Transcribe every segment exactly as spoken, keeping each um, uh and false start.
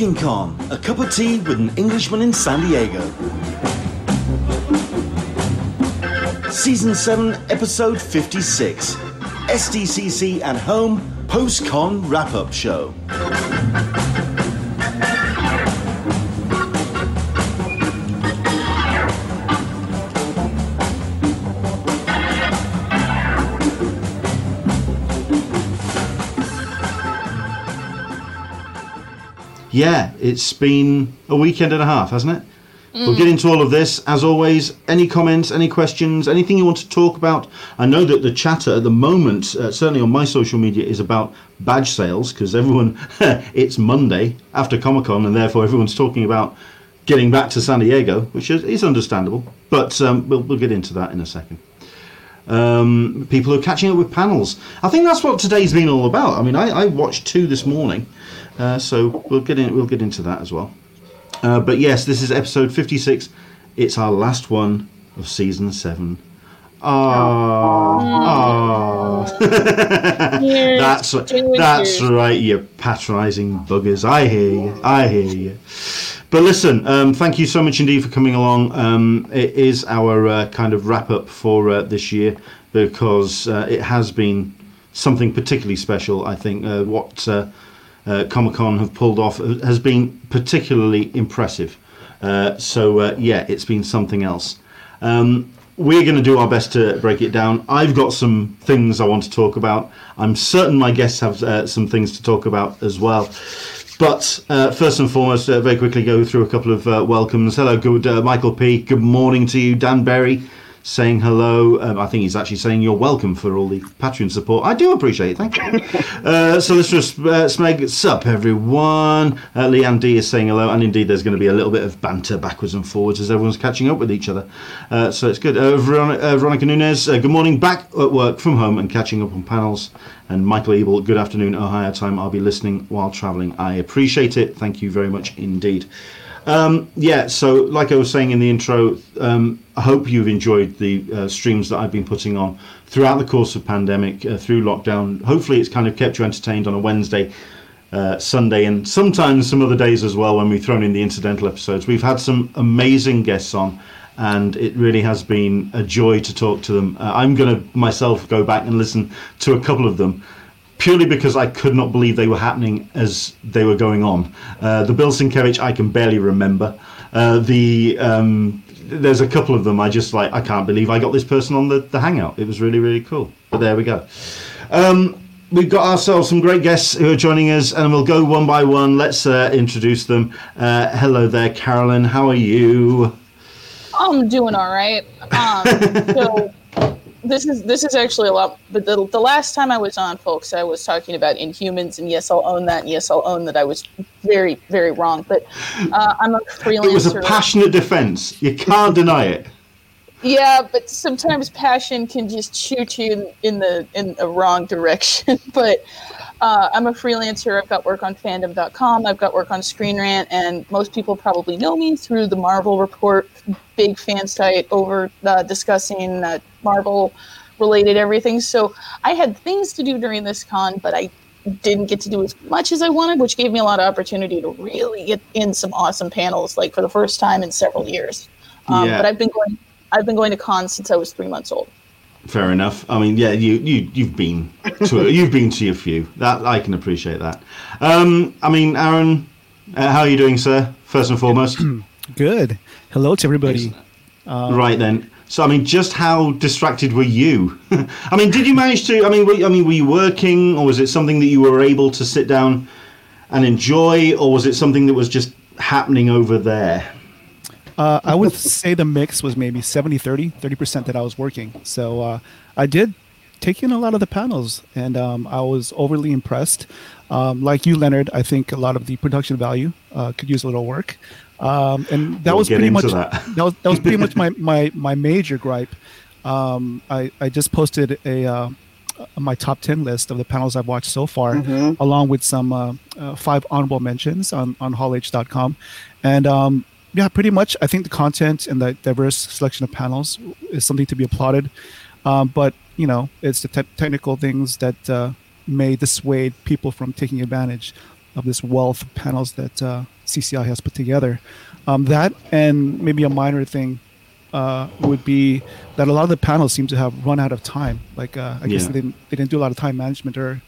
Comic Con, a cup of tea with an Englishman in San Diego. Season seven, Episode fifty-six, S D C C at Home Post-Con Wrap-Up Show. Yeah, it's been a weekend and a half, hasn't it? Mm. We'll get into all of this. As always, any comments, any questions, anything you want to talk about? I know that the chatter at the moment, uh, certainly on my social media, is about badge sales, because everyone, it's Monday after Comic-Con, and therefore everyone's talking about getting back to San Diego, which is, is understandable. But um, we'll, we'll get into that in a second. Um, people are catching up with panels. I think that's what today's been all about. I mean, I, I watched two this morning. Uh, so we'll get in. We'll get into that as well. Uh, but yes, this is episode fifty-six. It's our last one of season seven. Ah, ah. That's that's right. You patronising buggers. I hear you. I hear you. But listen, um, thank you so much indeed for coming along. Um, it is our uh, kind of wrap up for uh, this year, because uh, it has been something particularly special. I think uh, what. Uh, Uh, Comic-Con have pulled off has been particularly impressive, uh, so uh, yeah, it's been something else. Um, we're going to do our best to break it down. I've got some things I want to talk about. I'm certain my guests have uh, some things to talk about as well. But uh, first and foremost, uh, very quickly go through a couple of uh, welcomes. Hello, good uh, Michael P. Good morning to you, Dan Berry. Saying hello. Um, I think he's actually saying you're welcome for all the Patreon support. I do appreciate it. Thank you. uh, Solicitor uh, Smeg, sup everyone. Uh, Leanne D is saying hello. And indeed, there's going to be a little bit of banter backwards and forwards as everyone's catching up with each other. Uh, so it's good. Uh, Veronica, uh, Veronica Nunez, uh, good morning. Back at work from home and catching up on panels. And Michael Ebel, good afternoon, Ohio time. I'll be listening while traveling. I appreciate it. Thank you very much indeed. Um, yeah, so like I was saying in the intro, um, I hope you've enjoyed the uh, streams that I've been putting on throughout the course of pandemic, uh, through lockdown. Hopefully it's kind of kept you entertained on a Wednesday, uh, Sunday, and sometimes some other days as well when we've thrown in the incidental episodes. We've had some amazing guests on, and it really has been a joy to talk to them. Uh, I'm going to myself go back and listen to a couple of them, purely because I could not believe they were happening as they were going on. Uh, the Bill Sienkiewicz, I can barely remember. Uh, the um, there's a couple of them I just like, I can't believe I got this person on the, the Hangout. It was really, really cool. But there we go. Um, we've got ourselves some great guests who are joining us, and we'll go one by one. Let's uh, introduce them. Uh, hello there, Carolyn. How are you? I'm doing all right. Um, so... This is this is actually a lot, but the, the last time I was on, folks, I was talking about Inhumans, and yes, I'll own that, and yes, I'll own that I was very, very wrong, but uh, I'm a freelancer. It was a passionate defense. You can't deny it. Yeah, but sometimes passion can just shoot you in, in the in a wrong direction, but uh, I'm a freelancer. I've got work on fandom dot com. I've got work on Screen Rant, and most people probably know me through the Marvel Report, big fan site over uh, discussing uh, Marvel-related everything. So I had things to do during this con, but I didn't get to do as much as I wanted, which gave me a lot of opportunity to really get in some awesome panels, like for the first time in several years. Um, yeah. But I've been going, I've been going to cons since I was three months old. Fair enough. I mean, yeah, you you you've been to you've been to a few. That I can appreciate that. Um, I mean, Aaron, uh, how are you doing, sir? First and foremost, good. Hello to everybody. Um, right then. So, I mean, just how distracted were you? I mean, did you manage to? I mean, were, I mean, were you working, or was it something that you were able to sit down and enjoy, or was it something that was just happening over there? Uh, I would say the mix was maybe seventy thirty, thirty percent that I was working. So uh, I did take in a lot of the panels, and um, I was overly impressed. Um, like you, Leonard, I think a lot of the production value uh, could use a little work. Um, and that, we'll was pretty much, that. That, was, that was pretty much my, my, my major gripe. Um, I, I just posted a uh, my top ten list of the panels I've watched so far, mm-hmm. along with some uh, uh, five honorable mentions on, on hall h dot com. And... Um, Yeah, pretty much. I think the content and the diverse selection of panels is something to be applauded. Um, but, you know, it's the te- technical things that uh, may dissuade people from taking advantage. of this wealth of panels that uh, C C I has put together. Um, that and maybe a minor thing uh, would be that a lot of the panels seem to have run out of time. Like uh, I guess yeah. they didn't, they didn't do a lot of time management, or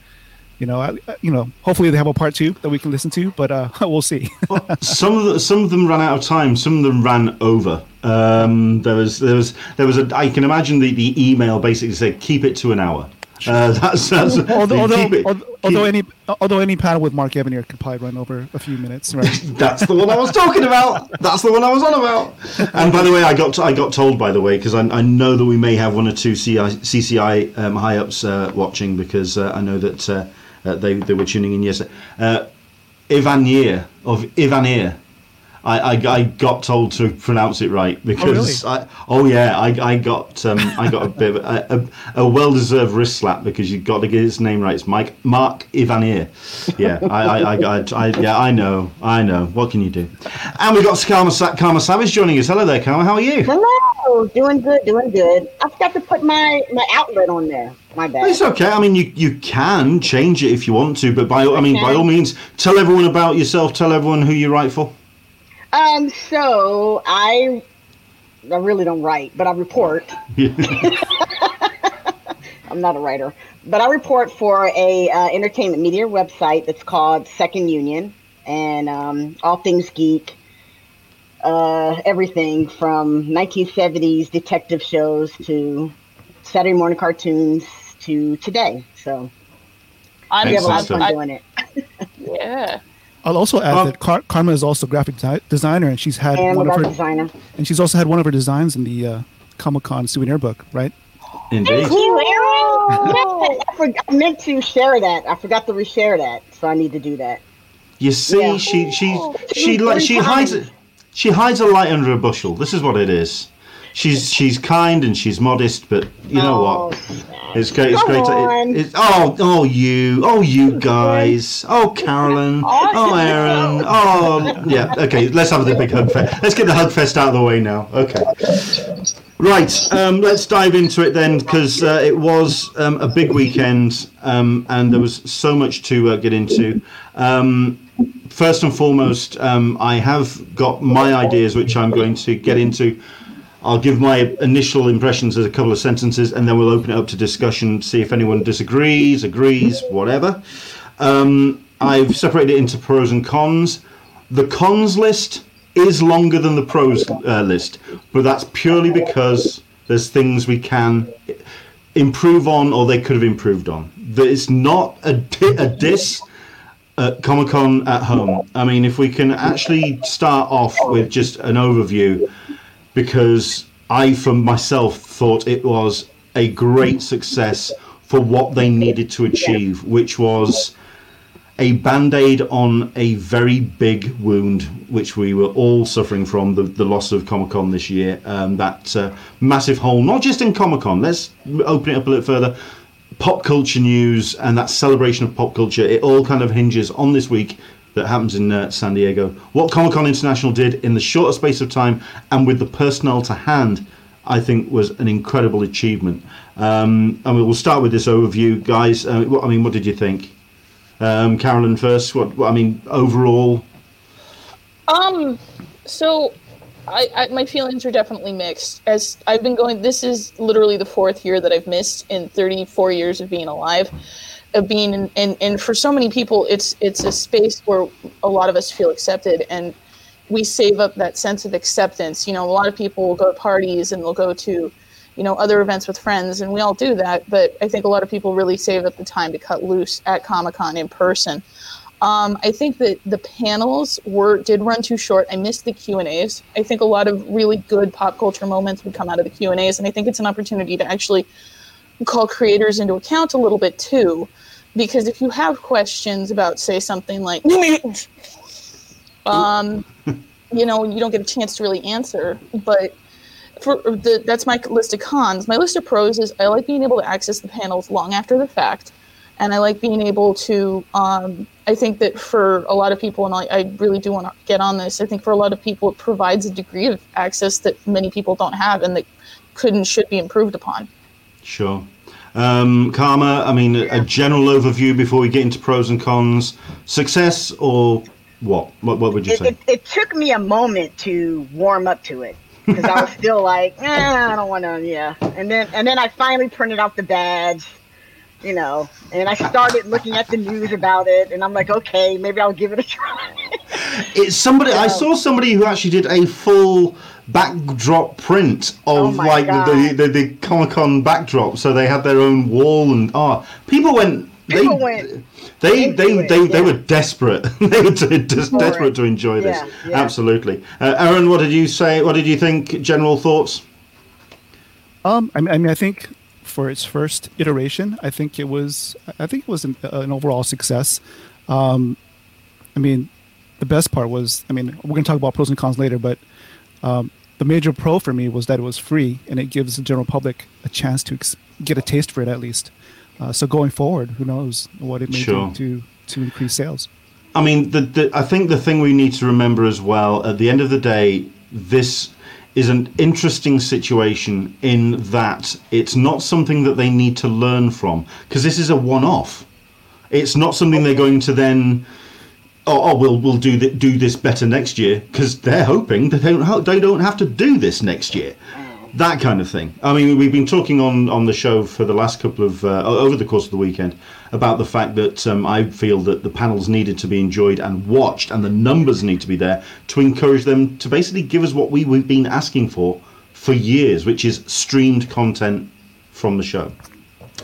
you know, I, you know. Hopefully they have a part two that we can listen to, but uh, we'll see. Well, some of the, some of them ran out of time. Some of them ran over. Um, there was there was there was a. I can imagine the, the email basically said keep it to an hour. Uh, that's, that's, although although, it, although any although any panel with Mark Evanier could probably run over a few minutes, right? That's the one I was talking about. That's the one I was on about. And by the way, I got to, I got told by the way because I, I know that we may have one or two C C I um, high ups uh, watching because uh, I know that uh, uh, they they were tuning in yesterday. Uh, Evanier of Evanier. I, I, I got told to pronounce it right because oh, really? I, oh yeah I I got um, I got a bit of a, a, a well deserved wrist slap because you got to get his name right. It's Mike Mark Evanier. Yeah I I, I, I I yeah I know I know what can you do? And we got Karma Karma Savage joining us. Hello there, Karma. How are you? Hello, doing good, doing good. I forgot to put my, my outlet on there. My bad. It's okay. I mean, you, you can change it if you want to, but by I mean okay. by all means, tell everyone about yourself. Tell everyone who you write for. Um, so I, I really don't write, but I report. Yeah. I'm not a writer, but I report for a uh, entertainment media website that's called Second Union, and um, all things geek, uh, everything from nineteen seventies detective shows to Saturday morning cartoons to today. So I have a lot of fun I, doing it. Yeah. I'll also add um, that Car- Karma is also a graphic de- designer, and she's had and one of her designer. and she's also had one of her designs in the uh, Comic-Con souvenir book, right? Indeed. Thank you, Aaron. Yes, I, forgot, I meant to share that. I forgot to reshare that, so I need to do that. You see, yeah. she she she she, she hides she hides a light under a bushel. This is what it is. She's she's kind and she's modest, but you know oh, what? It's great. It's great. It, it's, oh, oh, you, oh, you guys, oh, Carolyn, oh, Aaron, oh, yeah. Okay, let's have the big hug fest. Let's get the hug fest out of the way now. Okay. Right. Um, let's dive into it then, because uh, it was um, a big weekend, um, and there was so much to uh, get into. Um, first and foremost, um, I have got my ideas, which I'm going to get into. I'll give my initial impressions as a couple of sentences, and then we'll open it up to discussion, see if anyone disagrees, agrees, whatever. Um, I've separated it into pros and cons. The cons list is longer than the pros uh, list, but that's purely because there's things we can improve on or they could have improved on. It's not a, di- a diss at Comic-Con at home. I mean, if we can actually start off with just an overview, because I, from myself, thought it was a great success for what they needed to achieve, which was a band-aid on a very big wound, which we were all suffering from, the, the loss of Comic-Con this year. Um, that uh, massive hole, not just in Comic-Con, let's open it up a little further. Pop culture news and that celebration of pop culture, it all kind of hinges on this week that happens in uh, San Diego. What Comic-Con International did in the shorter space of time and with the personnel to hand, I think was an incredible achievement. Um, and we'll start with this overview, guys. Uh, what, I mean, what did you think? Um, Carolyn first, what, what I mean, overall? Um, so I, I, my feelings are definitely mixed. As I've been going, this is literally the fourth year that I've missed in thirty-four years of being alive. Of being in, and and for so many people, it's it's a space where a lot of us feel accepted, and we save up that sense of acceptance. You know, a lot of people will go to parties and they'll go to, you know, other events with friends, and we all do that. But I think a lot of people really save up the time to cut loose at Comic-Con in person. Um, I think that the panels were did run too short. I missed the Q and A's. I think a lot of really good pop culture moments would come out of the Q and A's, and I think it's an opportunity to actually call creators into account a little bit too, because if you have questions about, say, something like New Mutants, um, you know, you don't get a chance to really answer. But for the, that's my list of cons. My list of pros is I like being able to access the panels long after the fact, and I like being able to, um, I think that for a lot of people, and I, I really do want to get on this, I think for a lot of people it provides a degree of access that many people don't have and that could and should be improved upon. Sure. Um, Karma, I mean, a general overview before we get into pros and cons. Success or what? What, what would you it, say? It, it took me a moment to warm up to it because I was still like, nah, I don't want to, yeah. And then and then I finally printed out the badge, you know, and I started looking at the news about it, and I'm like, okay, maybe I'll give it a try. It's somebody. So, I saw somebody who actually did a full backdrop print of oh like the, the, the Comic-Con backdrop, so they had their own wall and art. Oh, people went. People they, went they they it, they, yeah. they were desperate. They were just desperate it. to enjoy this. Yeah, yeah. Absolutely. Uh, Aaron, what did you say? What did you think? General thoughts? Um, I mean, I mean, I think for its first iteration, I think it was, I think it was an, uh, an overall success. Um, I mean, the best part was, I mean, we're going to talk about pros and cons later, but um, the major pro for me was that it was free and it gives the general public a chance to ex- get a taste for it at least. Uh, so going forward, who knows what it may sure. do to, to increase sales. I mean, the, the, I think the thing we need to remember as well, at the end of the day, this is an interesting situation in that it's not something that they need to learn from, because this is a one-off. It's not something okay. they're going to then, oh, oh we'll we'll do th- do this better next year, because they're hoping that they don't, they don't have to do this next year. That kind of thing. I mean, we've been talking on, on the show for the last couple of, uh, over the course of the weekend, about the fact that um, I feel that the panels needed to be enjoyed and watched, and the numbers need to be there to encourage them to basically give us what we, we've been asking for for years, which is streamed content from the show.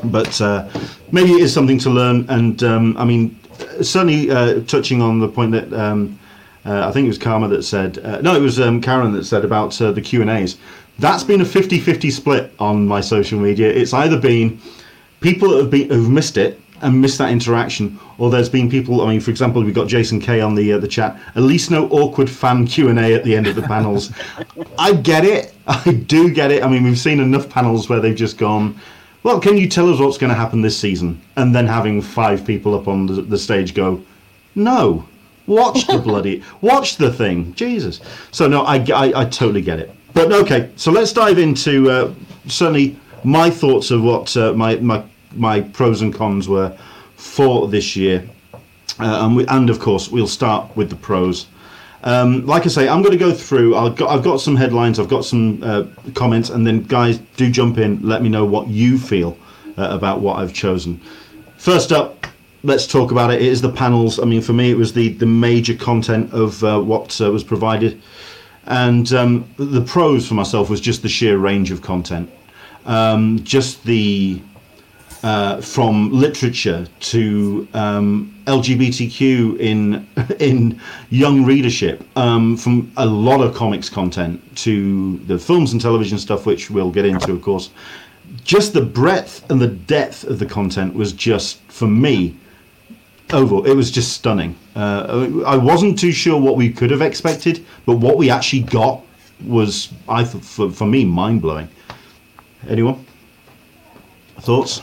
But uh, maybe it is something to learn. And um, I mean, certainly uh, touching on the point that um, uh, I think it was Karma that said, uh, no, it was um, Karen that said about uh, the Q and A's. That's been a fifty-fifty split on my social media. It's either been people that have been, who've missed it and missed that interaction, or there's been people, I mean, for example, we've got Jason K on the uh, the chat, at least no awkward fan Q and A at the end of the panels. I get it. I do get it. I mean, we've seen enough panels where they've just gone, well, can you tell us what's going to happen this season? And then having five people up on the, the stage go, no, watch the bloody, watch the thing. Jesus. So, no, I, I, I totally get it. But okay, so let's dive into uh, certainly my thoughts of what uh, my, my my pros and cons were for this year, uh, and, we, and of course we'll start with the pros. Um, like I say, I'm going to go through. I've got, I've got some headlines, I've got some uh, comments, and then guys, do jump in. Let me know what you feel uh, about what I've chosen. First up, let's talk about it. It is the panels. I mean, for me, it was the the major content of uh, what uh, was provided. And um, the pros for myself was just the sheer range of content, um, just the uh, from literature to um, L G B T Q in in young readership, um, from a lot of comics content to the films and television stuff, which we'll get into, of course. Just the breadth and the depth of the content was just, for me, Oval. It was just stunning. Uh, I wasn't too sure what we could have expected, but what we actually got was, I for, for me, mind blowing. Anyone? Thoughts?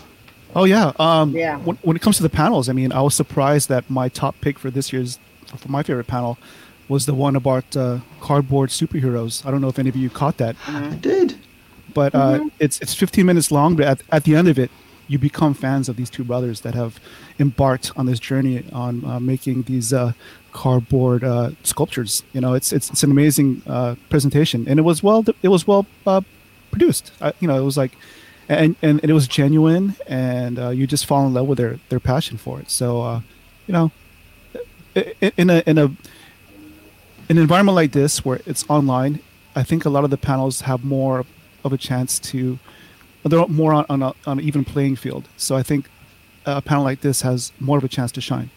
Oh yeah. Um, yeah. When, when it comes to the panels, I mean, I was surprised that my top pick for this year's, for my favorite panel, was the one about uh, cardboard superheroes. I don't know if any of you caught that. Mm-hmm. I did. But uh, mm-hmm. it's it's fifteen minutes long, but at, at the end of it, you become fans of these two brothers that have embarked on this journey on uh, making these uh, cardboard uh, sculptures. You know, it's it's, it's an amazing uh, presentation, and it was well it was well uh, produced. Uh, you know, it was like, and, and, and it was genuine, and uh, you just fall in love with their, their passion for it. So, uh, you know, in a in a an environment like this where it's online, I think a lot of the panels have more of a chance to. They're more on, on, a, on an even playing field. So I think a panel like this has more of a chance to shine.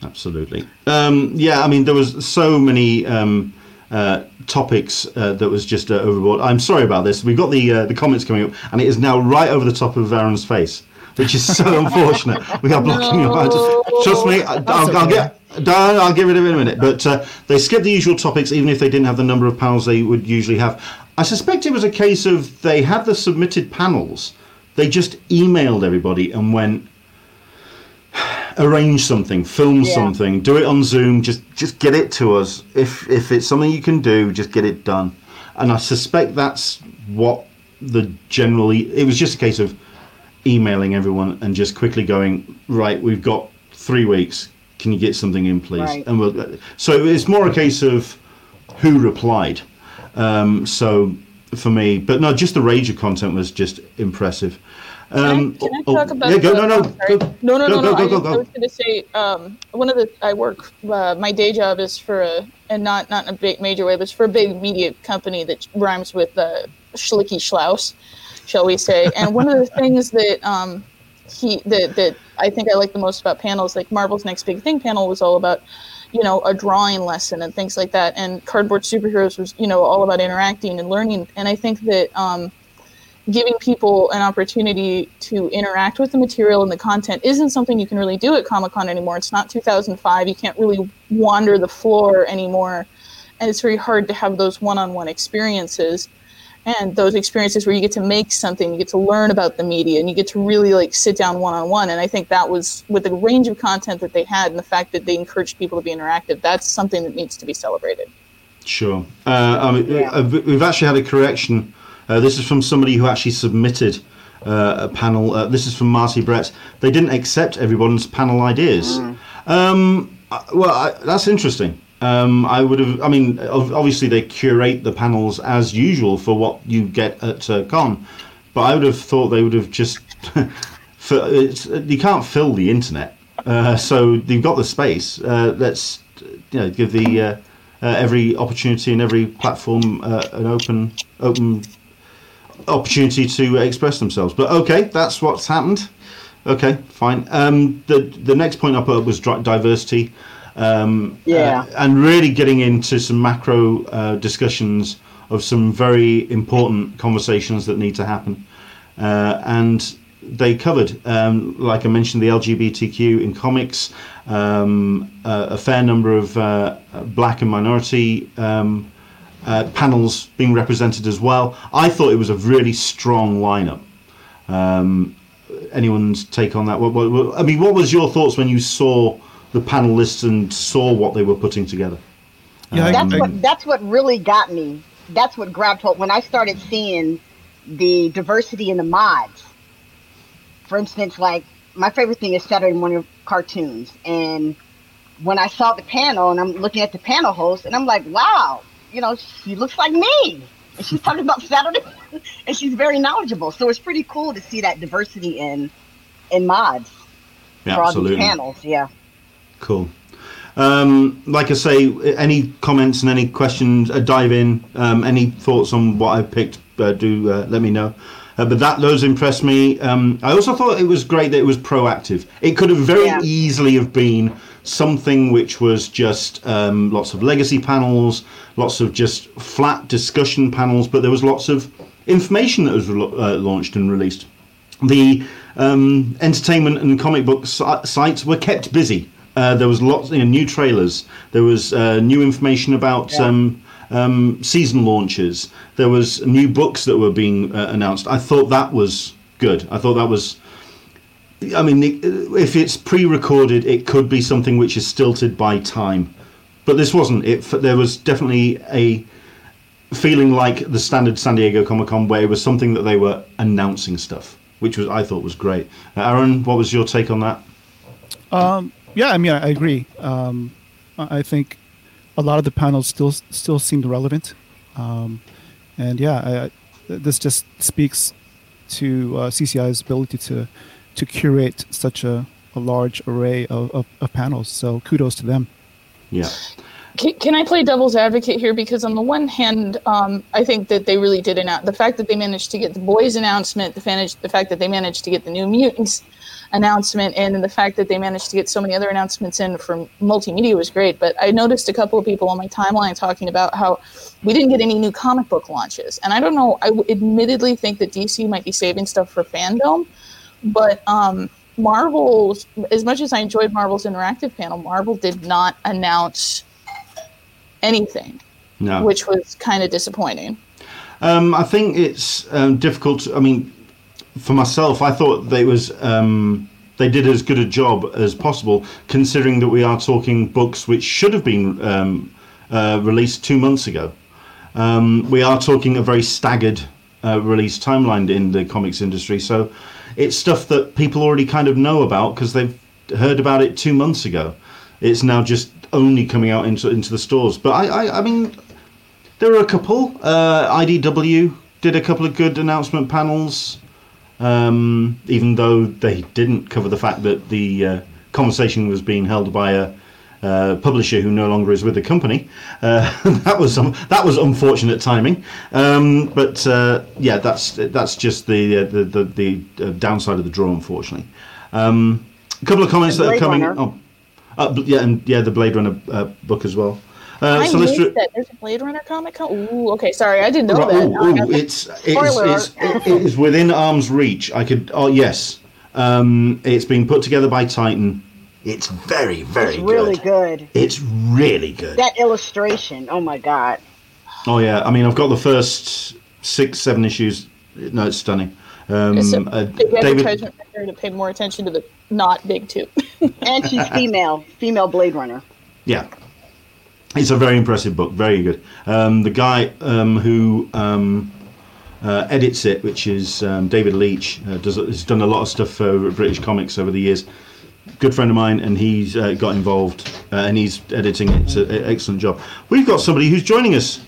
Absolutely. Um, yeah, I mean, there was so many um, uh, topics uh, that was just uh, overboard. I'm sorry about this. We've got the uh, the comments coming up, and it is now right over the top of Aaron's face, which is so unfortunate. We are blocking no. him out. Trust me, I, I'll, okay. I'll get... I'll get rid of it in a minute. But uh, they skipped the usual topics, even if they didn't have the number of panels they would usually have. I suspect it was a case of they had the submitted panels. They just emailed everybody and went, arrange something, film yeah. something, do it on Zoom. Just just get it to us. If if it's something you can do, just get it done. And I suspect that's what the generally... It was just a case of emailing everyone and just quickly going, right, we've got three weeks. Can you get something in, please? Right. And we'll, so it's more a case of who replied. Um, so for me, but no, just the range of content was just impressive. Um, can I, can I talk oh, about? Yeah, go, no, no, go, no, no, no, no, no. Go, go, go, go. I, I was going to say, um, one of the I work. Uh, my day job is for a, and not not in a big major way, but it's for a big media company that rhymes with uh, Schlicky Schlaus, shall we say? And one of the things that um, he that that I think I like the most about panels, like Marvel's Next Big Thing panel, was all about, you know, a drawing lesson and things like that. And Cardboard Superheroes was, you know, all about interacting and learning. And I think that. Um, giving people an opportunity to interact with the material and the content isn't something you can really do at Comic-Con anymore. It's not two thousand five. You can't really wander the floor anymore. And it's very hard to have those one-on-one experiences and those experiences where you get to make something, you get to learn about the media, and you get to really like sit down one-on-one. And I think that was, with the range of content that they had and the fact that they encouraged people to be interactive, that's something that needs to be celebrated. Sure. Uh, I mean, yeah. We've actually had a correction. Uh, this is from somebody who actually submitted uh, a panel. Uh, this is from Marcy Brett. They didn't accept everyone's panel ideas. Mm. Um, well, I, that's interesting. Um, I would have, I mean, obviously they curate the panels as usual for what you get at uh, Con, but I would have thought they would have just, for, it's, you can't fill the internet. Uh, so they've got the space. Uh, let's, you know, give the uh, uh, every opportunity and every platform uh, an open, open, opportunity to express themselves. But okay, that's what's happened. Okay, fine. Um, the the next point I put up was diversity. Um, yeah. Uh, and really getting into some macro uh, discussions of some very important conversations that need to happen. Uh, and they covered, um, like I mentioned, the L G B T Q in comics, um, uh, a fair number of uh, black and minority um Uh, panels being represented as well. I thought it was a really strong lineup. Um, anyone's take on that? What, what, what, I mean, what was your thoughts when you saw the panel list and saw what they were putting together? Yeah, um, that's what that's what really got me. That's what grabbed hold when I started seeing the diversity in the mods. For instance, like my favorite thing is Saturday morning cartoons, and when I saw the panel and I'm looking at the panel host, and I'm like, wow. You know, she looks like me. And she's talking about Saturday, and she's very knowledgeable. So it's pretty cool to see that diversity in in mods yeah, for all absolutely. These panels. Yeah. Cool. Um, like I say, any comments and any questions, uh, dive in. Um, any thoughts on what I picked? Uh, do uh, let me know. Uh, but that those impressed me. Um, I also thought it was great that it was proactive. It could have very yeah. easily have been something which was just um, lots of legacy panels, lots of just flat discussion panels, but there was lots of information that was uh, launched and released. The um, entertainment and comic book si- sites were kept busy. Uh, there was lots, you know, new trailers. There was uh, new information about yeah. um, um, season launches. There was new books that were being uh, announced. I thought that was good. I thought that was... I mean, if it's pre-recorded, it could be something which is stilted by time. But this wasn't. It. There was definitely a feeling like the standard San Diego Comic-Con where it was something that they were announcing stuff, which was I thought was great. Uh, Aaron, what was your take on that? Um, yeah, I mean, I agree. Um, I think a lot of the panels still still seemed relevant. Um, and yeah, I, this just speaks to uh, C C I's ability to... to curate such a, a large array of, of, of panels. So kudos to them. Yeah. Can, can I play devil's advocate here? Because on the one hand, um, I think that they really did announce, the fact that they managed to get the Boys announcement, the, managed, the fact that they managed to get the New Mutants announcement in, and the fact that they managed to get so many other announcements in from multimedia was great. But I noticed a couple of people on my timeline talking about how we didn't get any new comic book launches. And I don't know, I w- admittedly think that D C might be saving stuff for fandom, but um, Marvel, as much as I enjoyed Marvel's interactive panel, Marvel did not announce anything, no. which was kind of disappointing. Um, I think it's um, difficult. To, I mean, for myself, I thought they was um, they did as good a job as possible, considering that we are talking books which should have been um, uh, released two months ago. Um, we are talking a very staggered uh, release timeline in the comics industry. So it's stuff that people already kind of know about because they've heard about it two months ago. It's now just only coming out into into the stores. But I, I, I mean, there are a couple. Uh, I D W did a couple of good announcement panels, um, even though they didn't cover the fact that the uh, conversation was being held by a uh, publisher who no longer is with the company. Uh, that was um, that was unfortunate timing. Um, but uh, yeah, that's that's just the uh, the the, the uh, downside of the draw, unfortunately. Um, a couple of comments that are coming. Oh, Uh, yeah, and yeah, the Blade Runner uh, book as well. Uh, I so missed let's... that. There's a Blade Runner comic. Con- ooh, okay, sorry, I didn't know right, that. Ooh, ooh, it's it's, it's it is within arm's reach. I could. Oh yes, um, it's being put together by Titan. It's very, very it's good. Really good. It's really good. That illustration. Oh my god. Oh yeah. I mean, I've got the first six, seven issues. No, it's stunning. Um, it's a big uh, David to pay more attention to the not big too. And she's female, female Blade Runner. Yeah, it's a very impressive book, very good. Um, the guy um, who um, uh, edits it, which is um, David Leitch, uh, does has done a lot of stuff for British comics over the years. Good friend of mine, and he's uh, got involved, uh, and he's editing it. It's an excellent job. We've got somebody who's joining us.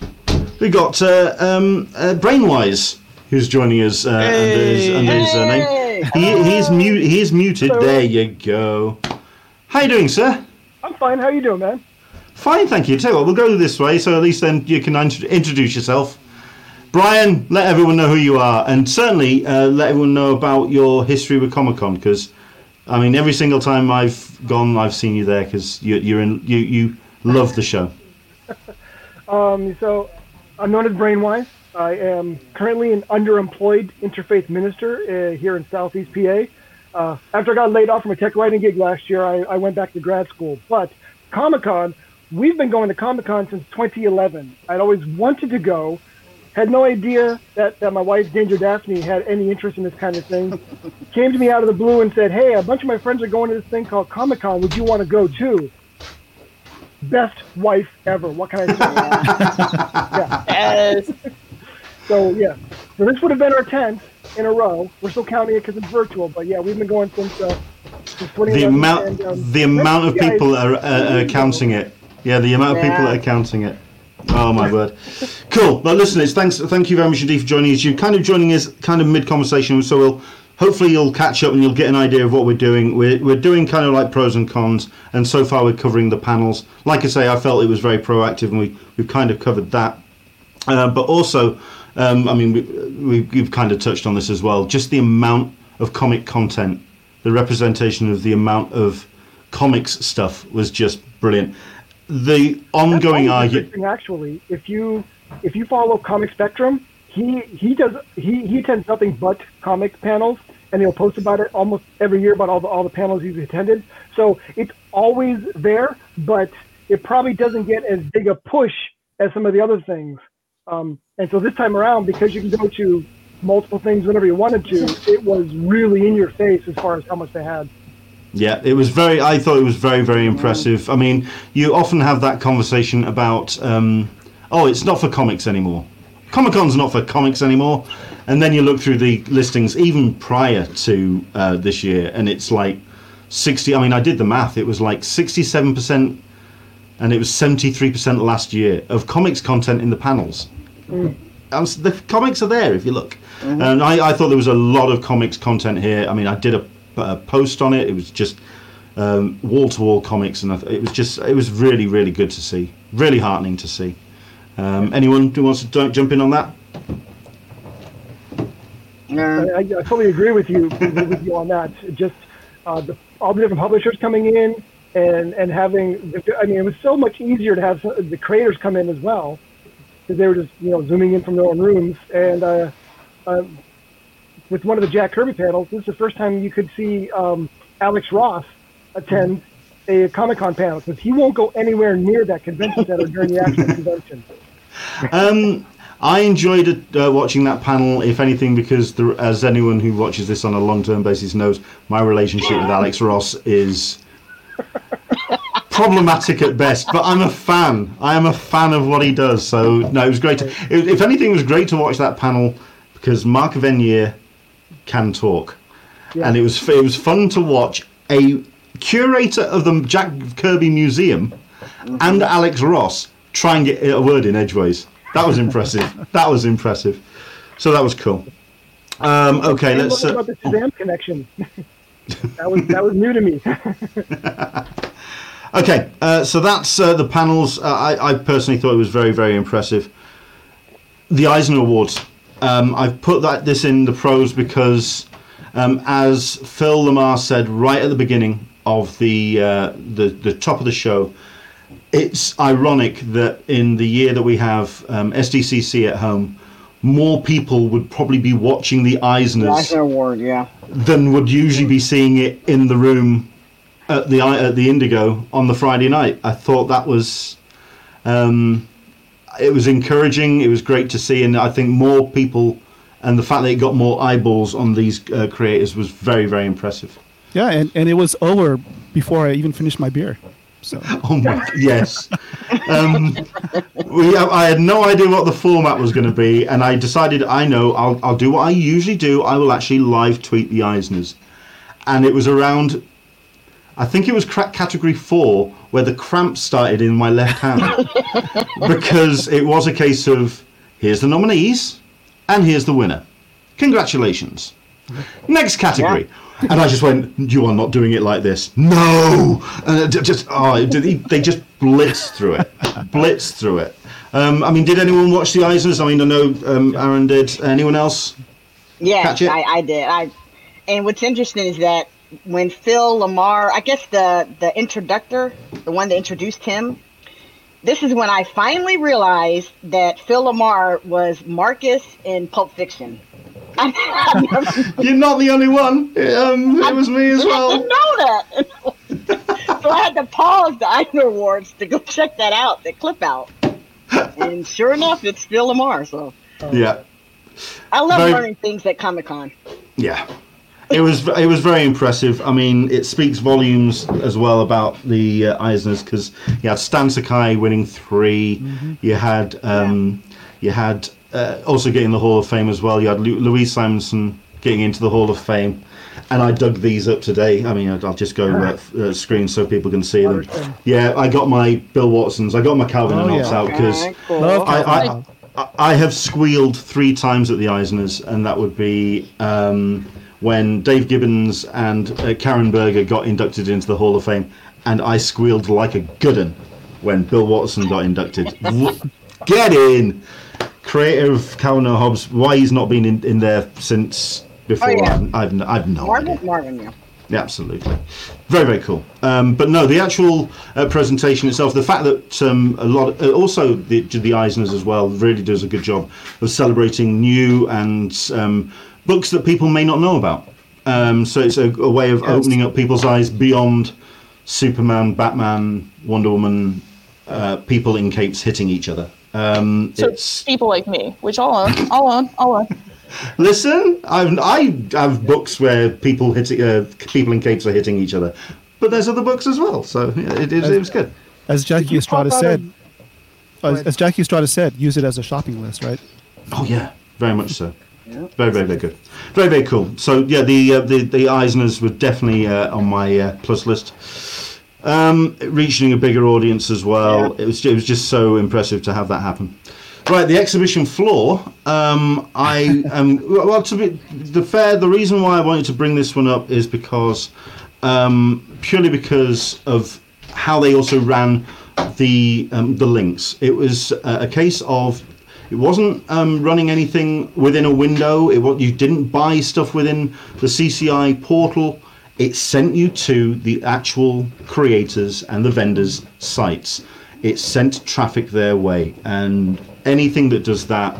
We've got uh, um, uh, Brainwise. Who's joining us uh, hey. under his, under his uh, name? He, he's mute. He's muted. Hello. There you go. How you doing, sir? I'm fine. How you doing, man? Fine, thank you. Tell you what, we'll go this way, so at least then you can int- introduce yourself. Brian, let everyone know who you are, and certainly uh, let everyone know about your history with Comic-Con, because I mean, every single time I've gone, I've seen you there, because you, you're in. You you love the show. um. So, I'm known as Brainwise. I am currently an underemployed interfaith minister uh, here in Southeast P A. Uh, after I got laid off from a tech writing gig last year, I, I went back to grad school. But Comic-Con, we've been going to Comic-Con since twenty eleven. I'd always wanted to go, had no idea that, that my wife, Danger Daphne, had any interest in this kind of thing. Came to me out of the blue and said, hey, a bunch of my friends are going to this thing called Comic-Con. Would you want to go too? Best wife ever. What can I say? Yeah. Yes. So, yeah. So this would have been our tenth in a row. We're still counting it because it's virtual. But, yeah, we've been going since, uh, since twenty eleven. The amount, and, um, the amount of people are, uh, are counting it. Yeah, the amount yeah. of people that are counting it. Oh, my word. Cool. Well, listen, it's thanks, thank you very much, indeed, for joining us. You're kind of joining us kind of mid-conversation, so we'll hopefully you'll catch up and you'll get an idea of what we're doing. We're, we're doing kind of like pros and cons, and so far we're covering the panels. Like I say, I felt it was very proactive, and we, we've kind of covered that. Uh, but also... Um, I mean, we, we, we've kind of touched on this as well. Just the amount of comic content, the representation of the amount of comics stuff was just brilliant. The ongoing argument, actually, if you if you follow Comic Spectrum, he he does he, he attends nothing but comic panels, and he'll post about it almost every year about all the all the panels he's attended. So it's always there, but it probably doesn't get as big a push as some of the other things. Um, and so this time around, because you can go to multiple things whenever you wanted to, it was really in your face as far as how much they had. Yeah, it was very, I thought it was very, very impressive. I mean, you often have that conversation about, um, oh, it's not for comics anymore. Comic-Con's not for comics anymore. And then you look through the listings even prior to uh, this year, and it's like sixty, I mean, I did the math, it was like sixty-seven percent, and it was seventy-three percent last year of comics content in the panels. Mm. The comics are there if you look. Mm-hmm. And I, I thought there was a lot of comics content here. I mean, I did a, a post on it. It was just um, wall-to-wall comics, and I th- it was just it was really, really good to see, really heartening to see. Um, anyone who wants to d- jump in on that? Mm. I, I totally agree with you, with you on that. Just uh, the, all the different publishers coming in and, and having, I mean, it was so much easier to have the creators come in as well. They were just, you know, zooming in from their own rooms, and uh, uh, with one of the Jack Kirby panels, this is the first time you could see um, Alex Ross attend a Comic-Con panel, because he won't go anywhere near that convention center during the actual convention. Um, I enjoyed uh, watching that panel, if anything, because there, as anyone who watches this on a long-term basis knows, my relationship with Alex Ross is... problematic at best, but I'm a fan. I am a fan of what he does. So no, it was great. To, it, if anything, it was great to watch that panel because Mark Evanier can talk. Yeah. And it was it was fun to watch a curator of the Jack Kirby Museum mm-hmm. and Alex Ross try and get a word in edgeways. That was impressive. that was impressive. So that was cool. Um, okay, and let's. What about uh, the Shazam oh. connection? that was that was new to me. Okay, uh, so that's uh, the panels. Uh, I, I personally thought it was very, very impressive. The Eisner Awards. Um, I've put that this in the pros because, um, as Phil LaMarr said right at the beginning of the uh, the the top of the show, it's ironic that in the year that we have um, S D C C at home, more people would probably be watching the Eisners Eisner Award, yeah, than would usually be seeing it in the room at the at the Indigo on the Friday night. I thought that was, um, it was encouraging. It was great to see, and I think more people, and the fact that it got more eyeballs on these uh, creators was very, very impressive. Yeah, and, and it was over before I even finished my beer. So. Oh my yes, um, we. I had no idea what the format was going to be, and I decided I know I'll I'll do what I usually do. I will actually live tweet the Eisners, and it was around. I think it was category four where the cramps started in my left hand because it was a case of here's the nominees and here's the winner. Congratulations. Next category. Yeah. And I just went, you are not doing it like this. No! And just, oh, they just blitzed through it. Blitzed through it. Um, I mean, did anyone watch the Eisners? I mean, I know um, Aaron did. Anyone else? Yeah, catch it? I, I did. I, and what's interesting is that when Phil LaMarr, I guess the, the introductor, the one that introduced him, this is when I finally realized that Phil LaMarr was Marcus in Pulp Fiction. You're not the only one. Um, it was me as well. I didn't know that. So I had to pause the Eisner Awards to go check that out, the clip out. And sure enough, it's Phil LaMarr. So yeah, I love very, learning things at Comic-Con. Yeah, it was it was very impressive. I mean, it speaks volumes as well about the uh, Eisners because you had Stan Sakai winning three. Mm-hmm. You had um, yeah. you had. Uh, also getting the Hall of Fame as well. You had Lu- Louise Simonson getting into the Hall of Fame, and I dug these up today. I mean, I'll just go uh, uh, screen so people can see them. Yeah, I got my Bill Watsons. I got my Calvin oh, and Hobbes yeah. out because okay, cool. I, I I have squealed three times at the Eisners, and that would be um, when Dave Gibbons and uh, Karen Berger got inducted into the Hall of Fame, and I squealed like a good un when Bill Watson got inducted. Get in. Creator of Calvin and Hobbes, why he's not been in, in there since before, oh, yeah. I've, I've, I've no Marvin, idea. Marvin, yeah. yeah. Absolutely. Very, very cool. Um, but no, the actual uh, presentation itself, the fact that um, a lot, of, uh, also the, the Eisners as well, really does a good job of celebrating new and um, books that people may not know about. Um, so it's a, a way of yes. opening up people's eyes beyond Superman, Batman, Wonder Woman, uh, people in capes hitting each other. Um, so it's people like me, which I'll own, I'll own, I'll own. Listen, I've, I have books where people hitting, uh, people in capes are hitting each other, but there's other books as well, so yeah, it, it, as, it was good. As Jackie Estrada said, a... as, as Jackie Estrada said, use it as a shopping list, right? Oh yeah, very much so. Yeah. Very, very, very good. Very, very cool. So yeah, the uh, the, the Eisners were definitely uh, on my uh, plus list. Um, reaching a bigger audience as well. Yeah. It was it was just so impressive to have that happen. Right, the exhibition floor. Um, I um, well to be the fair. The reason why I wanted to bring this one up is because um, purely because of how they also ran the um, the links. It was a, a case of it wasn't um, running anything within a window. It what you didn't buy stuff within the C C I portal. It sent you to the actual creators and the vendors' sites. It sent traffic their way, and anything that does that,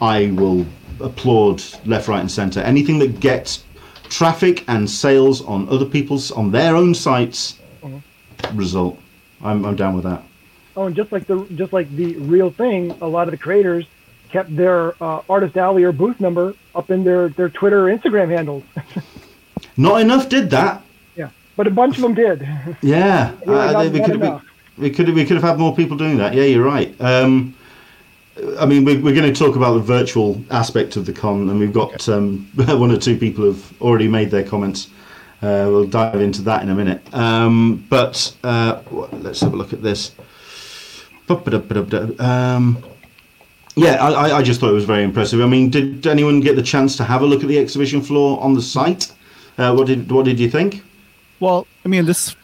I will applaud left, right, and center. Anything that gets traffic and sales on other people's, on their own sites, mm-hmm. result. I'm, I'm down with that. Oh, and just like the just like the real thing, a lot of the creators kept their uh, Artist Alley or booth number up in their their Twitter or Instagram handles. Not enough did that. Yeah, but a bunch of them did. Yeah, uh, we, could have, we, we could have, we could have had more people doing that. Yeah, you're right. Um, I mean, we're, we're going to talk about the virtual aspect of the con, and we've got okay. um, one or two people who've already made their comments. Uh, we'll dive into that in a minute. Um, but uh, let's have a look at this. Um, yeah, I, I just thought it was very impressive. I mean, did anyone get the chance to have a look at the exhibition floor on the site? Uh, what did what did you think? Well, I mean, this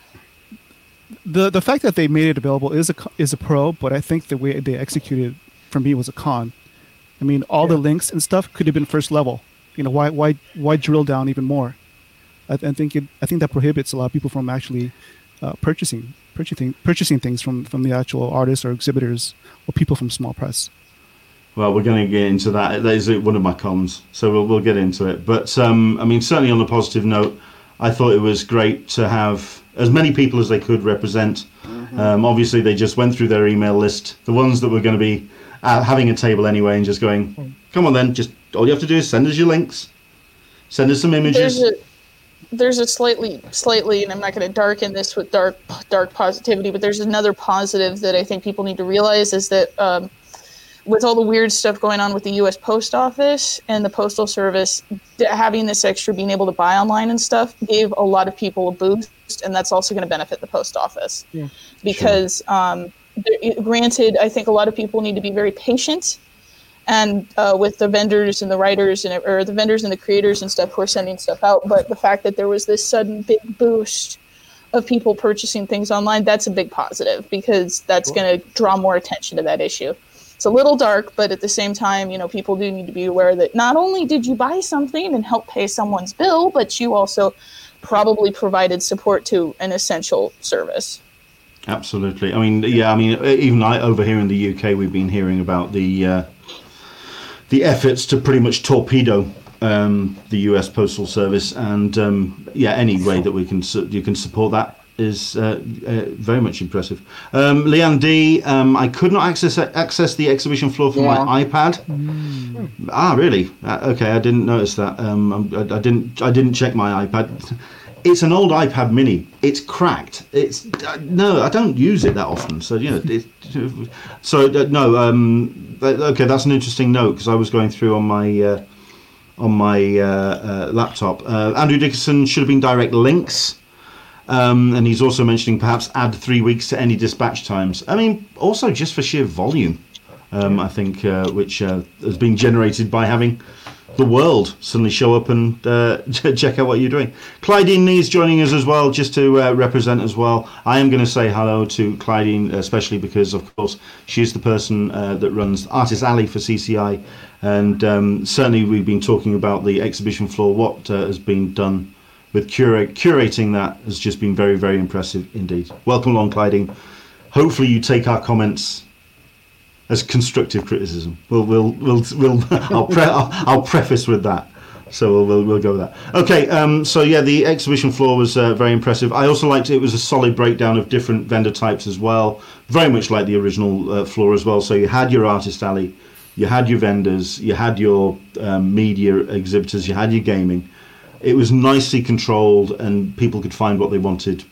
the the fact that they made it available is a is a pro, but I think the way they executed it, for me, was a con. I mean, all yeah. the links and stuff could have been first level. You know, why why why drill down even more? I, I think it, I think that prohibits a lot of people from actually uh, purchasing purchasing purchasing things from, from the actual artists or exhibitors or people from small press. Well, we're going to get into that. That is one of my cons, so we'll we'll get into it. But um, I mean, certainly on a positive note, I thought it was great to have as many people as they could represent. Mm-hmm. Um, obviously, they just went through their email list, the ones that were going to be Uh, having a table anyway, and just going, come on then, just all you have to do is send us your links, send us some images. There's a, there's a slightly, slightly, and I'm not going to darken this with dark, dark positivity, but there's another positive that I think people need to realize is that um, with all the weird stuff going on with the U S Post Office and the Postal Service, having this extra, being able to buy online and stuff, gave a lot of people a boost, and that's also going to benefit the Post Office. Yeah. Because... Sure. Um, granted, I think a lot of people need to be very patient, and uh, with the vendors and the writers and or the vendors and the creators and stuff who are sending stuff out. But the fact that there was this sudden big boost of people purchasing things online, that's a big positive, because that's cool. going to draw more attention to that issue. It's a little dark, but at the same time, you know, people do need to be aware that not only did you buy something and help pay someone's bill, but you also probably provided support to an essential service. Absolutely. I mean, yeah. I mean, even I, over here in the U K, we've been hearing about the uh, the efforts to pretty much torpedo um, the U S Postal Service, and um, yeah, any way that we can su- you can support that is uh, uh, very much impressive. Um, Leanne D, um, I could not access access the exhibition floor from yeah. my iPad. Mm. Ah, really? Uh, okay, I didn't notice that. Um, I, I didn't. I didn't check my iPad. It's an old iPad Mini. It's cracked. It's uh, no, I don't use it that often. So you know, it, so uh, no. Um, okay, that's an interesting note, because I was going through on my uh, on my uh, uh, laptop. Uh, Andrew Dickinson should have been direct links, um, and he's also mentioning perhaps add three weeks to any dispatch times. I mean, also just for sheer volume, um, I think, uh, which uh, has been generated by having the world suddenly show up and uh, check out what you're doing. Clydeen Nee is joining us as well, just to uh, represent as well. I am going to say hello to Clydeen, especially because, of course, she's the person uh, that runs Artist Alley for C C I. And um, certainly we've been talking about the exhibition floor. What uh, has been done with curate, curating that has just been very, very impressive indeed. Welcome along, Clydeen. Hopefully you take our comments as constructive criticism. We'll, we'll, we'll, we'll I'll, pre- I'll, I'll preface with that. So we'll, we'll, we'll go with that. Okay. Um, so yeah, the exhibition floor was uh, very impressive. I also liked it was a solid breakdown of different vendor types as well. Very much like the original uh, floor as well. So you had your Artist Alley, you had your vendors, you had your um, media exhibitors, you had your gaming. It was nicely controlled, and people could find what they wanted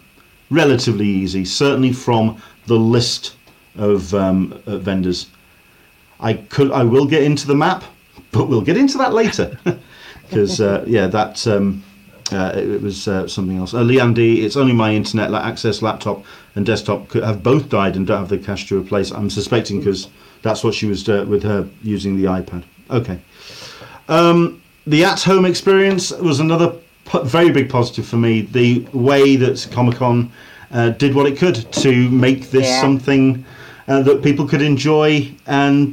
relatively easy. Certainly from the list of um, uh, vendors. I could, I will get into the map, but we'll get into that later, because uh, yeah, that um, uh, it, it was uh, something else. Uh, Leanne D, it's only my internet access laptop and desktop could have both died and don't have the cash to replace. I'm suspecting because that's what she was uh, with her using the iPad. Okay. Um, the at-home experience was another po- very big positive for me. The way that Comic-Con uh, did what it could to make this yeah. something Uh, that people could enjoy and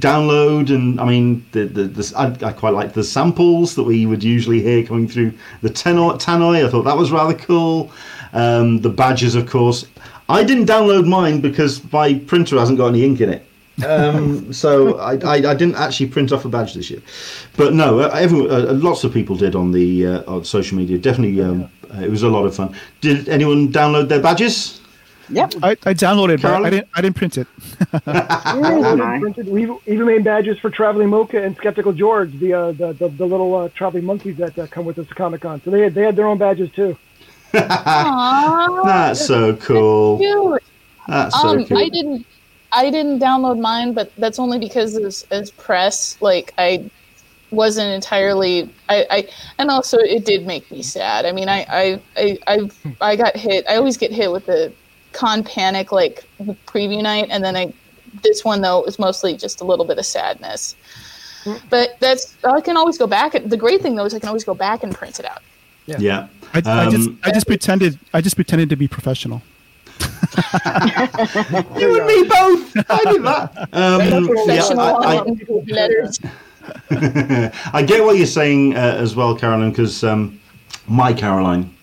download. And I mean, the the, the I, I quite like the samples that we would usually hear coming through the Tannoy. Tannoy, I thought that was rather cool. Um, the badges, of course. I didn't download mine because my printer hasn't got any ink in it. Um, so I, I, I didn't actually print off a badge this year. But no, everyone, uh, lots of people did on the uh, on social media. Definitely, um, it was a lot of fun. Did anyone download their badges? Yep. I, I downloaded, Carolyn? But I didn't. I didn't print it. I didn't print it. We even made badges for Traveling Mocha and Skeptical George, the uh, the, the the little uh, traveling monkeys that uh, come with us to Comic Con. So they had, they had their own badges too. Aww, that's so cool. That's, that's so um, cute. I didn't. I didn't download mine, but that's only because as, as press, like, I wasn't entirely, I, I, and also it did make me sad. I mean, I, I, I, I, I got hit. I always get hit with the con panic, like the preview night. And then I, this one though, it was mostly just a little bit of sadness, but that's, I can always go back. The great thing though, is I can always go back and print it out. Yeah. yeah. I, um, I just, I just pretended, I just pretended to be professional. you and me both. I did that. Um, professional yeah, I, I, letters. I get what you're saying uh, as well, Caroline, because um, my Caroline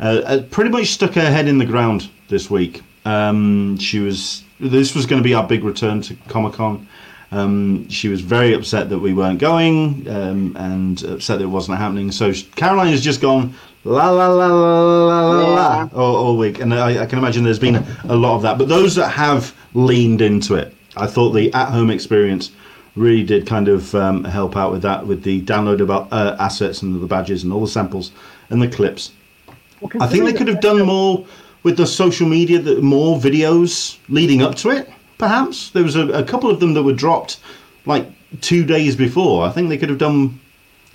uh, pretty much stuck her head in the ground this week. Um, she was this was going to be our big return to Comic-Con. Um, she was very upset that we weren't going um, and upset that it wasn't happening. So Caroline has just gone la la la la la la, la all, all week, and I, I can imagine there's been a lot of that. But those that have leaned into it, I thought the at-home experience really did kind of um, help out with that, with the download of uh, assets and the badges and all the samples and the clips. Well, I think they could have done more with the social media, that more videos leading up to it, perhaps. There was a, a couple of them that were dropped like two days before. I think they could have done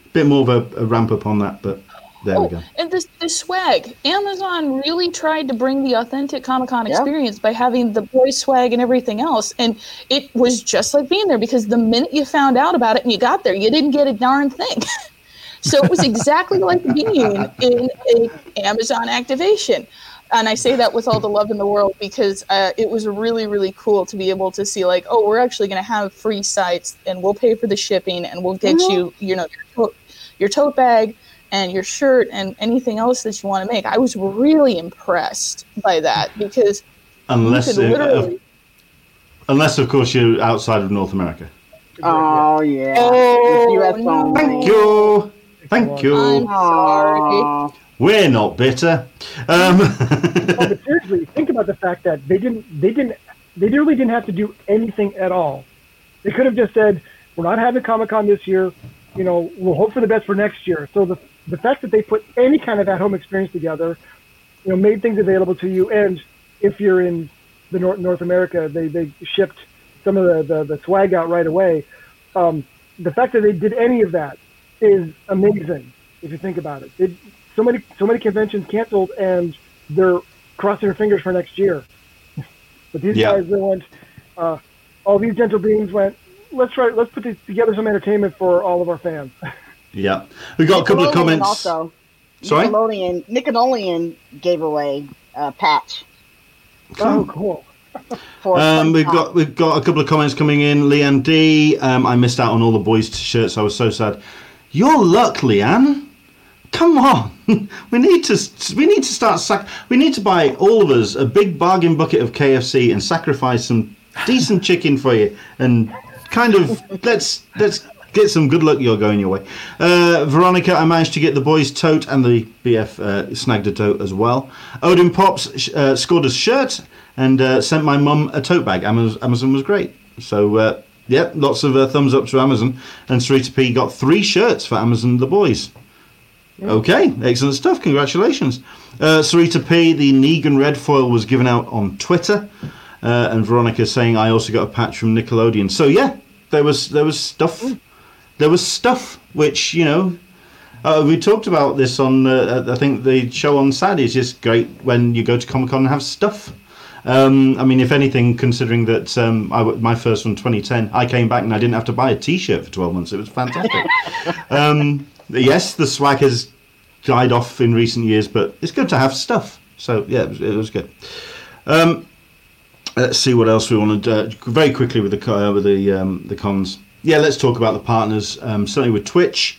a bit more of a, a ramp up on that, but there oh, we go. And the, the swag. Amazon really tried to bring the authentic Comic-Con yeah. experience by having the boy swag and everything else. And it was just like being there, because the minute you found out about it and you got there, you didn't get a darn thing. So it was exactly like being in an Amazon activation. And I say that with all the love in the world, because uh, it was really, really cool to be able to see, like, oh, we're actually going to have free sites, and we'll pay for the shipping, and we'll get mm-hmm. you, you know, your tote, your tote bag and your shirt and anything else that you want to make. I was really impressed by that, because unless, you could literally... it, uh, unless of course, you're outside of North America. Oh, yeah. Oh, no. Thank you. Thank you. I'm sorry. We're not bitter. Um... oh, but seriously, think about the fact that they didn't, they didn't, they really didn't have to do anything at all. They could have just said, "We're not having Comic-Con this year. You know, we'll hope for the best for next year." So the the fact that they put any kind of at-home experience together, you know, made things available to you. And if you're in the North North America, they they shipped some of the the, the swag out right away. Um, the fact that they did any of that is amazing if you think about it. It So many, so many conventions canceled, and they're crossing their fingers for next year. But these yeah. guys, they went. Uh, all these gentle beings went. Let's try. Let's put together some entertainment for all of our fans. Yeah, we got a couple of comments. Also, sorry, Nickelodeon. Nickelodeon gave away a patch. Cool. Oh, cool. Um, we've got we've got a couple of comments coming in. Leanne D. Um, I missed out on all the boys' t-shirts. I was so sad. Your luck, Leanne. Come on, we need to we need to start sac- we need to buy all of us a big bargain bucket of K F C and sacrifice some decent chicken for you, and kind of let's let's get some good luck you're going your way. Uh, Veronica, I managed to get the boys' tote, and the B F uh, snagged a tote as well. Odin Pops uh, scored a shirt and uh, sent my mum a tote bag. Amazon was great, so uh, yep, lots of uh, thumbs up to Amazon. And Sarita P got three shirts for Amazon the boys. Okay, excellent stuff. Congratulations. Uh, Sarita P, the Negan Red Foil was given out on Twitter. Uh, and Veronica saying, I also got a patch from Nickelodeon. So, yeah, there was there was stuff. There was stuff which, you know, uh, we talked about this on, uh, I think, the show on Saturday. It's just great when you go to Comic-Con and have stuff. Um, I mean, if anything, considering that um, I, my first one, twenty ten, I came back and I didn't have to buy a T-shirt for twelve months. It was fantastic. um Yes, the swag has died off in recent years, but it's good to have stuff. So, yeah, it was, it was good. Um, let's see what else we want to do. Very quickly with the uh, with the um, the cons. Yeah, let's talk about the partners, um, certainly with Twitch,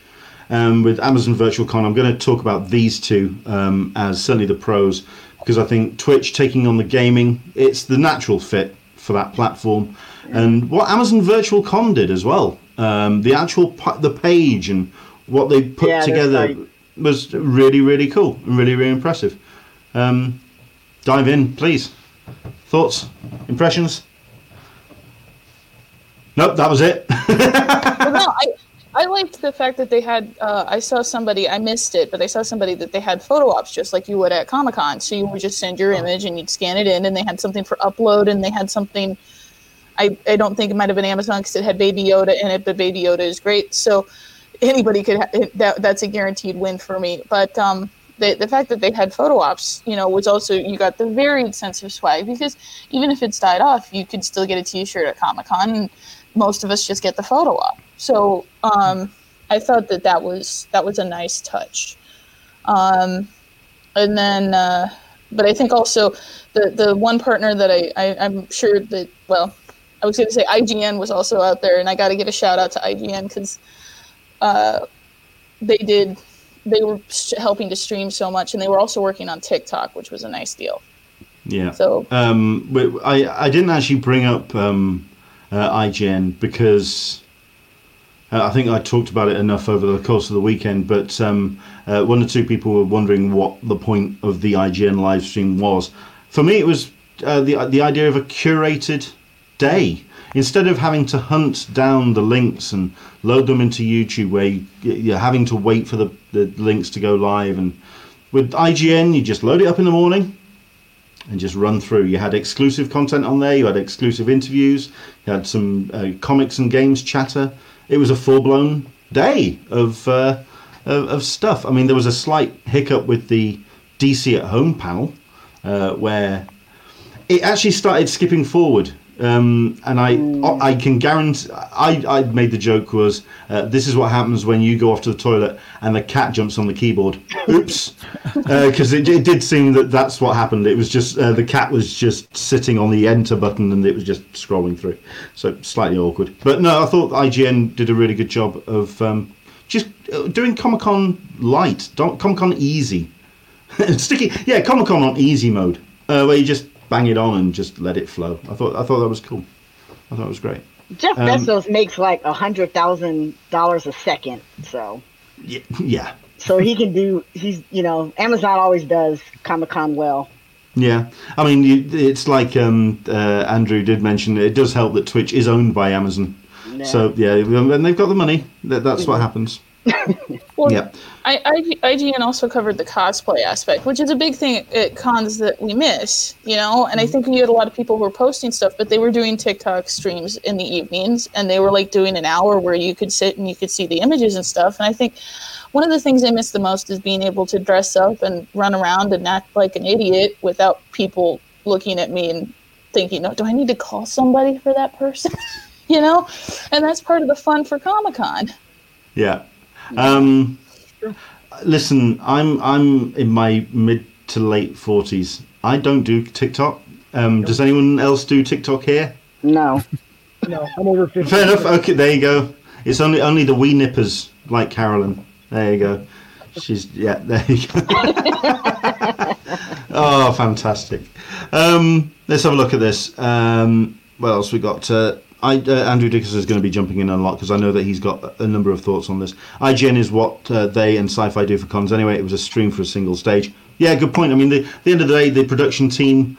um, with Amazon Virtual Con. I'm going to talk about these two um, as certainly the pros, because I think Twitch taking on the gaming, it's the natural fit for that platform. And what Amazon Virtual Con did as well, um, the actual the page and what they put yeah, together like... was really, really cool and really, really impressive. Um, dive in, please. Thoughts? Impressions? Nope, that was it. well, no, I, I liked the fact that they had, uh, I saw somebody, I missed it, but I saw somebody that they had photo ops just like you would at Comic-Con. So you would just send your image and you'd scan it in, and they had something for upload, and they had something I, I don't think it might have been Amazon because it had Baby Yoda in it, but Baby Yoda is great. So anybody could, ha- that, that's a guaranteed win for me. But um, the, the fact that they had photo ops, you know, was also, you got the varied sense of swag, because even if it's died off, you could still get a t-shirt at Comic-Con, and most of us just get the photo op. So um, I thought that that was, that was a nice touch. Um, and then, uh, but I think also the, the one partner that I, I I'm sure that, well, I was going to say I G N was also out there, and I got to give a shout out to I G N because uh, they did, they were helping to stream so much, and they were also working on TikTok, which was a nice deal. Yeah. So um, I I didn't actually bring up um, uh, I G N because uh, I think I talked about it enough over the course of the weekend, but um, uh, one or two people were wondering what the point of the I G N live stream was. For me, it was uh, the the idea of a curated day. Instead of having to hunt down the links and load them into YouTube, where you, you're having to wait for the, the links to go live, and with I G N, you just load it up in the morning and just run through. You had exclusive content on there, you had exclusive interviews, you had some uh, comics and games chatter. It was a full-blown day of, uh, of of stuff. I mean, there was a slight hiccup with the D C at Home panel, uh, where it actually started skipping forward. Um, and I I can guarantee, I, I made the joke was, uh, this is what happens when you go off to the toilet and the cat jumps on the keyboard. Oops. Because uh, it, it did seem that that's what happened. It was just, uh, the cat was just sitting on the enter button and it was just scrolling through. So slightly awkward. But no, I thought I G N did a really good job of um, just doing Comic-Con light, Comic-Con easy. Sticky, yeah, Comic-Con on easy mode, uh, where you just bang it on and just let it flow. I thought I thought that was cool. I thought it was great. Jeff um, Bezos makes like a hundred thousand dollars a second, so yeah, yeah. So he can do. He's you know Amazon always does Comic-Con well. Yeah, I mean you, it's like um, uh, Andrew did mention. It does help that Twitch is owned by Amazon. Yeah. So yeah, and they've got the money. That, that's mm-hmm. what happens. Well, yeah. I, I, I G N also covered the cosplay aspect, which is a big thing at cons that we miss, you know? And I think we had a lot of people who were posting stuff, but they were doing TikTok streams in the evenings, and they were, like, doing an hour where you could sit and you could see the images and stuff. And I think one of the things I miss the most is being able to dress up and run around and act like an idiot without people looking at me and thinking, oh, do I need to call somebody for that person? You know? And that's part of the fun for Comic-Con. Yeah. Um, listen, I'm I'm in my mid to late forties. I don't do TikTok. Um, does anyone else do TikTok here? No, no, I'm over fifty. Fair enough. Okay, there you go. It's only only the wee nippers like Carolyn. There you go. She's yeah. There you go. Oh, fantastic. Um, let's have a look at this. Um, what else we got? Uh, I, uh, Andrew Dickinson is going to be jumping in a lot because I know that he's got a number of thoughts on this. I G N is what uh, they and Sci-Fi do for cons anyway. It was a stream for a single stage. Yeah, good point. I mean, the, at the end of the day, the production team,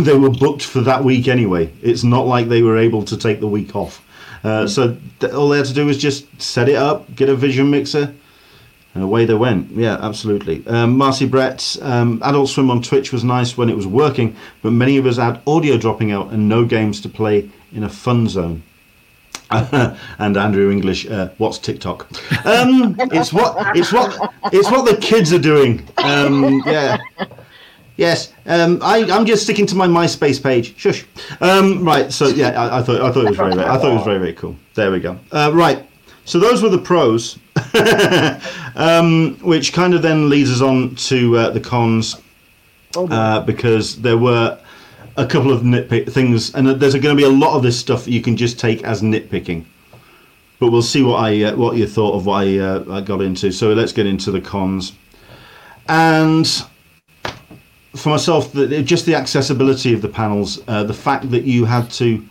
they were booked for that week anyway. It's not like they were able to take the week off. Uh, so th- all they had to do was just set it up, get a vision mixer, and away they went. Yeah, absolutely. Um, Marcy Brett, um, Adult Swim on Twitch was nice when it was working, but many of us had audio dropping out and no games to play in a fun zone. And Andrew English, uh, what's TikTok? Um, it's what it's what it's what the kids are doing. Um, yeah, yes. Um, I, I'm just sticking to my MySpace page. Shush. Um, right. So yeah, I, I thought I thought it was very I thought it was very very cool. There we go. Uh, right. So those were the pros, um, which kind of then leads us on to uh, the cons, uh, because there were a couple of nitpick things, and there's going to be a lot of this stuff that you can just take as nitpicking. But we'll see what I uh, what you thought of what I, uh, I got into. So let's get into the cons. And for myself, the, just the accessibility of the panels, uh, the fact that you had to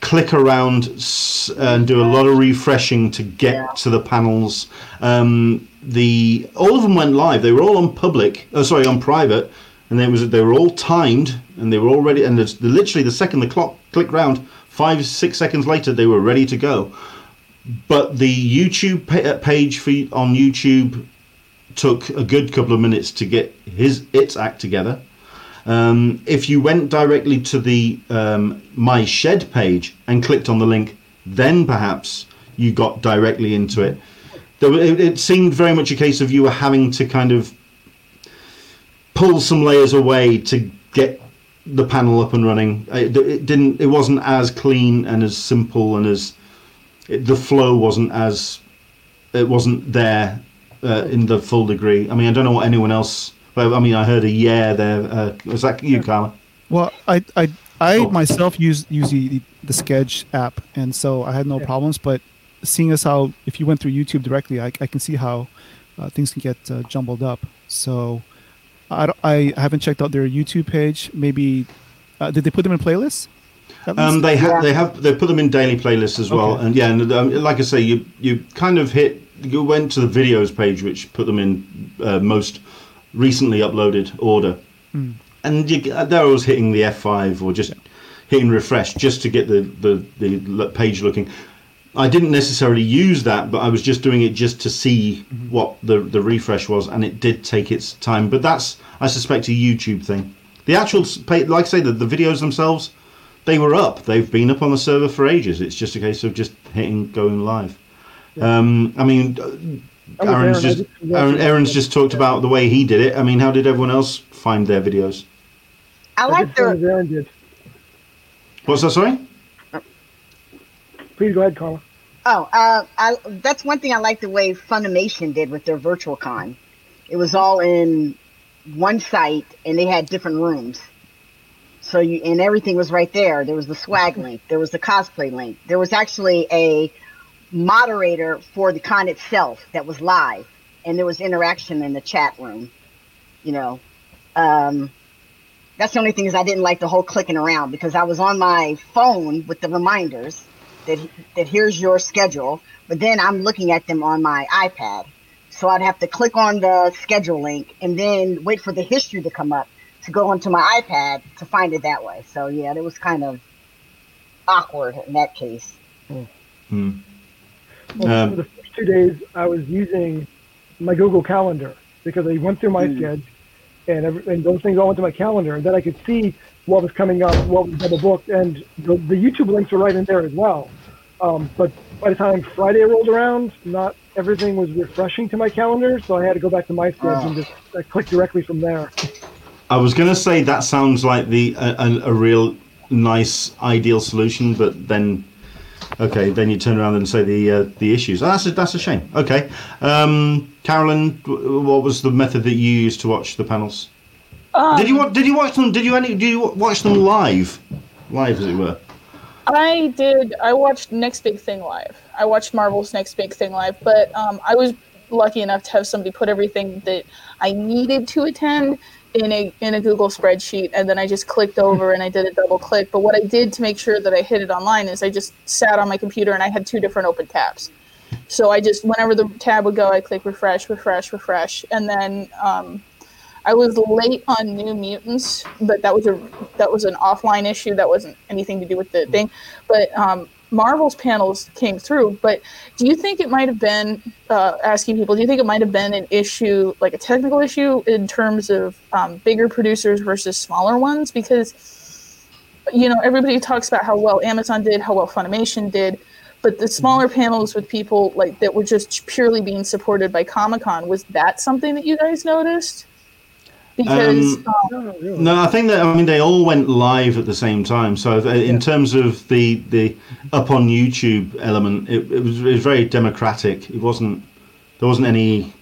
click around and do a lot of refreshing to get yeah. to the panels. Um, the all of them went live. They were all on public. Oh, sorry, on private. And they was they were all timed, and they were all ready. And literally, the second the clock clicked round, five six seconds later, they were ready to go. But the YouTube page feed on YouTube took a good couple of minutes to get his its act together. Um, if you went directly to the um, My Shed page and clicked on the link, then perhaps you got directly into it. There, it, it seemed very much a case of you were having to kind of pull some layers away to get the panel up and running. It, it didn't. It wasn't as clean and as simple and as it, the flow wasn't as it wasn't there uh, in the full degree. I mean, I don't know what anyone else. I mean, I heard a yeah there. Uh, was that you, Carla? Well, I I, I oh. myself use use the, the Sketch app, and so I had no yeah. problems. But seeing as how if you went through YouTube directly, I I can see how uh, things can get uh, jumbled up. So I, don't, I haven't checked out their YouTube page. Maybe uh, did they put them in playlists? Um, they have yeah. they have they put them in daily playlists as well. Okay. And yeah, and um, like I say, you you kind of hit you went to the videos page, which put them in uh, most. recently uploaded order, mm. and you, they're always hitting the F five or just yeah. hitting refresh just to get the, the, the page looking. I didn't necessarily use that, but I was just doing it just to see mm-hmm. what the, the refresh was, and it did take its time. But that's, I suspect, a YouTube thing. The actual, like I say, the, the videos themselves, they were up. They've been up on the server for ages. It's just a case of just hitting going live. Yeah. Um, I mean... Aaron's Aaron, just Aaron, Aaron's just talked about the way he did it. I mean, how did everyone else find their videos? I like the Aaron did. What's that? Sorry. Please go ahead, Carla. Oh, uh, I, that's one thing I like the way Funimation did with their virtual con. It was all in one site, and they had different rooms. So you and everything was right there. There was the swag link. There was the cosplay link. There was actually a moderator for the con itself that was live, and there was interaction in the chat room. You know, um, that's the only thing is I didn't like the whole clicking around, because I was on my phone with the reminders that that here's your schedule, but then I'm looking at them on my iPad, so I'd have to click on the schedule link and then wait for the history to come up to go onto my iPad to find it that way. So yeah, it was kind of awkward in that case. Mm. Mm. Well, um, for the first two days, I was using my Google Calendar, because I went through my mm. schedule, and every, and those things all went to my calendar, and then I could see what was coming up, what was double booked, and the, the YouTube links were right in there as well. Um, but by the time Friday rolled around, not everything was refreshing to my calendar, so I had to go back to my schedule oh. and just I click directly from there. I was going to say that sounds like the a, a real nice, ideal solution, but then... Okay, then you turn around and say the uh, the issues. Oh, that's a, that's a shame. Okay, um, Carolyn, what was the method that you used to watch the panels? Um, did you did you watch them? Did you any? Did you watch them live, live as it were? I did. I watched Next Big Thing live. I watched Marvel's Next Big Thing live. But um, I was lucky enough to have somebody put everything that I needed to attend in a in a Google spreadsheet, and then I just clicked over and I did a double click. But what I did to make sure that I hit it online is I just sat on my computer and I had two different open tabs. So I just, whenever the tab would go, I click refresh, refresh, refresh. And then um, I was late on New Mutants, but that was a that was an offline issue. That wasn't anything to do with the thing. But um, Marvel's panels came through. But do you think it might have been, uh, asking people, do you think it might have been an issue, like a technical issue in terms of um, bigger producers versus smaller ones? Because, you know, everybody talks about how well Amazon did, how well Funimation did, but the smaller panels with people like that were just purely being supported by Comic-Con, was that something that you guys noticed? Because um, um, no, I think that I mean they all went live at the same time. So if, in yeah. terms of the the up on YouTube element, it, it, was, it was very democratic. It wasn't there wasn't any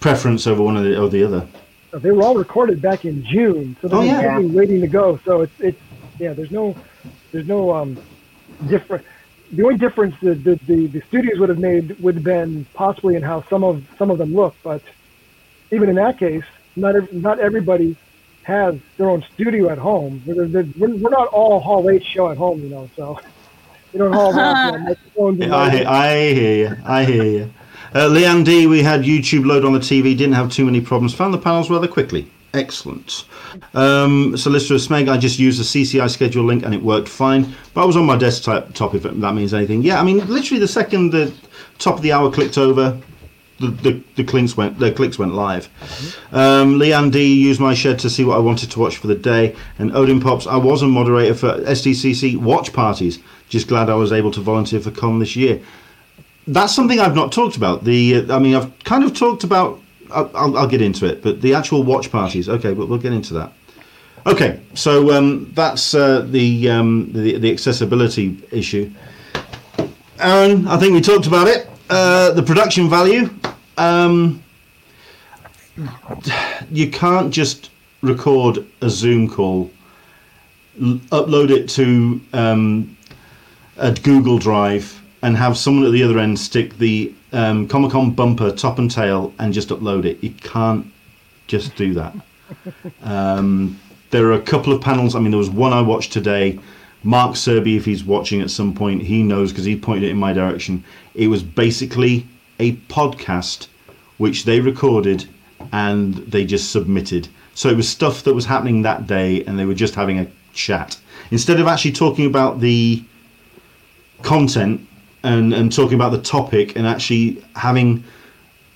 preference over one or the, or the other. They were all recorded back in June, so they oh, were yeah. waiting to go. So it's it's yeah. There's no there's no um different. The only difference that the, the the studios would have made would have been possibly in how some of some of them look, but even in that case. Not every, not everybody has their own studio at home. We're, we're, we're not all Hall H show at home, you know. So we don't all have microphones. Yeah, I, I hear you. I hear you. Uh, Leanne D, we had YouTube load on the T V. Didn't have too many problems. Found the panels rather quickly. Excellent. Um, Solicitor Smeg, I just used the C C I schedule link and it worked fine. But I was on my desktop, if that means anything. Yeah, I mean, literally the second the top of the hour clicked over, the, the, the clinks went the clicks went live. Mm-hmm. Um, Leanne D used my shed to see what I wanted to watch for the day, and Odin Pops, I was a moderator for S D C C watch parties. Just glad I was able to volunteer for Con this year. That's something I've not talked about. The uh, I mean, I've kind of talked about. I'll, I'll get into it, but the actual watch parties. Okay, but we'll get into that. Okay, so um, that's uh, the, um, the the accessibility issue. Aaron, I think we talked about it. Uh, the production value. Um, you can't just record a Zoom call, l- upload it to um, a Google Drive, and have someone at the other end stick the um, Comic-Con bumper top and tail and just upload it. You can't just do that. Um, there are a couple of panels. I mean, there was one I watched today. Mark Serby, if he's watching at some point, he knows because he pointed it in my direction. It was basically a podcast which they recorded and they just submitted. So it was stuff that was happening that day and they were just having a chat. Instead of actually talking about the content and, and talking about the topic and actually having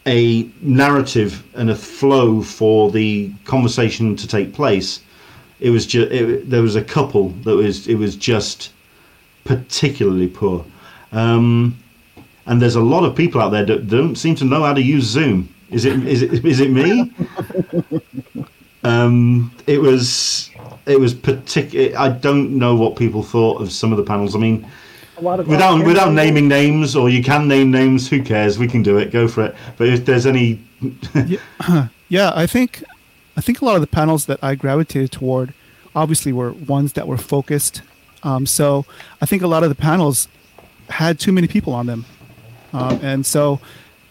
a narrative and a flow for the conversation to take place, it was just it, there was a couple that was it was just particularly poor, um, and there's a lot of people out there that don't seem to know how to use Zoom. Is it is it is it me? um, it was it was particular. I don't know what people thought of some of the panels. I mean, a lot of without without naming names, or you can name names. Who cares? We can do it. Go for it. But if there's any, yeah, yeah, I think. I think a lot of the panels that I gravitated toward obviously were ones that were focused. Um, so I think a lot of the panels had too many people on them. Um, and so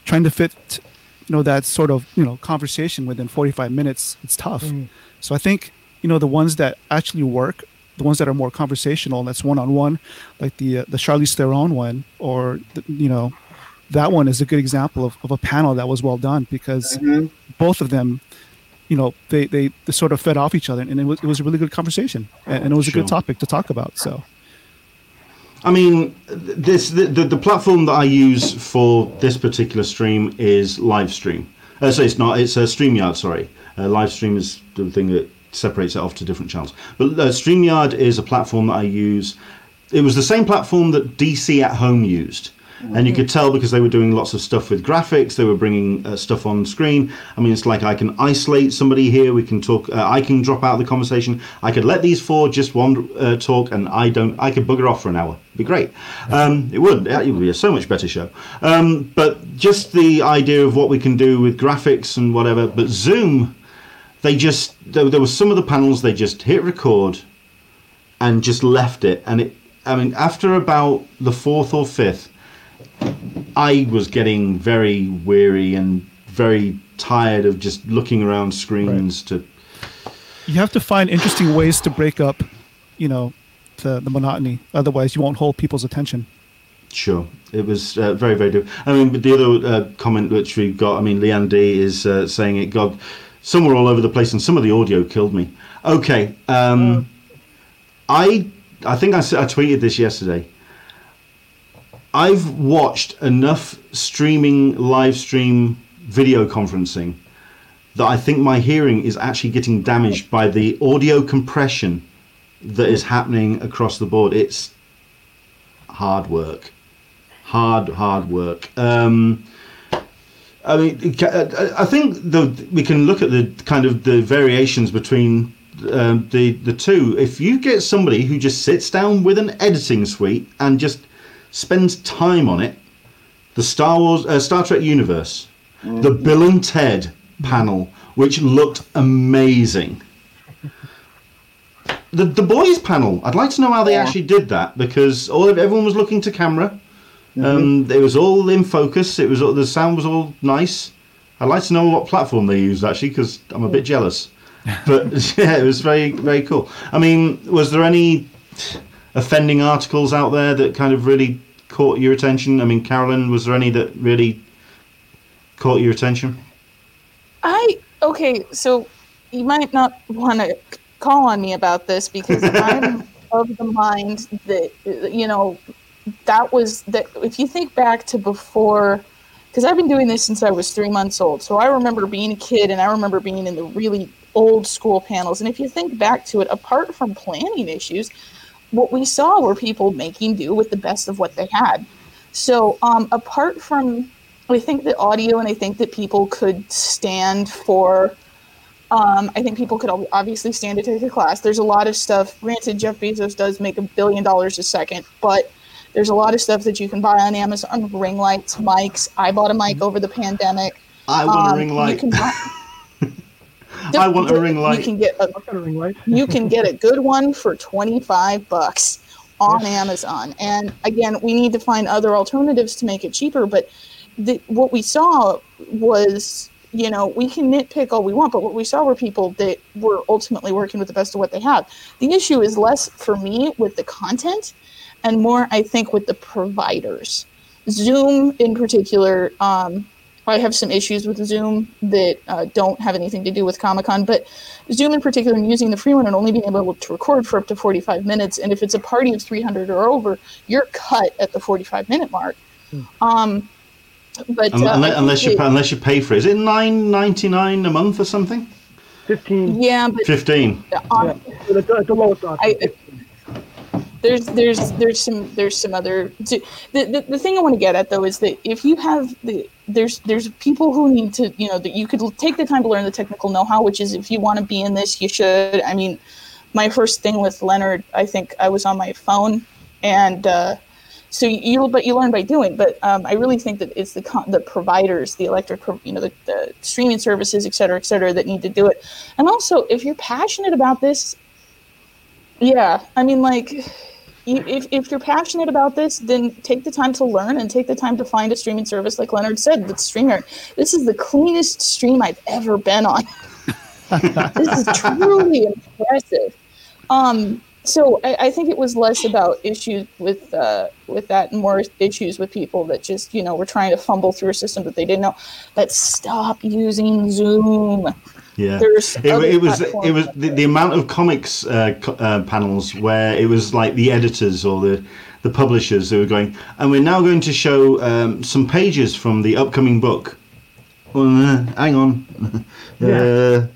trying to fit, you know, that sort of, you know, conversation within forty-five minutes, it's tough. Mm. So I think, you know, the ones that actually work, the ones that are more conversational, that's one-on-one, like the uh, the Charlize Theron one, or, the, you know, that one is a good example of, of a panel that was well done because mm-hmm. both of them, you know, they, they, they sort of fed off each other, and it was it was a really good conversation, and, and it was sure. a good topic to talk about. So, I mean, this the, the, the platform that I use for this particular stream is Livestream. Uh, so it's not, it's a uh, StreamYard. Sorry, uh, Livestream is the thing that separates it off to different channels. But uh, StreamYard is a platform that I use. It was the same platform that D C at Home used. And you could tell because they were doing lots of stuff with graphics. They were bringing uh, stuff on screen. I mean, it's like I can isolate somebody here. We can talk. Uh, I can drop out of the conversation. I could let these four just one uh, talk, and I don't. I could bugger off for an hour. It'd be great. Um, it would. It would be a so much better show. Um, but just the idea of what we can do with graphics and whatever. But Zoom, they just there, there were some of the panels they just hit record, and just left it. And it. I mean, after about the fourth or fifth. I was getting very weary and very tired of just looking around screens right. to... You have to find interesting ways to break up, you know, the, the monotony. Otherwise, you won't hold people's attention. Sure. It was uh, very, very difficult. I mean, but the other uh, comment which we got, I mean, Leanne D is uh, saying it, God, some were all over the place and some of the audio killed me. Okay. Um, uh, I, I think I, I tweeted this yesterday. I've watched enough streaming, live stream, video conferencing that I think my hearing is actually getting damaged by the audio compression that is happening across the board. It's hard work. Hard, hard work. Um, I mean, I think the, we can look at the kind of the variations between uh, the, the two. If you get somebody who just sits down with an editing suite and just spends time on it, the Star Wars, uh, Star Trek universe, mm-hmm. the Bill and Ted panel, which looked amazing. The The Boys panel, I'd like to know how they yeah. actually did that because all of, everyone was looking to camera. Mm-hmm. Um, it was all in focus. It was the sound was all nice. I'd like to know what platform they used actually because I'm a bit jealous. But yeah, it was very very cool. I mean, was there any offending articles out there that kind of really caught your attention? I mean, Carolyn, was there any that really caught your attention? I, okay, so you might not want to call on me about this because I'm of the mind that, you know, that was, that if you think back to before, because I've been doing this since I was three months old. So I remember being a kid, and I remember being in the really old school panels. And if you think back to it, apart from planning issues, what we saw were people making do with the best of what they had. So um, apart from, I think that audio, and I think that people could stand for, um, I think people could obviously stand to take a class. There's a lot of stuff. Granted, Jeff Bezos does make a billion dollars a second, but there's a lot of stuff that you can buy on Amazon, ring lights, mics. I bought a mic over the pandemic. I want um, a ring light. You can buy, I want a ring light. You can get a, a ring light. You can get a good one for twenty-five bucks on Amazon. And again, we need to find other alternatives to make it cheaper. But the, what we saw was, you know, we can nitpick all we want, but what we saw were people that were ultimately working with the best of what they have. The issue is less for me with the content and more, I think, with the providers. Zoom in particular, um, I have some issues with Zoom that uh, don't have anything to do with Comic-Con, but Zoom in particular, and using the free one and only being able to record for up to forty-five minutes, and if it's a party of three hundred or over, you're cut at the forty-five minute mark. Hmm. Um, but um, uh, unless, unless you it, unless you pay for it, is it nine ninety-nine a month or something? Fifteen. Yeah, but fifteen. Um, yeah. The lowest option. There's there's there's some there's some other the, the the thing I want to get at though is that if you have the there's there's people who need to, you know, that you could take the time to learn the technical know-how, which is if you want to be in this, you should. I mean, my first thing with Leonard, I think I was on my phone, and uh, so you but you learn by doing. But um, I really think that it's the the providers, the electric, you know, the, the streaming services, et cetera, et cetera, that need to do it. And also, if you're passionate about this. Yeah, I mean, like, you, if if you're passionate about this, then take the time to learn and take the time to find a streaming service, like Leonard said, that's StreamYard. This is the cleanest stream I've ever been on. This is truly impressive. Um, so I, I think it was less about issues with uh, with that, and more issues with people that just, you know, were trying to fumble through a system that they didn't know. But stop using Zoom. Yeah, it, it was it was the, the amount of comics uh, uh, panels where it was like the editors or the, the publishers who were going, and we're now going to show um, some pages from the upcoming book. Well, uh, hang on, yeah. uh,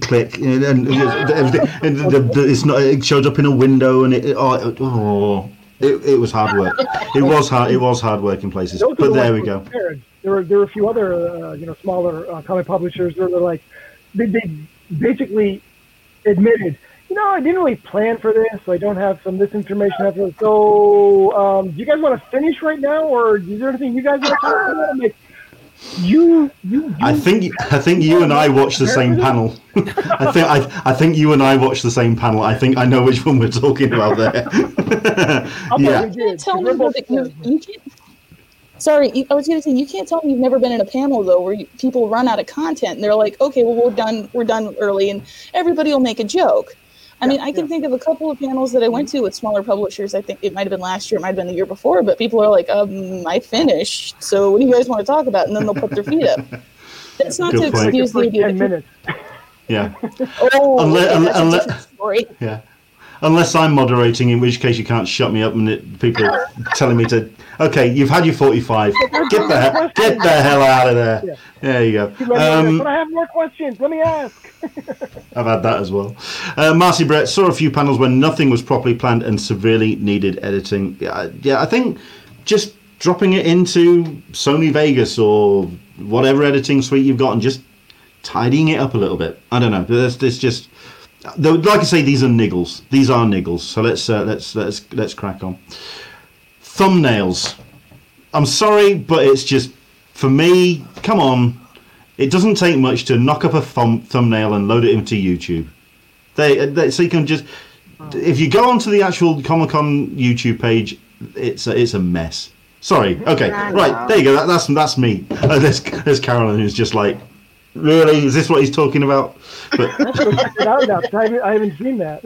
click, and, and, everything. and the, the, it's not. It showed up in a window, and it oh, oh it, it was hard work. It was hard. It was hard work in places. But there we go. There were there were a few other uh, you know smaller uh, comic publishers that were like. They, they basically admitted, you know, I didn't really plan for this. So I don't have some this information. After. So um, do you guys want to finish right now, or is there anything you guys want to talk about? I'm like, you, you, you. I think I think you and I watched the same panel. I think I I think you and I watched the same panel. I think I know which one we're talking about there. Yeah. You can't tell me that you, you can't. Sorry, I was going to say, you can't tell me you've never been in a panel, though, where you, people run out of content, and they're like, okay, well, we're done we're done early, and everybody will make a joke. I yeah, mean, I yeah. can think of a couple of panels that I went to with smaller publishers. I think it might have been last year, it might have been the year before, but people are like, um, I finished, so what do you guys want to talk about? And then they'll put their feet up. That's not Good to point. excuse the idea. ten minutes. Yeah. Oh, unless, okay, that's unless, a different story. Yeah. Unless I'm moderating, in which case you can't shut me up and it, people are telling me to, okay, you've had your forty-five. Get the hell, get the hell out of there. Yeah. There you go. Um, but I have more questions. Let me ask. I've had that as well. Uh, Marcy Brett saw a few panels where nothing was properly planned and severely needed editing. Yeah, yeah, I think just dropping it into Sony Vegas or whatever editing suite you've got and just tidying it up a little bit. I don't know. It's, it's just... Though, like I say, these are niggles. These are niggles. So let's uh, let's let's let's crack on. Thumbnails. I'm sorry, but it's just for me. Come on, it doesn't take much to knock up a thumb, thumbnail and load it into YouTube. They, they so you can just if you go onto the actual Comic-Con YouTube page, it's a, it's a mess. Sorry. Okay. Right. There you go. That, that's that's me. Uh, there's there's Carolyn who's just like. Really? Is this what he's talking about? But... I haven't seen that.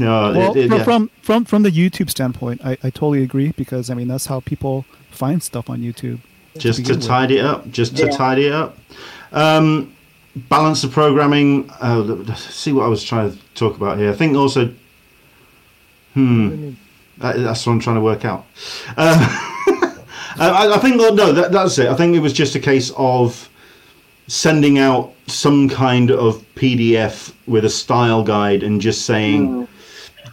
No, well, it, it, yeah. from, from from the YouTube standpoint, I, I totally agree because, I mean, that's how people find stuff on YouTube. Just to, to tidy it up. Just to yeah. tidy it up. Um, balance the programming. Uh, let's see what I was trying to talk about here. I think also... Hmm. That, that's what I'm trying to work out. Um, I, I think, no, that, that's it. I think it was just a case of sending out some kind of P D F with a style guide and just saying,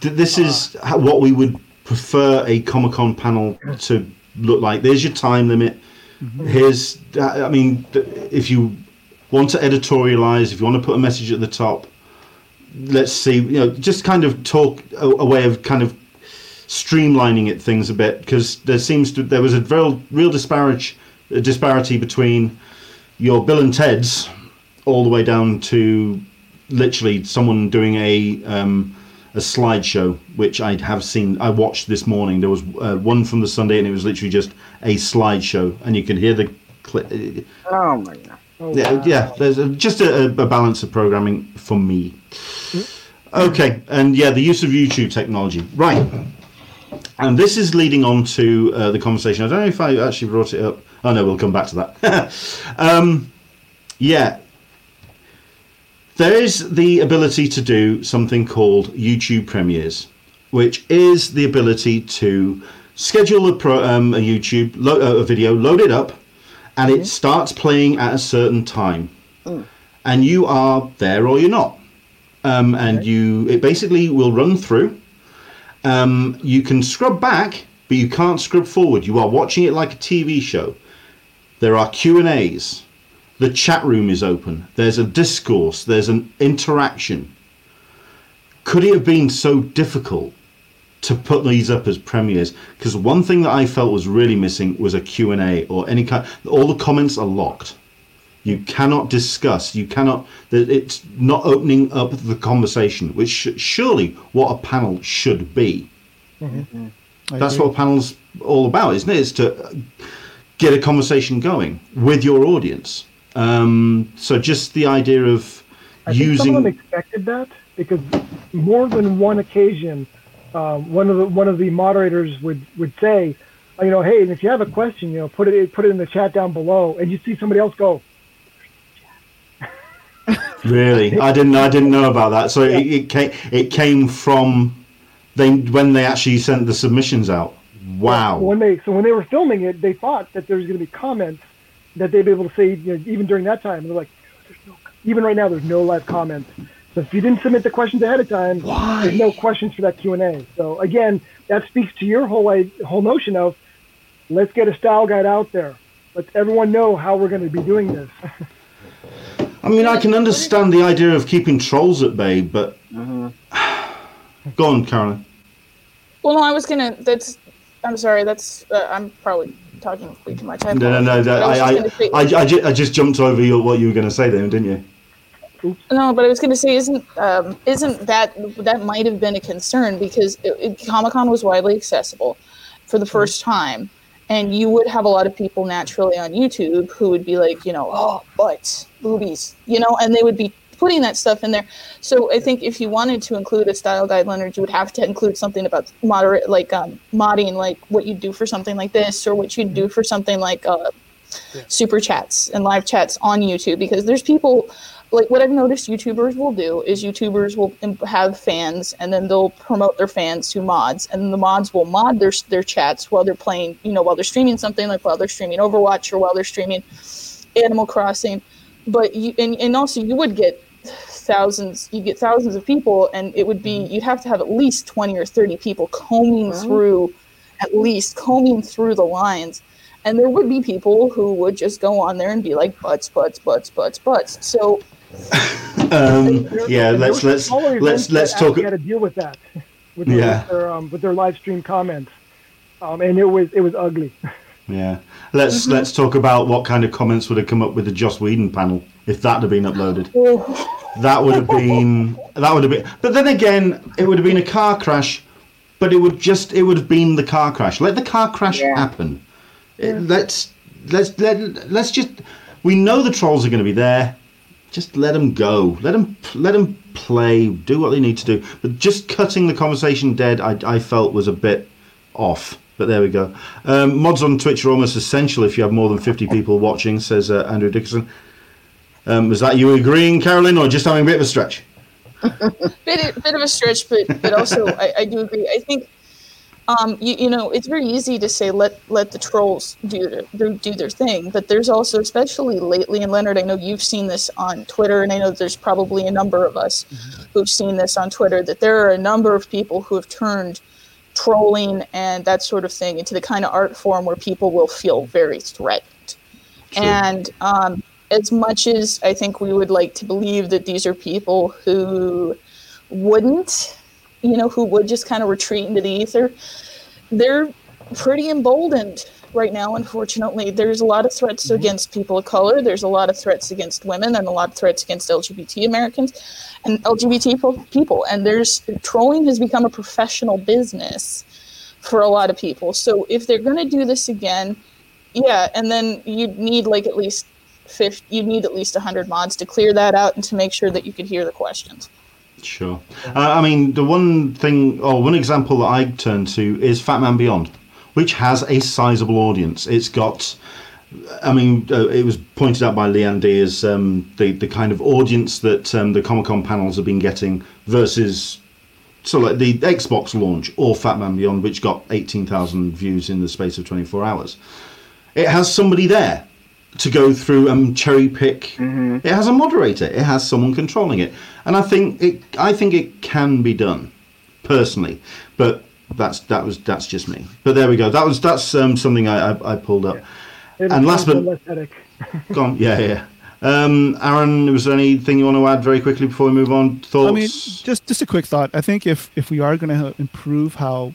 this is what we would prefer a Comic-Con panel to look like. There's your time limit. Here's, I mean, if you want to editorialize, if you want to put a message at the top, let's see, you know, just kind of talk a, a way of kind of streamlining it things a bit, because there seems to there was a real real disparage uh, disparity between your Bill and Ted's all the way down to literally someone doing a um a slideshow, which I have seen. I watched this morning. There was uh, one from the Sunday, and it was literally just a slideshow, and you could hear the clip. Oh my god! Oh, yeah, wow. yeah. There's a, just a, a balance of programming for me. Okay, and yeah, the use of YouTube technology, right? And this is leading on to uh, the conversation. I don't know if I actually brought it up. Oh no, we'll come back to that. um, yeah. There is the ability to do something called YouTube premieres, which is the ability to schedule a, pro, um, a YouTube lo- a video, load it up, and it starts playing at a certain time. Oh. And you are there or you're not. Um, and okay. you it basically will run through. Um, you can scrub back, but you can't scrub forward. You are watching it like a T V show. There are Q and A's. The chat room is open. There's a discourse. There's an interaction. Could it have been so difficult to put these up as premieres? Because one thing that I felt was really missing was a Q and A or any kind. All the comments are locked. You cannot discuss. You cannot. It's not opening up the conversation, which sh- surely what a panel should be. Mm-hmm. That's what a panel's all about, isn't it? It's to get a conversation going with your audience. Um, so just the idea of I think using. Someone expected that, because more than one occasion, um, one of the one of the moderators would, would say, you know, hey, and if you have a question, you know, put it put it in the chat down below, and you see somebody else go. Really, I didn't I didn't know about that. So yeah. it, it came it came from they when they actually sent the submissions out. Wow. So when they so when they were filming it, they thought that there was going to be comments that they'd be able to say, you know, even during that time. And they're like, there's no, even right now, there's no live comments. So if you didn't submit the questions ahead of time, Why? There's no questions for that Q and A. So again, that speaks to your whole whole notion of, let's get a style guide out there. Let everyone know how we're going to be doing this. I mean, I can understand the idea of keeping trolls at bay, but... Uh-huh. Go on, Carolyn. Well, no, I was going to... That's. I'm sorry, that's... Uh, I'm probably... talking way too much. I no, no, no. That, I, I, I, I, I, ju- I just jumped over your, what you were going to say then, didn't you? No, but I was going to say, isn't um, isn't that that might have been a concern, because it, it, Comic-Con was widely accessible for the first time, and you would have a lot of people naturally on YouTube who would be like, you know, oh, butts, boobies, you know, and they would be putting that stuff in there. So I think if you wanted to include a style guide, Leonard, you would have to include something about moderate, like um, modding, like what you do for something like this, or what you do for something like uh, yeah. super chats and live chats on YouTube. Because there's people, like what I've noticed YouTubers will do is YouTubers will have fans, and then they'll promote their fans to mods, and the mods will mod their their chats while they're playing, you know, while they're streaming something, like while they're streaming Overwatch or while they're streaming Animal Crossing. But you and, and also you would get. thousands you get thousands of people, and it would be you'd have to have at least twenty or thirty people combing wow. through at least combing through the lines, and there would be people who would just go on there and be like butts butts butts butts butts so um there, yeah let's let's let's let's talk how to deal with that with their, yeah. their, um, with their live stream comments um and it was it was ugly. Yeah, let's mm-hmm. let's talk about what kind of comments would have come up with the Joss Whedon panel if that had been uploaded. that would have been that would have been. But then again, it would have been a car crash. But it would just it would have been the car crash. Let the car crash yeah. happen. It, let's let's let let's just. We know the trolls are going to be there. Just let them go. Let them let them play. Do what they need to do. But just cutting the conversation dead, I I felt was a bit off. But there we go. Um, mods on Twitch are almost essential if you have more than fifty people watching, says uh, Andrew Dickerson. Um, was that you agreeing, Carolyn, or just having a bit of a stretch? bit, bit of a stretch, but, but also I, I do agree. I think Um, you, you know, it's very easy to say let let the trolls do their, do their thing, but there's also, especially lately, and Leonard, I know you've seen this on Twitter, and I know there's probably a number of us mm-hmm. who've seen this on Twitter, that there are a number of people who have turned trolling and that sort of thing into the kind of art form where people will feel very threatened. True. And um, as much as I think we would like to believe that these are people who wouldn't, you know, who would just kind of retreat into the ether, they're pretty emboldened right now, unfortunately. There's a lot of threats mm-hmm. against people of color. There's a lot of threats against women and a lot of threats against L G B T Americans and L G B T people. And there's trolling has become a professional business for a lot of people. So if they're going to do this again, yeah, and then you'd need like at least fifty, you'd need at least one hundred mods to clear that out and to make sure that you could hear the questions. Sure. Uh, I mean, the one thing, or one example that I turn to is Fat Man Beyond, which has a sizable audience. It's got, I mean, uh, it was pointed out by Leanne D as um, the, the kind of audience that um, the Comic-Con panels have been getting versus, so like the Xbox launch or Fat Man Beyond, which got eighteen thousand views in the space of twenty-four hours. It has somebody there to go through and cherry pick. Mm-hmm. It has a moderator. It has someone controlling it, and I think it. I think it can be done, personally. But that's that was that's just me. But there we go. That was that's um, something I, I I pulled up. It and last but gone. Yeah, yeah. Um, Aaron, was there anything you want to add very quickly before we move on? Thoughts? I mean, just just a quick thought. I think if if we are going to improve how,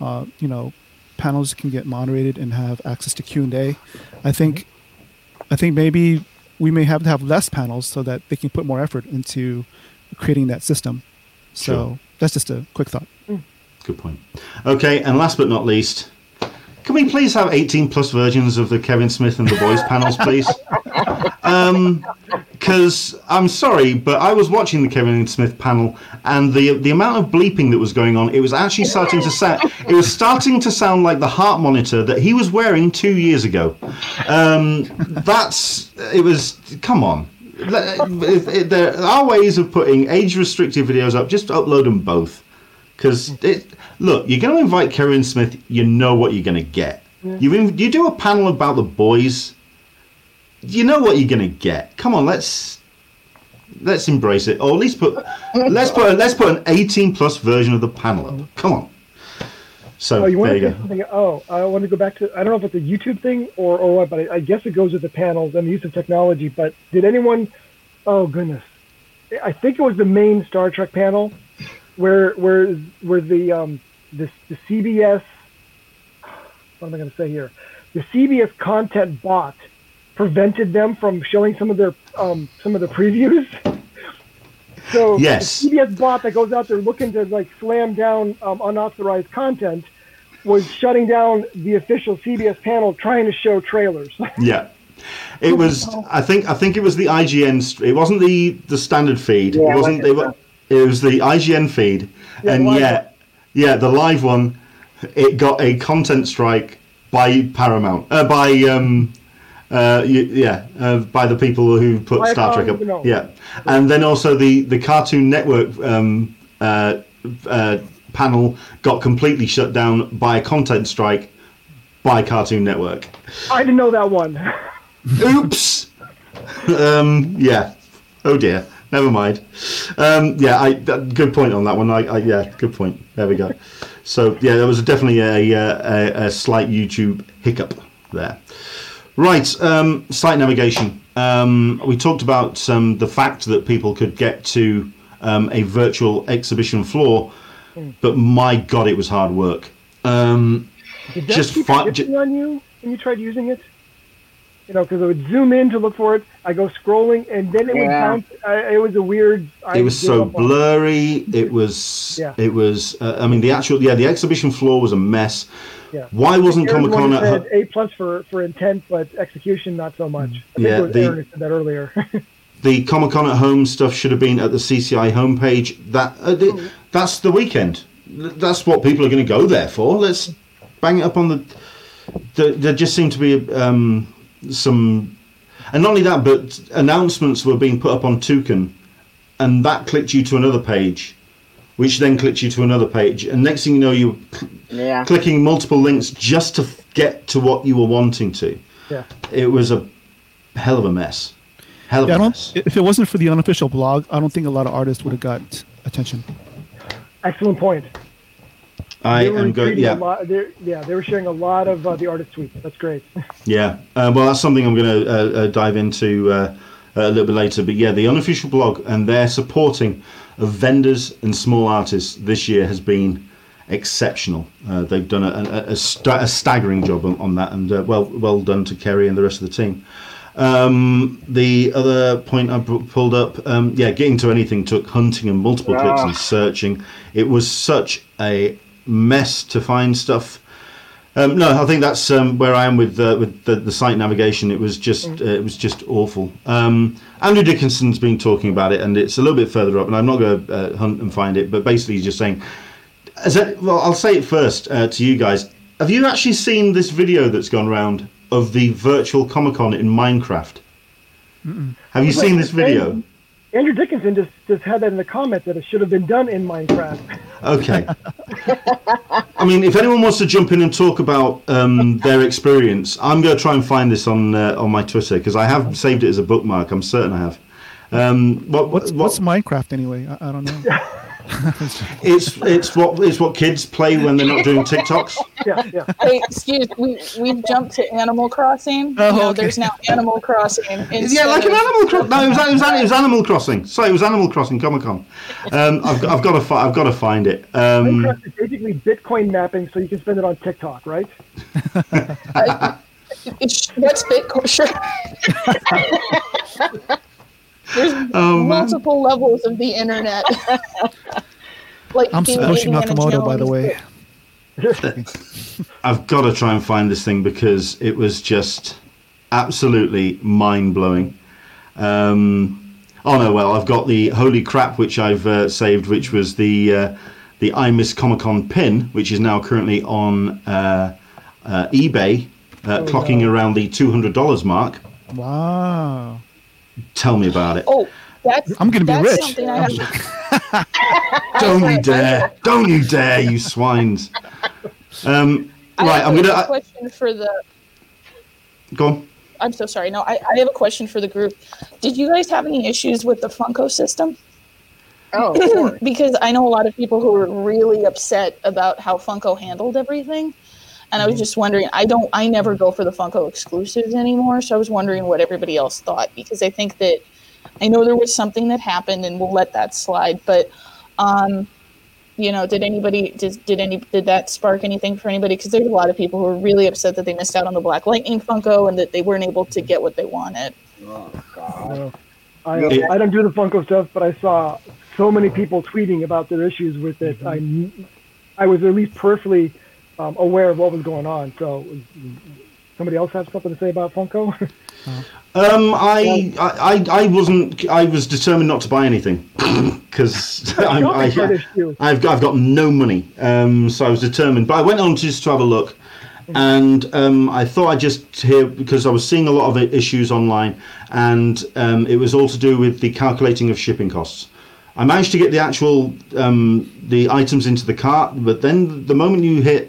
uh, you know, panels can get moderated and have access to Q and A, I think. I think maybe we may have to have less panels so that they can put more effort into creating that system. So sure. That's just a quick thought. Mm. Good point. Okay, and last but not least, can we please have eighteen plus versions of the Kevin Smith and The Boys panels, please? Because um, I'm sorry, but I was watching the Kevin Smith panel, and the the amount of bleeping that was going on, it was actually starting to sound. It was starting to sound like the heart monitor that he was wearing two years ago. Um, that's it was. Come on, there are ways of putting age-restricted videos up. Just upload them both, because it. Look, you're going to invite Kevin Smith. You know what you're going to get. You you do a panel about The Boys. You know what you're gonna get. Come on, let's let's embrace it, or at least put let's put let's put an eighteen plus version of the panel up. Come on. So oh, you there you go. Something, oh, I want to go back to I don't know if it's a YouTube thing or, or what, but I, I guess it goes with the panels and the use of technology. But did anyone? Oh goodness, I think it was the main Star Trek panel where where where the um the, the C B S. What am I gonna say here? The C B S content bot prevented them from showing some of their um, some of the previews. So yes. The C B S bot that goes out there looking to like slam down um, unauthorized content was shutting down the official C B S panel trying to show trailers. Yeah, it was. I think I think it was the I G N. It wasn't the, the standard feed. Yeah, it wasn't. Like it, it, it was the I G N feed, yeah, and yeah, one. yeah, the live one. It got a content strike by Paramount. Uh, by um. Uh, yeah, uh, by the people who put I Star Trek up. Know. Yeah, and then also the, the Cartoon Network um, uh, uh, panel got completely shut down by a content strike by Cartoon Network. I didn't know that one. Oops. um, yeah. Oh dear. Never mind. Um, yeah. I. That, good point on that one. I, I. Yeah. Good point. There we go. So yeah, there was definitely a a, a slight YouTube hiccup there. Right, um, site navigation. Um, we talked about um, the fact that people could get to um, a virtual exhibition floor, mm. but my God, it was hard work. Um, Did that just keep fi- j- on you when you tried using it? You know, because I would zoom in to look for it. I go scrolling, and then it yeah. would bounce. I, it was a weird. I it was so blurry. It, it was. Yeah. It was. Uh, I mean, the actual. Yeah, the exhibition floor was a mess. Yeah. Why wasn't Comic-Con at Home? A plus for, for intent, but execution not so much. I think yeah, it was the, Aaron who said that earlier. The Comic-Con at Home stuff should have been at the C C I homepage. That uh, the, that's the weekend. That's what people are going to go there for. Let's bang it up on the. the there just seemed to be um, some, and not only that, but announcements were being put up on Toucan, and that clicked you to another page, which then clicks you to another page. And next thing you know, you're yeah. clicking multiple links just to get to what you were wanting to. Yeah. It was a hell of a mess. Hell of yeah, a mess. If it wasn't for the unofficial blog, I don't think a lot of artists would have got attention. Excellent point. I am going. Yeah, lot, yeah, they were sharing a lot of uh, the artist tweets. That's great. yeah, uh, well, that's something I'm going to uh, uh, dive into uh, a little bit later. But yeah, the unofficial blog and their supporting of vendors and small artists this year has been exceptional. Uh, they've done a, a, a, st- a staggering job on, on that, and uh, well, well done to Kerry and the rest of the team. Um, the other point I pulled up, um, yeah, getting to anything took hunting and multiple yeah. clicks and searching. It was such a mess to find stuff. Um, no, I think that's um, where I am with uh, with the, the site navigation. It was just uh, it was just awful. Um, Andrew Dickinson's been talking about it, and it's a little bit further up, and I'm not going to uh, hunt and find it, but basically he's just saying, as a, well, I'll say it first uh, to you guys. Have you actually seen this video that's gone round of the virtual Comic-Con in Minecraft? Mm-mm. Have you Wait, seen this video? Andrew Dickinson just, just had that in the comments that it should have been done in Minecraft. Okay. I mean, if anyone wants to jump in and talk about um, their experience, I'm going to try and find this on uh, on my Twitter, because I have saved it as a bookmark. I'm certain I have. Um, what, what's, what, what's Minecraft anyway? I, I don't know. it's it's what it's what kids play when they're not doing TikToks. Yeah, yeah. Hey, excuse we we've jumped to Animal Crossing. Oh, no, okay. There's now Animal Crossing. Yeah, like an Animal Crossing. No, it was, it was it was Animal Crossing. Sorry, it was Animal Crossing Comic-Con. Um, I've I've got to fi- I've got to find it. Um, Minecraft is basically Bitcoin mapping, so you can spend it on TikTok, right? uh, it's, what's Bitcoin? Sure. There's um, multiple levels of the internet. like I'm Satoshi Nakamoto, by the way. I've got to try and find this thing because it was just absolutely mind-blowing. Um, oh, no, well, I've got the holy crap, which I've uh, saved, which was the uh, the I Miss Comic-Con pin, which is now currently on uh, uh, eBay, uh, oh, clocking wow. around the two hundred dollars mark. Wow. Tell me about it. Oh, that's I'm going to be rich. I have to... Don't you dare! Don't you dare, you swines! Um, I right, I'm going to. Question for the. Go on. I'm so sorry. No, I, I have a question for the group. Did you guys have any issues with the Funko system? Oh, because I know a lot of people who were really upset about how Funko handled everything. And I was just wondering, I don't, I never go for the Funko exclusives anymore. So I was wondering what everybody else thought, because I think that, I know there was something that happened and we'll let that slide. But, um, you know, did anybody, did, did any, did that spark anything for anybody? Because there's a lot of people who are really upset that they missed out on the Black Lightning Funko and that they weren't able to get what they wanted. Oh, God. I, I don't do the Funko stuff, but I saw so many people tweeting about their issues with it. Mm-hmm. I, I was at least peripherally Um, aware of what was going on. So somebody else have something to say about Funko? um, I, I I wasn't I was determined not to buy anything because I've, I've got no money, um, so I was determined, but I went on just to have a look. And um, I thought I'd just hear, because I was seeing a lot of issues online, and um, it was all to do with the calculating of shipping costs. I managed to get the actual um, the items into the cart, but then the moment you hit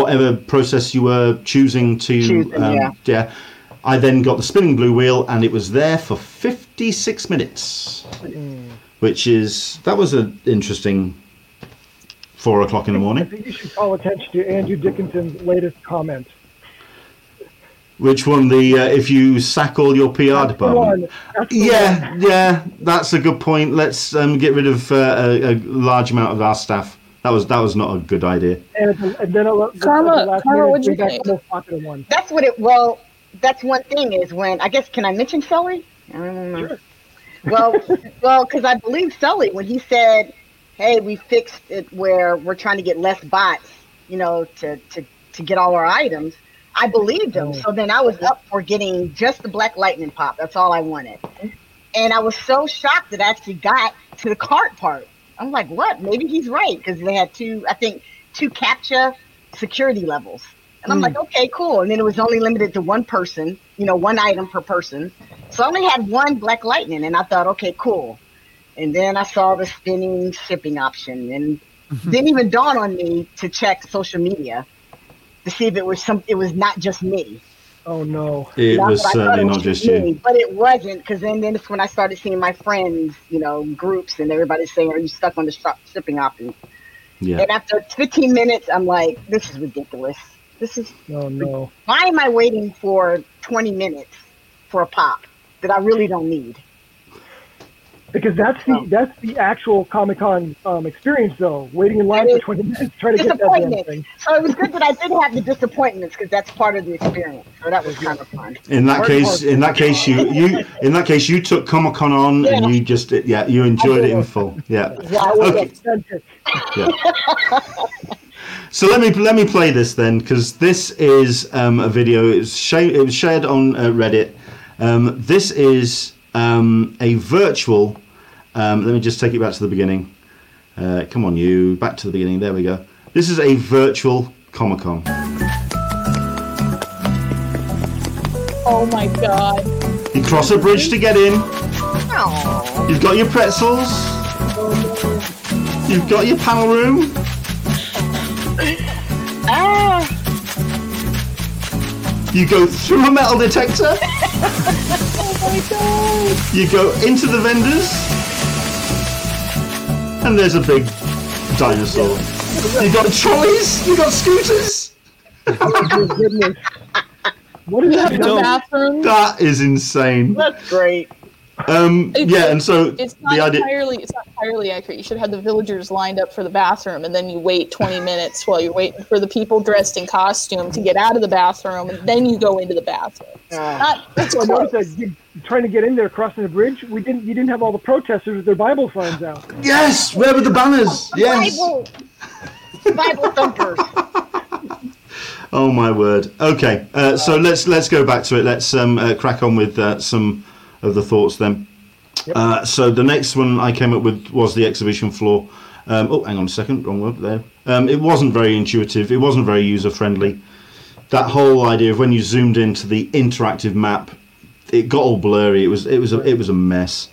whatever process you were choosing to choosing, um, yeah. yeah I then got the spinning blue wheel, and it was there for fifty-six minutes, mm. which is that was an interesting four o'clock in the morning. I think you should call attention to Andrew Dickinson's latest comment. Which one? The uh, if you sack all your P R that's department? Yeah, one. yeah, that's a good point. Let's um, get rid of uh, a, a large amount of our staff. That was that was not a good idea. And, and then Karma, Karma, what you think? That's what it. Well, that's one thing is when I guess can I mention Sully? I don't know. Sure. Well, well, because I believe Sully when he said, "Hey, we fixed it where we're trying to get less bots, you know, to to, to get all our items." I believed him, so then I was up for getting just the Black Lightning pop. That's all I wanted. And I was so shocked that I actually got to the cart part. I'm like, what? Maybe he's right, because they had two, I think, two CAPTCHA security levels. And I'm mm. like, okay, cool. And then it was only limited to one person, you know, one item per person. So I only had one Black Lightning, and I thought, okay, cool. And then I saw the spinning shipping option and didn't even dawn on me to check social media to see if it was some, it was not just me. Oh no. It not was certainly it was not just me, you. But it wasn't, because then, then it's when I started seeing my friends, you know, groups and everybody saying, are you stuck on the shipping option? Yeah. And after fifteen minutes, I'm like, this is ridiculous. This is, oh no. Why am I waiting for twenty minutes for a pop that I really don't need? Because that's the that's the actual Comic-Con um, experience, though. Waiting in line for twenty minutes to try to get that thing. So it was good that I didn't have the disappointments, because that's part of the experience. So that was kind of fun. In that case, in that case, you you in that case you took Comic-Con on yeah. and you just yeah you enjoyed it in full. Yeah. Yeah. Okay. yeah. So let me let me play this then, because this is um, a video. It was shared, it was shared on uh, Reddit. Um, this is. Um, a virtual, um, let me just take it back to the beginning. Uh, come on you, back to the beginning, there we go. This is a virtual Comic-Con. Oh my god. You cross a bridge to get in. Aww. You've got your pretzels. You've got your panel room. Ah. You go through a metal detector. Oh my God. You go into the vendors, and there's a big dinosaur. You got trolleys, you got scooters. Oh goodness! What is that? Bathroom? That is insane. That's great. Um, it's, yeah, and so it's not the idea... entirely it's not entirely accurate. You should have the villagers lined up for the bathroom, and then you wait twenty minutes while you're waiting for the people dressed in costume to get out of the bathroom, and then you go into the bathroom. Uh, not, that's what I noticed. That trying to get in there, crossing the bridge, we didn't. You didn't have all the protesters with their Bible signs out. Yes, where were the banners? Yes, Bible, Bible thumpers. Oh my word. Okay, uh, so let's let's go back to it. Let's um, uh, crack on with uh, some. Of the thoughts then. Yep. Uh, so the next one I came up with was the exhibition floor. Um, oh, hang on a second, wrong word there. Um, it wasn't very intuitive. It wasn't very user-friendly. That whole idea of when you zoomed into the interactive map, it got all blurry. It was it was a, it was a mess.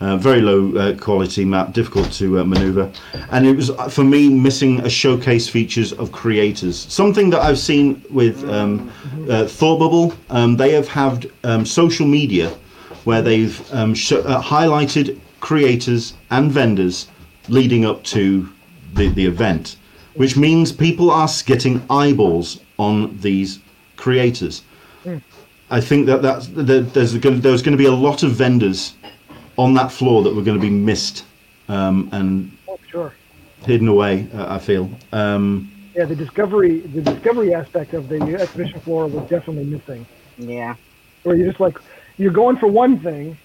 Uh, very low uh, quality map, difficult to uh, maneuver. And it was, for me, missing a showcase features of creators. Something that I've seen with um, uh, Thoughtbubble, um, they have had um, social media where they've um, sh- uh, highlighted creators and vendors leading up to the, the event, which means people are getting eyeballs on these creators. Mm. I think that that's, that there's going there's going to be a lot of vendors on that floor that were going to be missed um, and oh, sure. hidden away. Uh, I feel. Um, yeah, the discovery the discovery aspect of the exhibition floor was definitely missing. Yeah, where you're just like. You're going for one thing,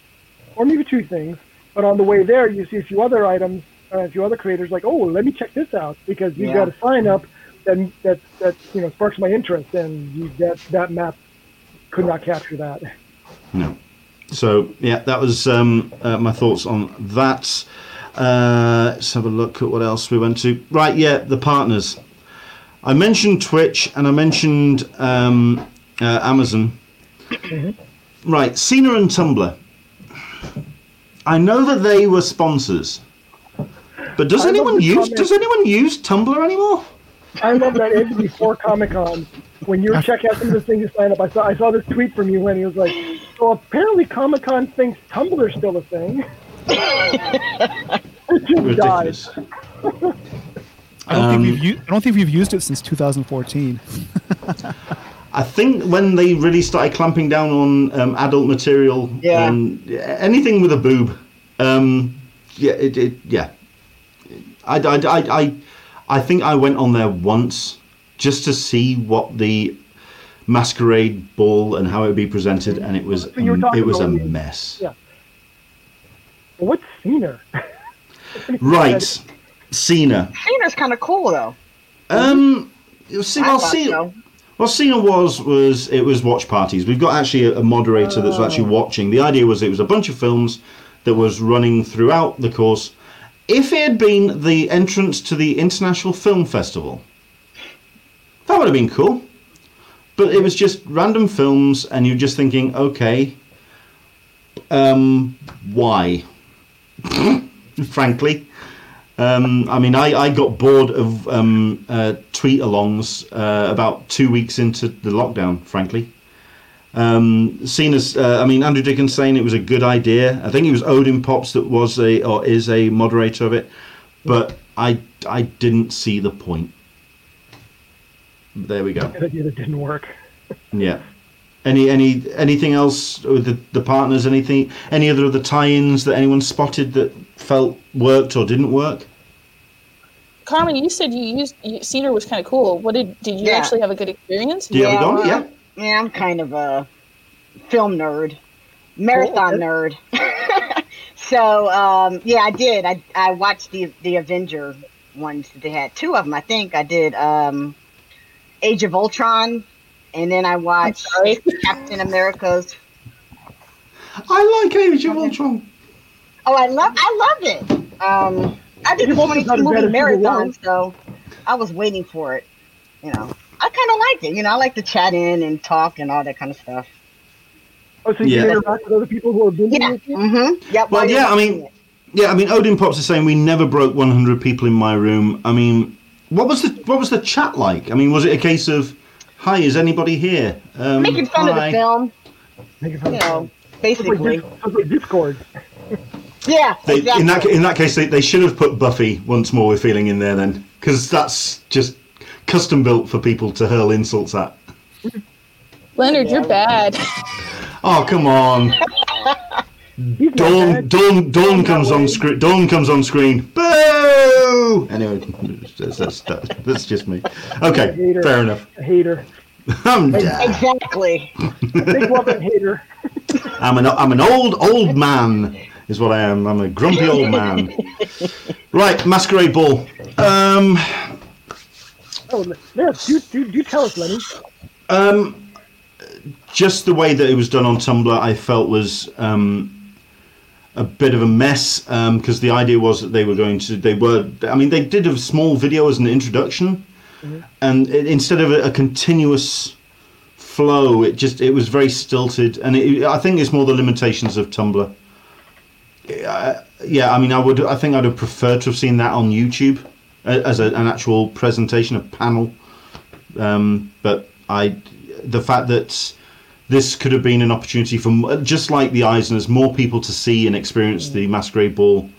or maybe two things, but on the way there, you see a few other items, uh, a few other creators like, oh, let me check this out, because you've yeah. got a sign up that, that, that you know, sparks my interest, and you, that, that map could not capture that. No. So, yeah, that was um, uh, my thoughts on that. Uh, let's have a look at what else we went to. Right, yeah, the partners. I mentioned Twitch, and I mentioned um, uh, Amazon. Mm-hmm. Right, Cena and Tumblr. I know that they were sponsors, but does I anyone use comment. does anyone use Tumblr anymore? I love that it was before Comic-Con when you were checking out some of the things to sign up. I saw I saw this tweet from you when he was like, "Well, apparently Comic-Con thinks Tumblr's still a thing." It just dies. I don't um, think we've u- I don't think we've used it since two thousand fourteen. I think when they really started clamping down on um, adult material, yeah. um, anything with a boob, um, yeah, it, it, yeah. I, I, I, I, I think I went on there once just to see what the masquerade ball and how it would be presented, and it was um, it was a mess. Yeah. What's Cena? Right, Cena. Cena's kind of cool though. Um, see, well, Cena. Well, Cena was was it was watch parties. We've got actually a, a moderator that's actually watching. The idea was it was a bunch of films that was running throughout the course. If it had been the entrance to the International Film Festival, that would have been cool. But it was just random films, and you're just thinking, okay, um, why? frankly. Um, I mean, I, I got bored of um, uh, tweet-alongs uh, about two weeks into the lockdown, frankly. Um, seen as, uh, I mean, Andrew Dickens saying it was a good idea. I think it was Odin Pops that was a or is a moderator of it, but I I didn't see the point. There we go. It didn't work. Yeah. Any any anything else with the, the partners? Anything? Any other of the tie-ins that anyone spotted that felt worked or didn't work? Carmen, you said you used you, Cedar was kind of cool. What did did you yeah. actually have a good experience? Do you have a go? Yeah. Yeah, I'm kind of a film nerd, marathon cool. nerd. So, um, yeah, I did. I I watched the the Avenger ones. They had two of them, I think. I did um, Age of Ultron, and then I watched Captain America's. I like Age of Ultron. Oh, I love I love it. Um, I did a twenty-two movie marathon, so I was waiting for it, you know. I kind of liked it. You know, I like to chat in and talk and all that kind of stuff. Oh, so you yeah. interact with other people who are doing yeah. it? Mm-hmm. Yep, well, yeah, I mean, yeah, I mean, Odin Pops is saying we never broke one hundred people in my room. I mean, what was the what was the chat like? I mean, was it a case of, hi, is anybody here? Um, Making fun hi. of the film. Making fun you of the film. Basically. Sounds like Discord. Yeah, they, exactly. In that, in that case, they, they should have put Buffy once more, we're feeling in there then, because that's just... custom built for people to hurl insults at. Leonard, you're bad. Oh, come on. Dawn, Dawn, Dawn comes on screen. Dawn comes on screen. Boo! Anyway, that's, that's, that's just me. Okay, fair enough. A hater. I'm dead. Exactly. Big woman hater. I'm an I'm an old old man. Is what I am. I'm a grumpy old man. Right, masquerade ball. Um. Oh, yeah, do, do, do tell us, Lenny. Um, just the way that it was done on Tumblr, I felt was um, a bit of a mess, because um, the idea was that they were going to, they were, I mean, they did a small video as an introduction, mm-hmm. and it, instead of a, a continuous flow, it just, it was very stilted, and it, I think it's more the limitations of Tumblr. I, yeah, I mean, I would, I think I'd have preferred to have seen that on YouTube. As a, an actual presentation, a panel, um, but I, the fact that this could have been an opportunity for just like the Eisners, more people to see and experience the Masquerade Ball,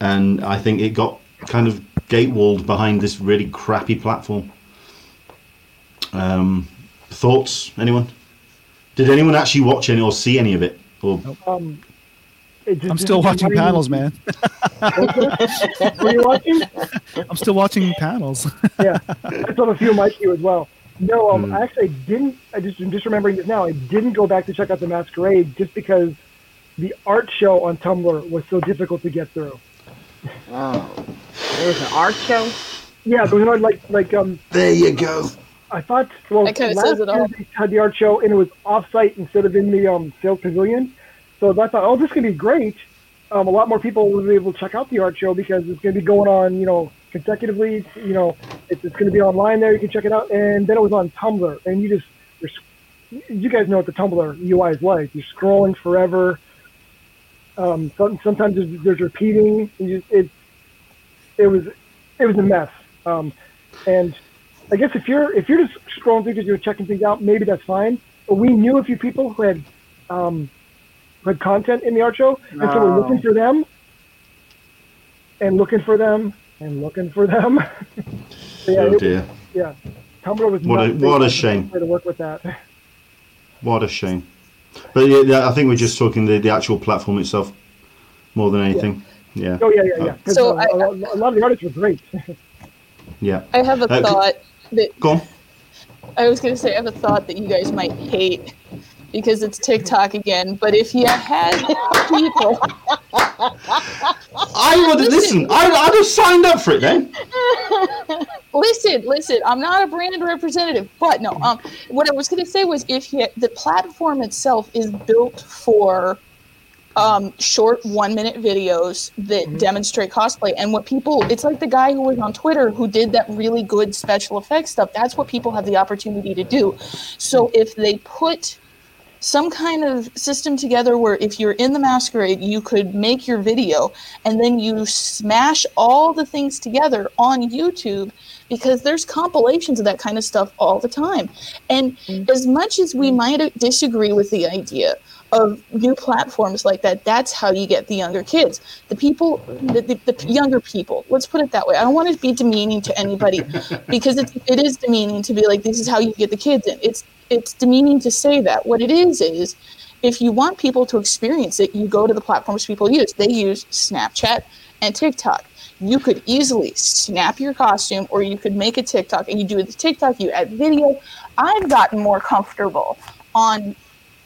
and I think it got kind of gatewalled behind this really crappy platform. Um, thoughts? Anyone? Did anyone actually watch any or see any of it? Or um, Just, I'm still watching panels, man. Were you watching? I'm still watching panels. Yeah, I saw a few of my queue as well. No, um, mm. I actually didn't. I just I'm just remembering this now. I didn't go back to check out the masquerade just because the art show on Tumblr was so difficult to get through. Oh, there was an art show. Yeah, there was an art like like um. There you go. I thought well last year they had the art show and it was off-site instead of in the um sales pavilion. So I thought, oh, this is going to be great. Um, a lot more people will be able to check out the art show because it's going to be going on, you know, consecutively. You know, it's, it's going to be online there. You can check it out. And then it was on Tumblr. And you just, you're, you guys know what the Tumblr U I is like. You're scrolling forever. Um, some, sometimes there's, there's repeating. You just, it, it was, it was a mess. Um, and I guess if you're if you're just scrolling through because you're checking things out, maybe that's fine. But we knew a few people who had. Um, Had content in the art show, and so we're looking for them, and looking for them, and looking for them. So yeah, oh dear! It, yeah, Tumblr was what a what a shame. To work with that. What a shame. But yeah, I think we're just talking the, the actual platform itself more than anything. Yeah. yeah. Oh yeah, yeah, yeah. Oh. So uh, I, a, lot, a lot of the artists were great. Yeah. I have a uh, thought that. Go on. I was going to say I have a thought that you guys might hate. Because it's TikTok again, but if you had people, I would listen. listen I, I'd have signed up for it then. Listen, listen. I'm not a brand representative, but no. Um, what I was going to say was, if you, the platform itself is built for um, short one-minute videos that mm-hmm. demonstrate cosplay, and what people, it's like the guy who was on Twitter who did that really good special effects stuff. That's what people have the opportunity to do. So if they put some kind of system together where if you're in the masquerade, you could make your video and then you smash all the things together on YouTube, because there's compilations of that kind of stuff all the time. And as much as we might disagree with the idea of new platforms like that, that's how you get the younger kids. The people, the, the, the younger people, let's put it that way. I don't want to be demeaning to anybody, because it, it is demeaning to be like, this is how you get the kids in. It's, it's demeaning to say that. What it is is, if you want people to experience it, you go to the platforms people use. They use Snapchat and TikTok. You could easily snap your costume, or you could make a TikTok, and you do the TikTok, you add video. I've gotten more comfortable on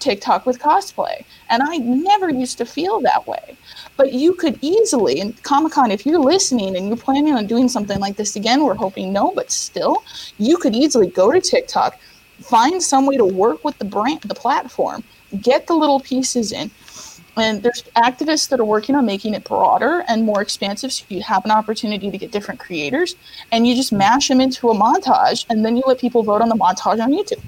TikTok with cosplay, and I never used to feel that way. But you could easily, and Comic-Con, if you're listening and you're planning on doing something like this again, we're hoping no, but still, you could easily go to TikTok, find some way to work with the brand, the platform, get the little pieces in. And there's activists that are working on making it broader and more expansive, so you have an opportunity to get different creators, and you just mash them into a montage, and then you let people vote on the montage on YouTube.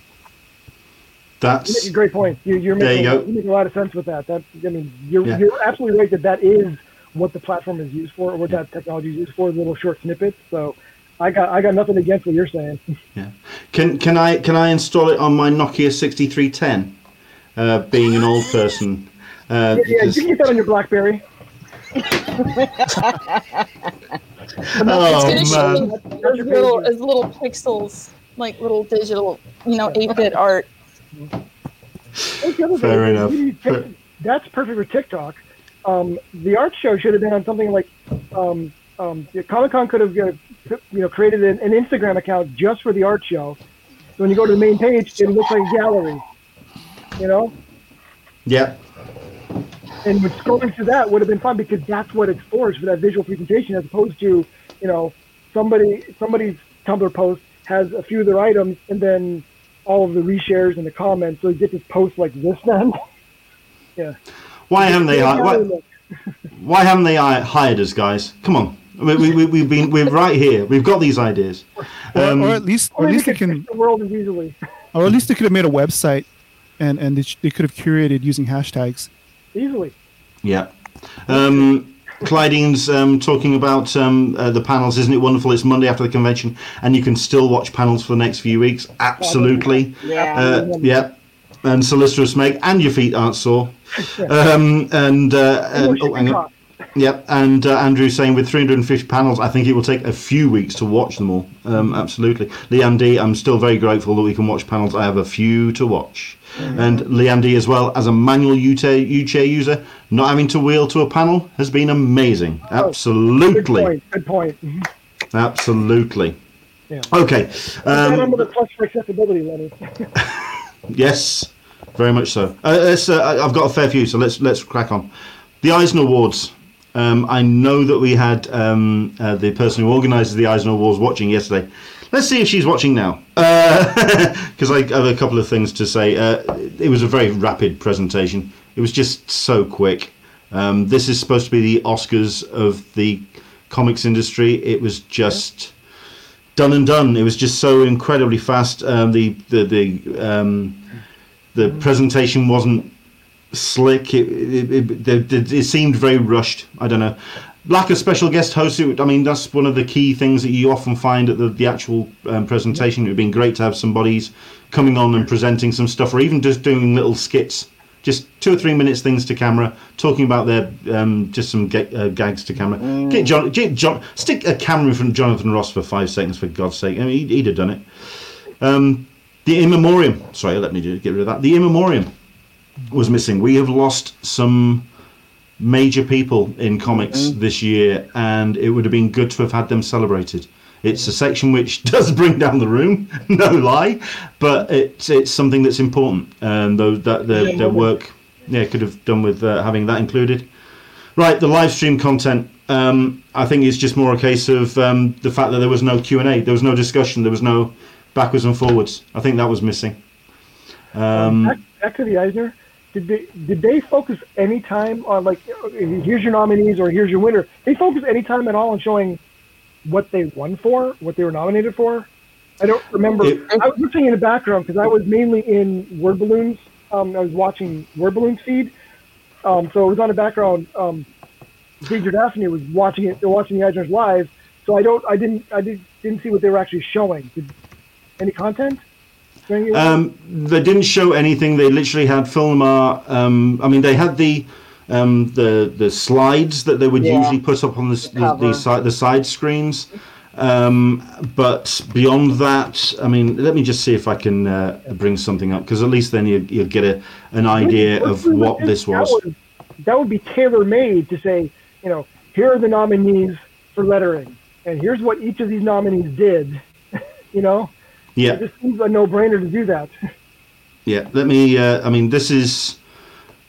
That's a great point. You, you're making, you you make a lot of sense with that. That I mean, you're yeah. you're absolutely right that that is what the platform is used for, or what yeah. that technology is used for, little short snippets. So I got I got nothing against what you're saying. Yeah. Can can I can I install it on my Nokia sixty-three ten? Uh, being an old person. Uh, yeah, yeah you can get that on your BlackBerry. Oh, it's man. As little, as little pixels, like little digital, you know, eight-bit art. Mm-hmm. Fair thing, enough. You, you, that's perfect for TikTok. Um, the art show should have been on something like um, um, Comic-Con could have you know created an, an Instagram account just for the art show. So when you go to the main page, it looks like a gallery. You know. Yeah. And scrolling through that would have been fun, because that's what it's for, for that visual presentation, as opposed to you know somebody somebody's Tumblr post has a few of their items and then all of the reshares and the comments, so you get this post like this then. Yeah. Why haven't they hired? Why, why haven't they hired us, guys? Come on, we, we, we, we've been we're right here. We've got these ideas. Um, or, or at least, or at least they can. The world is easily. Or at least they could have made a website, and and they, they could have curated using hashtags. Easily. Yeah. Um, Clydene's um, talking about um, uh, the panels. Isn't it wonderful? It's Monday after the convention, and you can still watch panels for the next few weeks. Absolutely. Yeah. Uh, yeah. And Solicitor Smeg, and your feet aren't sore. Um, and uh, and oh, hang on. Yep. And uh, Andrew's saying with three hundred fifty panels, I think it will take a few weeks to watch them all. Um, absolutely. Liam D, I'm still very grateful that we can watch panels. I have a few to watch. Mm-hmm. And Liam D as well, as a manual U-chair user, not having to wheel to a panel has been amazing. Oh, absolutely. Good point. Good point. Mm-hmm. Absolutely. Yeah. Okay. Um, I'm the plus for accessibility, Lenny. Yes, very much so. Uh, uh, I've got a fair few, so let's let's crack on. The Eisner Awards. Um, I know that we had um, uh, the person who organises the Eisner Awards watching yesterday. Let's see if she's watching now, because uh, I have a couple of things to say. Uh, it was a very rapid presentation. It was just so quick. Um, this is supposed to be the Oscars of the comics industry. It was just done and done. It was just so incredibly fast. Um, the the the um, the presentation wasn't slick. It it, it it it seemed very rushed. I don't know. Lack of special guest hosts. I mean, that's one of the key things that you often find at the the actual um, presentation. It would have been great to have somebody's coming on and presenting some stuff, or even just doing little skits, just two or three minutes things to camera, talking about their um, just some ga- uh, gags to camera. Mm. Get John, get John, stick a camera in front of Jonathan Ross for five seconds, for God's sake. I mean, he'd, he'd have done it. Um, the In Memoriam. Sorry, let me do, get rid of that. The In Memoriam was missing. We have lost some major people in comics mm-hmm. this year, and it would have been good to have had them celebrated. It's a section which does bring down the room, no lie, but it's it's something that's important, and though that their, their work yeah could have done with uh, having that included. Right, the live stream content. Um, I think it's just more a case of um, the fact that there was no Q and A, there was no discussion, there was no backwards and forwards. I think that was missing. Um, back, back to the Eisner. Did they, did they focus any time on, like, here's your nominees or here's your winner? They focus any time at all on showing what they won for, what they were nominated for? I don't remember. It, I was looking in the background because I was mainly in word balloons um, I was watching Word Balloon Feed. Um, so it was on the background. Um, David Daphne was watching it, watching the Eisners live. So I don't, I didn't, I did, didn't see what they were actually showing. Did, any content? Any um, they didn't show anything. They literally had Phil LaMarr. Um, I mean, they had the um, the the slides that they would yeah. usually put up on the the, the side the side screens. Um, but beyond that, I mean, let me just see if I can uh, bring something up, because at least then you, you'll get a, an idea of what this was. That would, that would be tailor-made to say, you know, here are the nominees for lettering, and here's what each of these nominees did, you know? Yeah. It just seems a no-brainer to do that. Yeah, let me, uh, I mean, this is,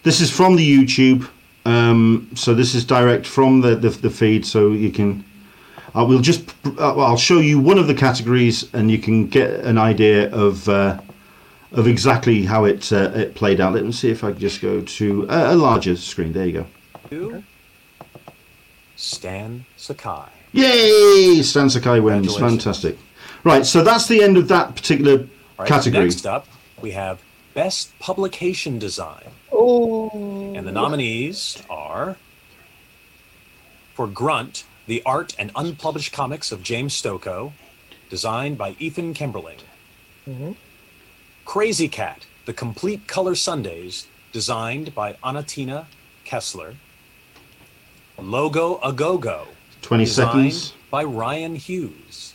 this is from the YouTube, um, so this is direct from the, the, the feed, so you can... I will just. I'll show you one of the categories, and you can get an idea of uh, of exactly how it uh, it played out. Let me see if I can just go to a, a larger screen. There you go. Stan Sakai. Yay! Stan Sakai wins. Fantastic. Right. So that's the end of that particular right, category. Next up, we have Best Publication Design. Oh. And the nominees are for Grunt. The Art and Unpublished Comics of James Stokoe, designed by Ethan Kimberling. Mm-hmm. Crazy Cat, The Complete Color Sundays, designed by Anatina Kessler. Logo A Go-Go, twenty seconds, by Ryan Hughes.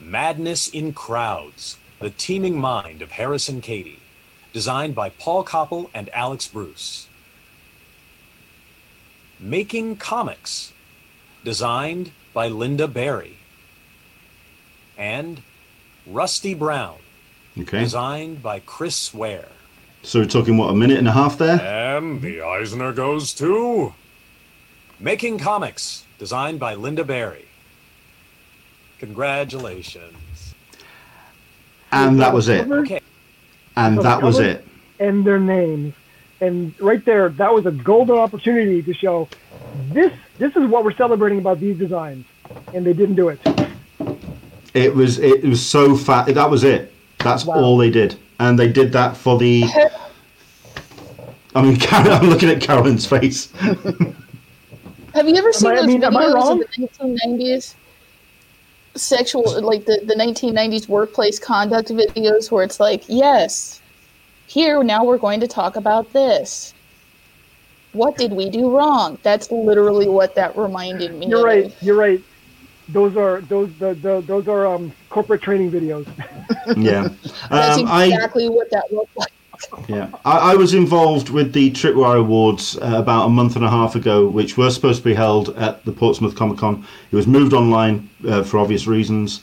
Madness in Crowds, The Teeming Mind of Harrison Cady, designed by Paul Koppel and Alex Bruce. Making Comics, designed by Linda Berry. And Rusty Brown, okay, designed by Chris Swear. So we're talking, what, a minute and a half there? And the Eisner goes to... Making Comics, designed by Linda Berry. Congratulations. And that was it. Okay. And that was it. And their names. And right there, that was a golden opportunity to show this. This is what we're celebrating about these designs, and they didn't do it. It was it was so fat. That was it. That's wow. all they did, and they did that for the. I mean, Carol, I'm looking at Carolyn's face. Have you ever seen I, those I mean, videos of the nineteen nineties sexual, like the, the nineteen nineties workplace conduct videos, where it's like, yes. Here, now we're going to talk about this. What did we do wrong? That's literally what that reminded me. You're right. Of. You're right. Those are those the, the those are um, corporate training videos. Yeah, that's um, exactly I, what that looked like. Yeah, I, I was involved with the Tripwire Awards uh, about a month and a half ago, which were supposed to be held at the Portsmouth Comic Con. It was moved online uh, for obvious reasons,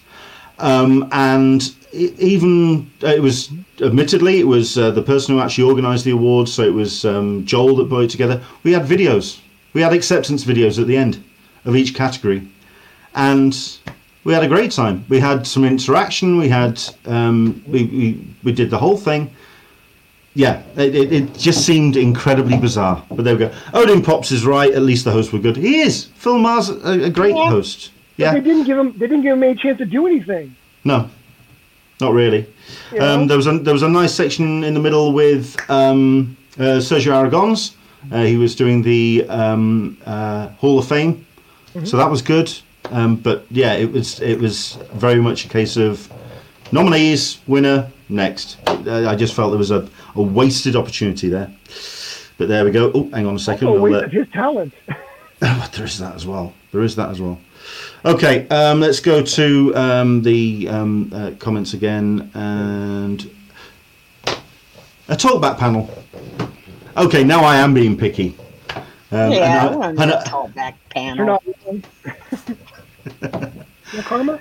um, and it, even uh, it was. Admittedly, it was uh, the person who actually organised the awards, so it was um, Joel that put it together. We had videos. We had acceptance videos at the end of each category. And we had a great time. We had some interaction. We had um, we, we we did the whole thing. Yeah, it, it, it just seemed incredibly bizarre. But there we go. Odin Pops is right. At least the hosts were good. He is. Phil LaMarr's a, a great yeah. host. Yeah. But they didn't give him. They didn't give him any chance to do anything. No. Not really. You know? um, there was a, there was a nice section in the middle with um, uh, Sergio Aragonés. Uh, he was doing the um, uh, Hall of Fame, mm-hmm. so that was good. Um, but yeah, it was it was very much a case of nominees, winner, next. Uh, I just felt there was a, a wasted opportunity there. But there we go. Oh, hang on a second. Oh, wasted his talent. Oh, there is that as well. There is that as well. Okay, um, let's go to um, the um, uh, comments again and a talkback panel. Okay, now I am being picky. Um, yeah, I want a talkback panel.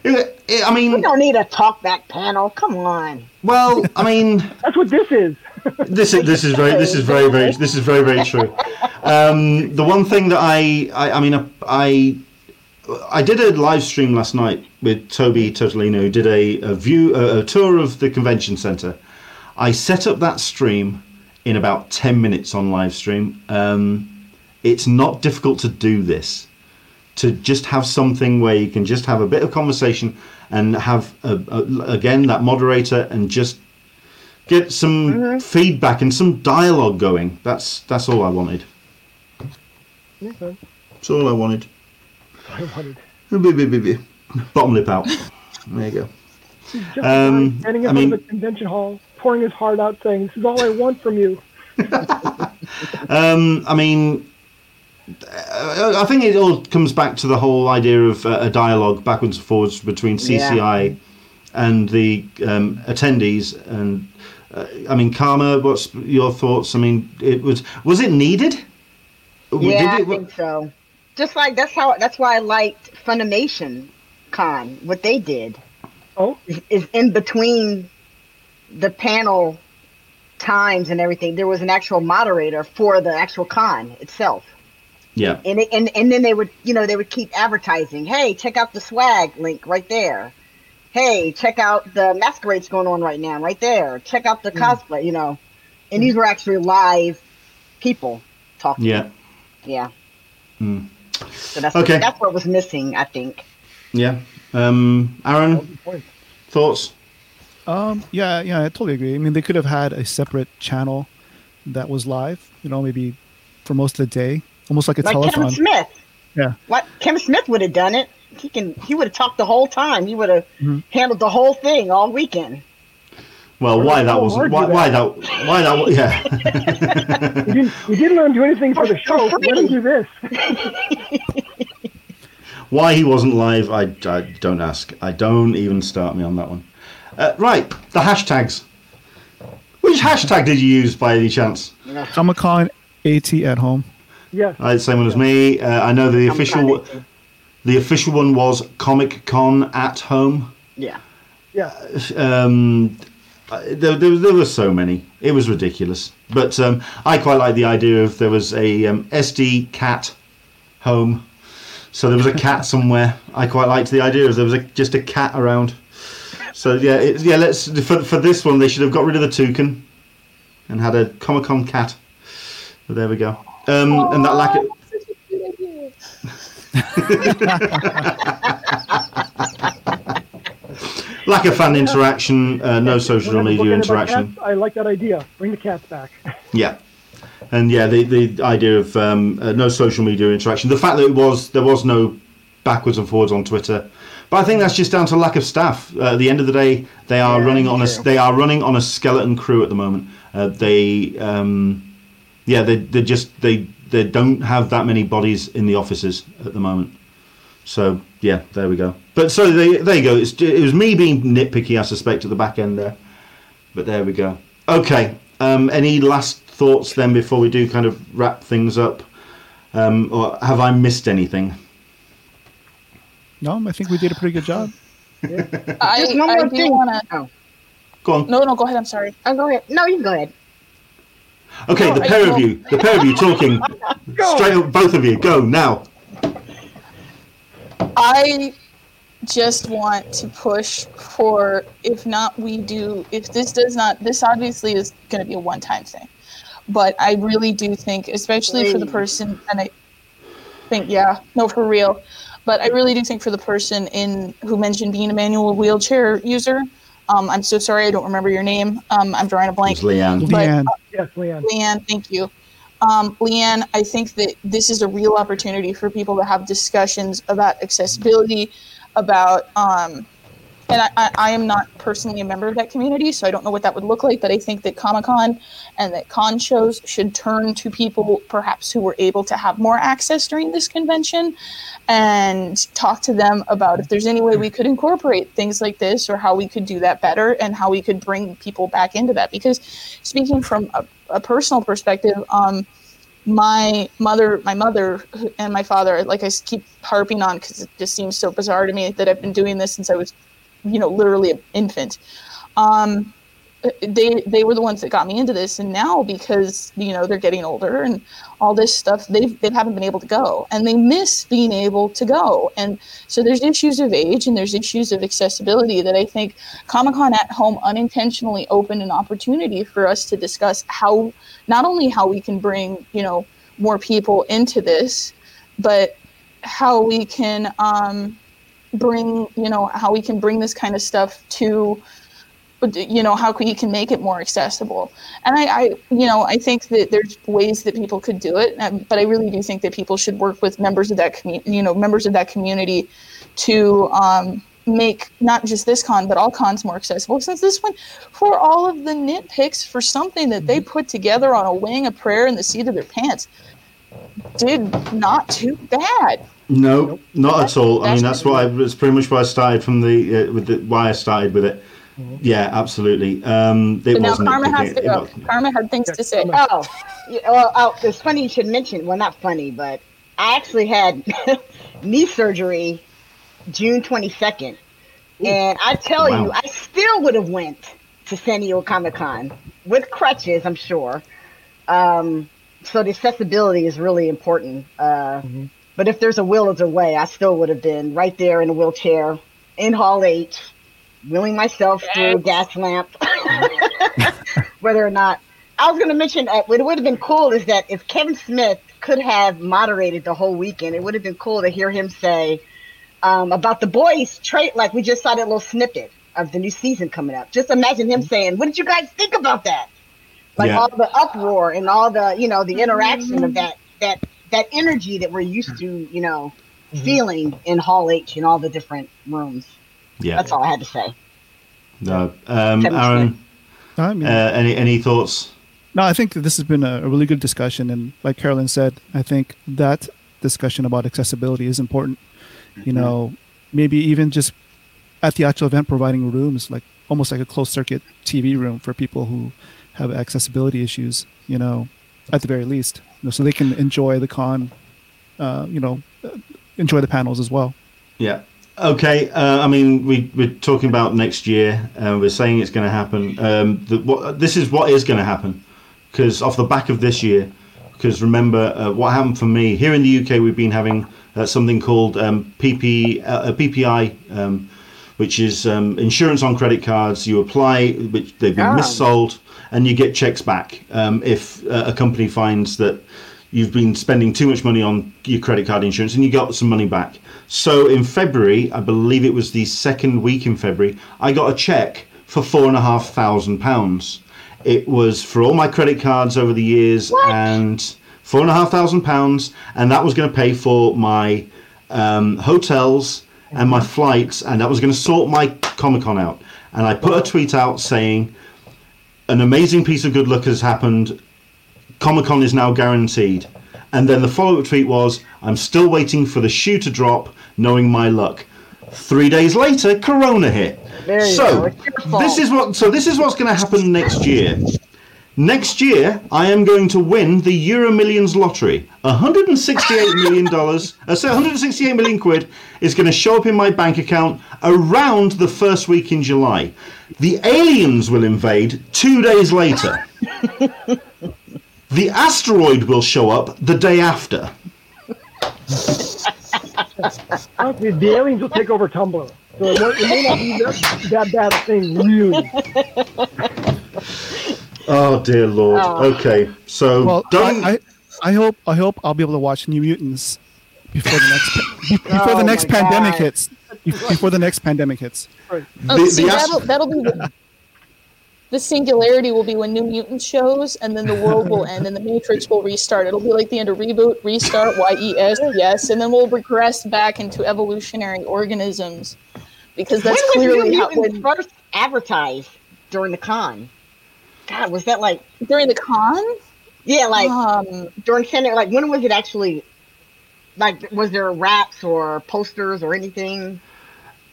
it, it, I mean, we don't need a talkback panel. Come on. Well, I mean, that's what this is. This is this is very this is very very this is very very true. Um, the one thing that I I, I mean I. I I did a live stream last night with Toby Totalino, who did a, a view a, a tour of the convention centre. I set up that stream in about ten minutes on live stream. Um, it's not difficult to do this, to just have something where you can just have a bit of conversation and have, a, a, again, that moderator and just get some mm-hmm. feedback and some dialogue going. That's that's all I wanted. Okay. That's all I wanted. I wanted. Bottom lip out. There you go. Just um, standing up I mean, in the convention hall, pouring his heart out, saying, "This is all I want from you." um, I mean, I think it all comes back to the whole idea of a dialogue backwards and forwards between C C I yeah. and the um, attendees. And uh, I mean, Karma, what's your thoughts? I mean, it was was it needed? Yeah, Did it, I think so. Just like that's how that's why I liked Funimation Con, what they did. Oh, is in between the panel times and everything. There was an actual moderator for the actual con itself. Yeah, and it, and and then they would, you know, they would keep advertising. Hey, check out the swag link right there. Hey, check out the masquerades going on right now, right there. Check out the cosplay, mm. you know. And mm. these were actually live people talking. Yeah, yeah. Mm. So that's okay. What, that's what was missing, I think. Yeah. Um, Aaron, thoughts? Um, yeah, yeah, I totally agree. I mean, they could have had a separate channel that was live, you know, maybe for most of the day, almost like a like telethon. Kevin Smith. Yeah. What Kevin Smith would have done it. He can. He would have talked the whole time. He would have mm-hmm. handled the whole thing all weekend. Well, why that wasn't? Why, why that? Why that? Yeah. we, didn't, we didn't let him do anything for the show. Let him do this. Why he wasn't live, I, I don't ask. I don't even start me on that one. Uh, right, the hashtags. Which hashtag did you use by any chance? Comic-Con AT at home. Yeah. Right, same one as me. Uh, I know the official, the official one was Comic-Con at home. Yeah. Yeah. Um, there, there, there were so many. It was ridiculous. But um, I quite like the idea of there was a um, S D cat home. So there was a cat somewhere. I quite liked the idea of there was a, just a cat around. So yeah, it, yeah. Let's for for this one they should have got rid of the toucan and had a Comic-Con cat. But there we go. Um, oh, and that lack of. That's such a good idea. Lack of fan interaction. Uh, no social media interaction. Cats, I like that idea. Bring the cats back. Yeah. And yeah, the, the idea of um, uh, no social media interaction. The fact that it was there was no backwards and forwards on Twitter, but I think that's just down to lack of staff. Uh, at the end of the day, they are yeah, running on true. a they are running on a skeleton crew at the moment. Uh, they um, yeah they they just they they don't have that many bodies in the offices at the moment. So yeah, there we go. But so they, there you go. It's, it was me being nitpicky, I suspect, at the back end there. But there we go. Okay. Um, any last thoughts then before we do kind of wrap things up, um, or have I missed anything? No, I think we did a pretty good job. Yeah. I, Just one more I thing. Wanna... Oh. Go on. No, no, go ahead. I'm sorry. Oh, go ahead. No, you can go ahead. Okay, no, the I pair don't. of you, the pair of you talking straight up, both of you, go now. I. Just want to push for if not we do if this does not this obviously is going to be a one-time thing, but I really do think, especially for the person, and I think yeah no for real but I really do think for the person in who mentioned being a manual wheelchair user, um I'm so sorry I don't remember your name, um I'm drawing a blank. It's Leanne. But, Leanne. Uh, yes, Leanne. Leanne, thank you. Um, Leanne, I think that this is a real opportunity for people to have discussions about accessibility, about, um, and I, I, I am not personally a member of that community, so I don't know what that would look like, but I think that Comic-Con and that con shows should turn to people perhaps who were able to have more access during this convention and talk to them about if there's any way we could incorporate things like this or how we could do that better and how we could bring people back into that. Because speaking from a, a personal perspective, um, My mother, my mother and my father, like I keep harping on because it just seems so bizarre to me that I've been doing this since I was, you know, literally an infant. Um, they they were the ones that got me into this. And now because, you know, they're getting older and all this stuff, they've, they haven't been able to go. And they miss being able to go. And so there's issues of age and there's issues of accessibility that I think Comic-Con at Home unintentionally opened an opportunity for us to discuss how... not only how we can bring, you know, more people into this, but how we can um, bring, you know, how we can bring this kind of stuff to you know, how you can make it more accessible. And I, I, you know, I think that there's ways that people could do it, but I really do think that people should work with members of that community, you know, members of that community to um, make not just this con, but all cons more accessible. Since this one, for all of the nitpicks for something that they put together on a wing, a prayer, and the seat of their pants, did not too bad. No, nope. not that's, at all. I mean, that's why I was pretty much why I started from the uh, with the, why I started with it. Yeah, absolutely. Um, it but now Karma has to go. Karma had things to say. Oh, well, oh, it's funny you should mention. Well, not funny, but I actually had knee surgery June twenty-second, Ooh. and I tell wow. you, I still would have went to San Diego Comic-Con with crutches, I'm sure. Um, so the accessibility is really important. Uh, mm-hmm. But if there's a will, there's a way. I still would have been right there in a wheelchair in Hall H, wheeling myself yes. through a gas lamp, whether or not. I was going to mention uh, what would have been cool is that if Kevin Smith could have moderated the whole weekend, it would have been cool to hear him say um, about the boys' trait. Like we just saw that little snippet of the new season coming up. Just imagine him mm-hmm. saying, "What did you guys think about that?" Like yeah. all the uproar and all the, you know, the interaction mm-hmm. of that that. that energy that we're used to, you know, mm-hmm. feeling in Hall H in all the different rooms. Yeah. That's all I had to say. No. Um, Aaron, I mean, uh, any, any thoughts? No, I think that this has been a, a really good discussion. And like Carolyn said, I think that discussion about accessibility is important. You mm-hmm. know, maybe even just at the actual event, providing rooms, like almost like a closed circuit T V room for people who have accessibility issues, you know, at the very least. So they can enjoy the con, uh, you know, enjoy the panels as well. Yeah. Okay. Uh, I mean, we, we're talking about next year. Uh, we're saying it's going to happen. Um, the, what, this is what is going to happen, because off the back of this year, because remember uh, what happened for me here in the U K, we've been having uh, something called um, P P, uh, P P I, um, which is um, insurance on credit cards. You apply, which they've been oh. missold. And you get checks back um, if uh, a company finds that you've been spending too much money on your credit card insurance, and you got some money back. So in February, I believe it was the second week in February, I got a check for four and a half thousand pounds. It was for all my credit cards over the years what? and four and a half thousand pounds. And that was going to pay for my um, hotels and my flights. And that was going to sort my Comic-Con out. And I put a tweet out saying, an amazing piece of good luck has happened. Comic-Con is now guaranteed. And then the follow-up tweet was, I'm still waiting for the shoe to drop, knowing my luck. Three days later, Corona hit. So this is what, so this is what's going to happen next year. Next year, I am going to win the Euro Millions lottery. one hundred sixty-eight million dollars, uh, so one hundred sixty-eight million quid is going to show up in my bank account around the first week in July. The aliens will invade two days later. The asteroid will show up the day after. The aliens will take over Tumblr. So it may not be that, that bad thing, really. Oh dear Lord. Oh. Okay, so well, don't. I, I, I hope I hope I'll be able to watch New Mutants before the next before oh the next pandemic God. hits. Before the next pandemic hits. Oh, the, see, the that'll, that'll be the, the singularity will be when New Mutants shows, and then the world will end, and the Matrix will restart. It'll be like the end of Reboot, Restart, Y E S, yes, and then we'll regress back into evolutionary organisms, because that's when clearly New how Mutants when first advertised during the con. God, was that like during the con? Yeah, like um, during Senate. Like, when was it actually? Like, was there raps or posters or anything?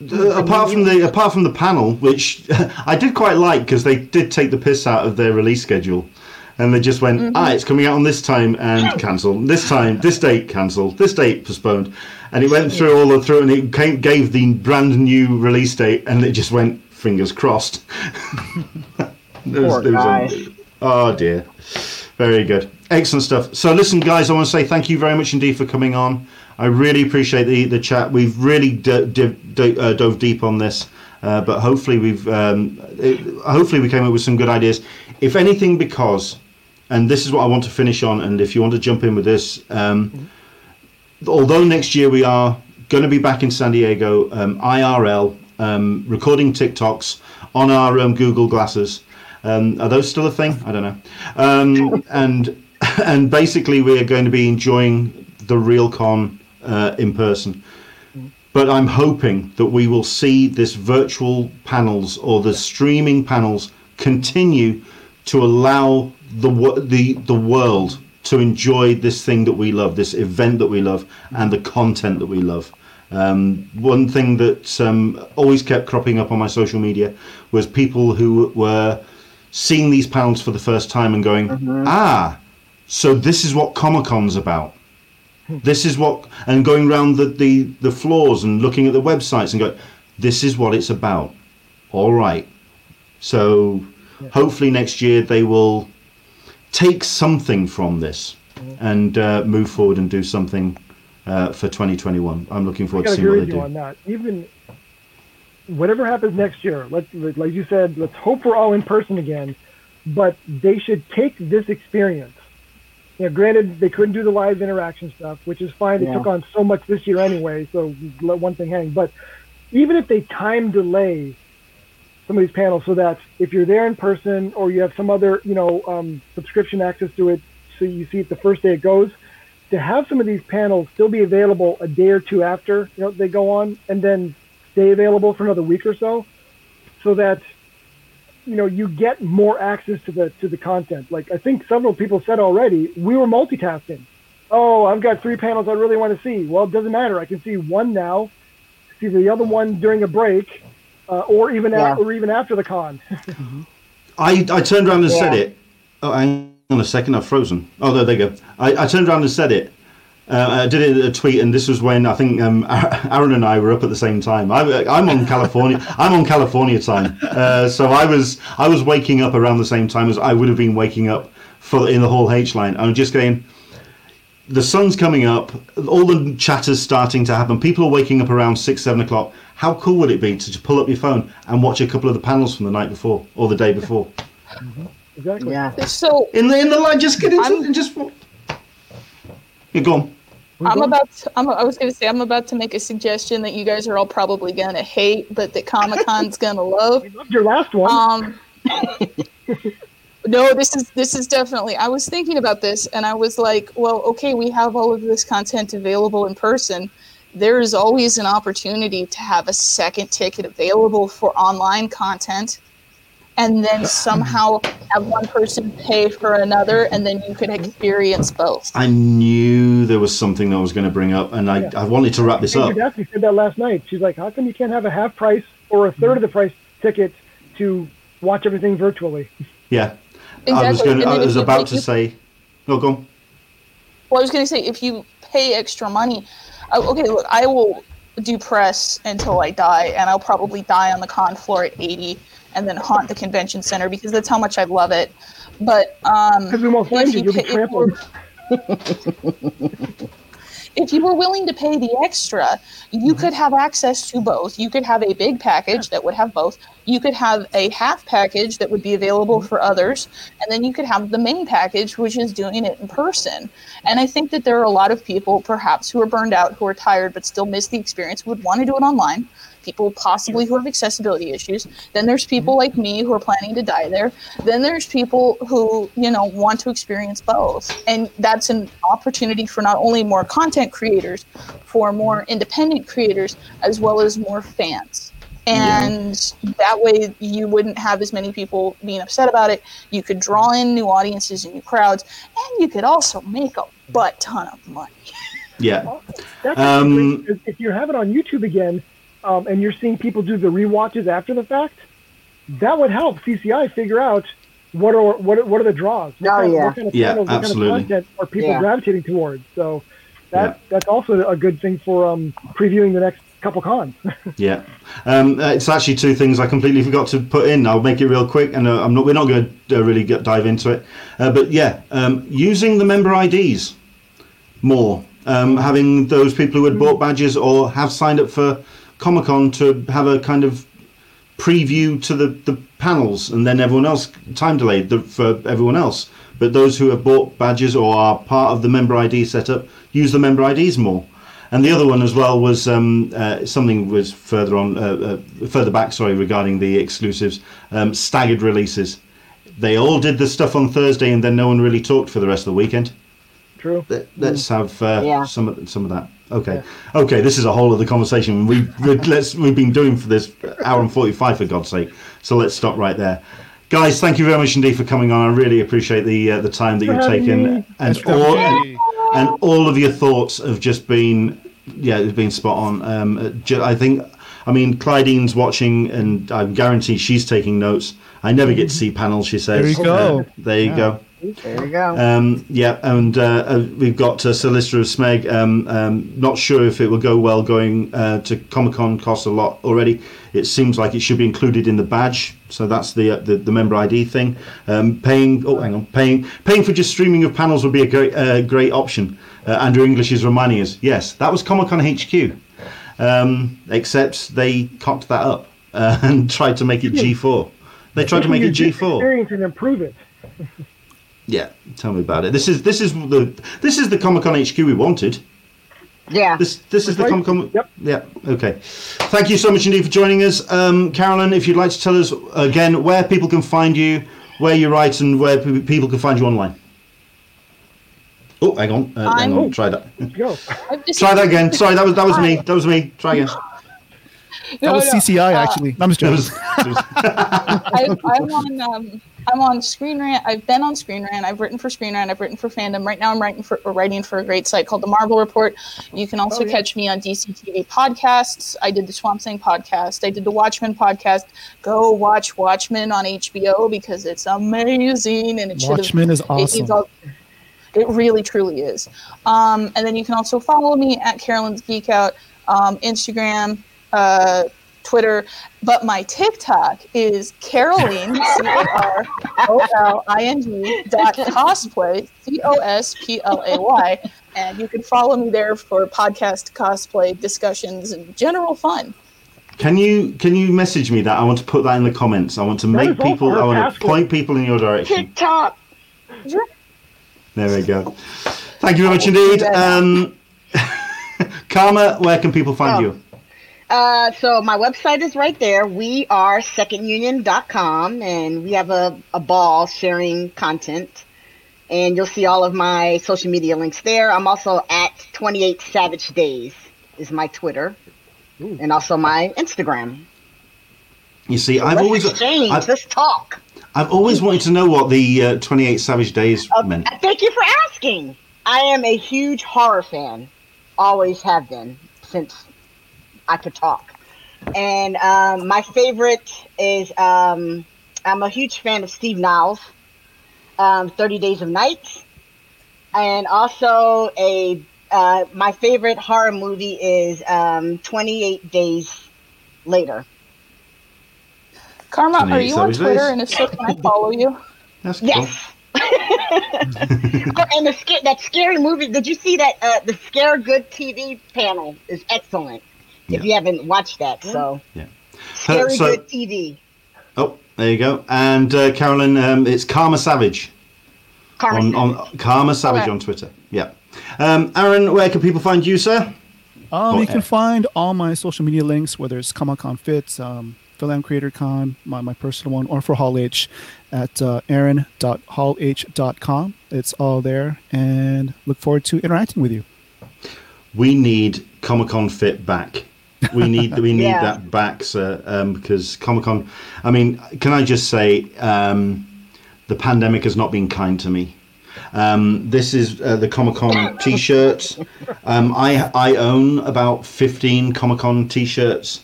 The, apart from the apart from the panel, which I did quite like, because they did take the piss out of their release schedule, and they just went, mm-hmm. "Ah, it's coming out on this time and cancel this time, this date cancel, this date postponed," and it went through all the through, and it came, gave the brand new release date, and it just went fingers crossed. There was, there was a, oh dear. Very good. Excellent stuff. So listen, guys, I want to say thank you very much indeed for coming on. I really appreciate the, the chat. We've really d- d- d- uh, dove deep on this, uh, but hopefully we've um, it, hopefully we came up with some good ideas. If anything, because, and this is what I want to finish on, and if you want to jump in with this, um, mm-hmm. although next year we are going to be back in San Diego, um, I R L, um, recording TikToks on our um, Google Glasses. Um, are those still a thing? I don't know. Um, and and basically, we are going to be enjoying the real con uh, in person. But I'm hoping that we will see this virtual panels or the streaming panels continue to allow the the the world to enjoy this thing that we love, this event that we love, and the content that we love. Um, one thing that um, always kept cropping up on my social media was people who were seeing these panels for the first time and going, mm-hmm. ah, so this is what Comic-Con's about. This is what, and going around the, the, the floors and looking at the websites and going, this is what it's about. All right. So yeah. hopefully next year they will take something from this and uh, move forward and do something uh, for twenty twenty-one. I'm looking forward to seeing what they do. I agree with you on that. Even whatever happens next year, let's, like you said, let's hope we're all in person again, but they should take this experience. You know, granted, they couldn't do the live interaction stuff, which is fine. They yeah. took on so much this year anyway, so let one thing hang. But even if they time delay some of these panels so that if you're there in person or you have some other, you know, um, subscription access to it, so you see it the first day it goes, to have some of these panels still be available a day or two after, you know, they go on, and then stay available for another week or so, so that, you know, you get more access to the to the content. Like I think several people said already, we were multitasking. Oh, I've got three panels I really want to see. Well, it doesn't matter. I can see one now, see the other one during a break, uh, or even yeah. after, or even after the con. mm-hmm. I I turned around and yeah. said it. Oh, hang on a second, I've frozen. Oh, there they go. I, I turned around and said it. Uh, I did it in a tweet, and this was when I think um, Aaron and I were up at the same time. I, I'm on California. I'm on California time, uh, so I was I was waking up around the same time as I would have been waking up for in the Hall H line. I'm just going. The sun's coming up. All the chatter's starting to happen. People are waking up around six, seven o'clock. How cool would it be to, to pull up your phone and watch a couple of the panels from the night before or the day before? Mm-hmm. Exactly. Yeah. So in the in the line, just get into I'm, just. Yeah, go on. I'm about to, I'm, I was going to say, I'm about to make a suggestion that you guys are all probably going to hate, but that Comic-Con's going to love. We loved your last one. Um, no, this is this is definitely, I was thinking about this, and I was like, well, okay, we have all of this content available in person. There is always an opportunity to have a second ticket available for online content, and then somehow have one person pay for another, and then you could experience both. I knew there was something that I was going to bring up, and I, yeah. I wanted to wrap this up. Your nephew said that last night. She's like, how come you can't have a half price or a third of the price ticket to watch everything virtually? Yeah. Exactly. I was, gonna, I was about to you, say... No, go on. Well, I was going to say, if you pay extra money... Uh, okay, look, I will do press until I die, and I'll probably die on the con floor at eighty, and then haunt the convention center because that's how much I love it. But um, if, you you, pay, if, you were, if you were willing to pay the extra, you could have access to both. You could have a big package that would have both. You could have a half package that would be available for others. And then you could have the main package, which is doing it in person. And I think that there are a lot of people perhaps who are burned out, who are tired, but still miss the experience, would want to do it online. People possibly who have accessibility issues. Then there's people like me who are planning to die there. Then there's people who, you know, want to experience both. And that's an opportunity for not only more content creators, for more independent creators, as well as more fans. And yeah. that way you wouldn't have as many people being upset about it. You could draw in new audiences and new crowds, and you could also make a butt ton of money. Yeah. That's um, great. If you have it on YouTube again, Um, and you're seeing people do the rewatches after the fact, that would help C C I figure out what are what what are the draws. What oh, kind, yeah. What kind of yeah, panels, absolutely. What kind of content are people yeah. gravitating towards? So that yeah. that's also a good thing for um, previewing the next couple cons. yeah. Um, it's actually two things I completely forgot to put in. I'll make it real quick, and uh, I'm not, we're not going to uh, really get, dive into it. Uh, but yeah, um, using the member I Ds more, um, having those people who had mm-hmm. bought badges or have signed up for Comic-Con to have a kind of preview to the, the panels, and then everyone else time delayed the, for everyone else. But those who have bought badges or are part of the member I D setup use the member I Ds more. And the other one as well was um, uh, something was further on, uh, uh, further back, sorry, regarding the exclusives, um, staggered releases. They all did the stuff on Thursday, and then no one really talked for the rest of the weekend. True. Let's have uh, yeah. some of some of that. Okay, yeah. okay. This is a whole other conversation. We let's we've been doing for this hour and forty-five, for God's sake. So let's stop right there, guys. Thank you very much indeed for coming on. I really appreciate the uh, the time that you've taken, and all and, and all of your thoughts have just been yeah, it's been spot on. Um, I think. I mean, Clydene's watching, and I guarantee she's taking notes. I never get to see panels, she says. There you go. Uh, there you yeah. go. There you go. Um, yeah, and uh, we've got uh, Solicitor of Smeg. Um, um, not sure if it will go well going uh, to Comic-Con. Costs a lot already. It seems like it should be included in the badge. So that's the uh, the, the member I D thing. Um, paying. Oh, hang on. Paying. Paying for just streaming of panels would be a great uh, great option. Uh, Andrew English is reminding us. Yes, that was Comic-Con H Q. Um, except they cocked that up uh, and tried to make it G four. They tried to make it G four. Experience and improve it. Yeah, tell me about it. This is this is the this is the Comic-Con H Q we wanted. Yeah. This this is the Comic-Con. Yep. Yeah. Okay. Thank you so much indeed for joining us, um, Carolyn. If you'd like to tell us again where people can find you, where you write, and where people can find you online. Oh, hang on, uh, hang on, try that. Try that again. Sorry, that was that was me. That was me. Try again. That no, was no. C C I actually. Uh, I'm just joking. Was, I, I'm on. Um, I'm on Screen Rant. I've been on Screen Rant. I've written for Screen Rant. I've written for Fandom. Right now, I'm writing for writing for a great site called The Marvel Report. You can also oh, yeah. catch me on D C T V podcasts. I did the Swamp Thing podcast. I did the Watchmen podcast. Go watch Watchmen on H B O because it's amazing and it should. Watchmen is awesome. It, It really, truly is. Um, and then you can also follow me at Carolyn's Geek Out, um, Instagram, uh, Twitter. But my TikTok is Caroline, C A R O L I N G dot cosplay, C O S P L A Y. And you can follow me there for podcast, cosplay, discussions, and general fun. Can you can you message me that? I want to put that in the comments. I want to make people, I want to point people in your direction. TikTok. There we go. Thank you very much indeed. Um, Karma, where can people find oh. you? Uh, so my website is right there. We are second union dot com, and we have a, a ball sharing content. And you'll see all of my social media links there. I'm also at twenty-eight Savage Days is my Twitter, Ooh. and also my Instagram. You see, so I've let's always... Exchange. I've... Let's talk. I've always wanted to know what the uh, twenty-eight Savage Days uh, meant. Thank you for asking. I am a huge horror fan. Always have been since I could talk. And um, my favorite is um, I'm a huge fan of Steve Niles, um, thirty Days of Night. And also a uh, my favorite horror movie is um, twenty-eight Days Later. Karma, are you on Twitter? Days. And if so, can I follow you? That's cool. Yes. Oh, and the sca- that scary movie, did you see that? Uh, the Scare Good T V panel is excellent. Yeah. If you haven't watched that, so. Yeah. Scary uh, so, Good T V. Oh, there you go. And uh, Carolyn, um, it's Karma Savage. Karma on, Savage. On, Karma Savage okay. on Twitter. Yeah. Um, Aaron, where can people find you, sir? Um, you can Aaron. find all my social media links, whether it's Comic-Con Fits, um, Film Creator Con, my, my personal one, or for Hall H at uh, aaron dot hall h dot com. It's all there, and look forward to interacting with you. We need Comic-Con Fit back. We need we need yeah. that back, sir, um, because Comic-Con, I mean, can I just say, um, the pandemic has not been kind to me. Um, this is uh, the Comic-Con t-shirts. Um, I I own about fifteen Comic-Con t-shirts.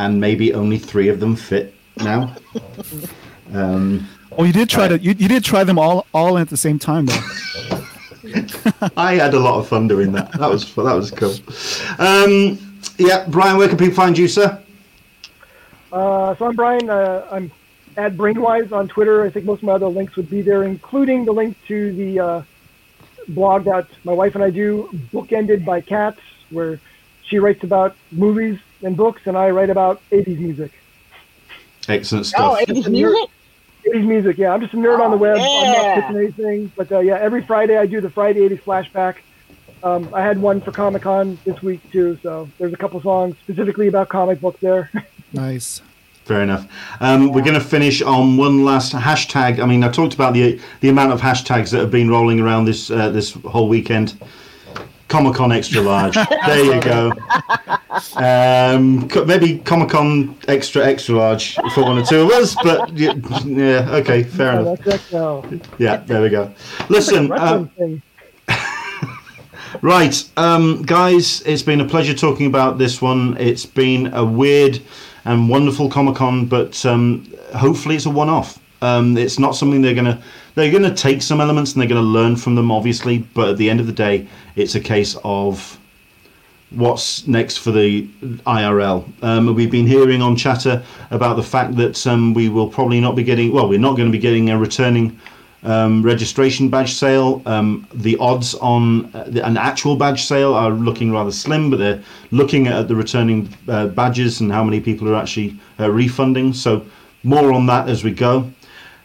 And maybe only three of them fit now. Um, oh, you did try uh, to you, you did try them all all at the same time though. I had a lot of fun doing that. That was that was cool. Um, yeah, Brian, where can people find you, sir? Uh, so I'm Brian. Uh, I'm at Brainwise on Twitter. I think most of my other links would be there, including the link to the uh, blog that my wife and I do, Bookended by Cats, where she writes about movies and books, and I write about eighties music. Excellent stuff. Oh, eighties music? eighties music, yeah. I'm just a nerd oh, on the web. Yeah. I'm not pitching anything. But uh, yeah, every Friday I do the Friday eighties flashback, Um, I had one for Comic-Con this week too, so there's a couple songs specifically about comic books there. Nice. Fair enough. Um, we're going to finish on one last hashtag. I mean, I talked about the the amount of hashtags that have been rolling around this uh, this whole weekend. Comic-Con Extra Large. There you go. Um, maybe Comic-Con Extra Extra Large for one or two of us, but yeah, yeah okay, fair no, enough. That's it, yeah, there we go. Listen. Um, right, um, guys, it's been a pleasure talking about this one. It's been a weird and wonderful Comic-Con, but um, hopefully it's a one-off. Um, it's not something they're going to... They're going to take some elements and they're going to learn from them, obviously, but at the end of the day, it's a case of what's next for the I R L. Um, we've been hearing on chatter about the fact that um, we will probably not be getting... Well, we're not going to be getting a returning um, registration badge sale. Um, the odds on an actual badge sale are looking rather slim, but they're looking at the returning uh, badges and how many people are actually uh, refunding. So more on that as we go.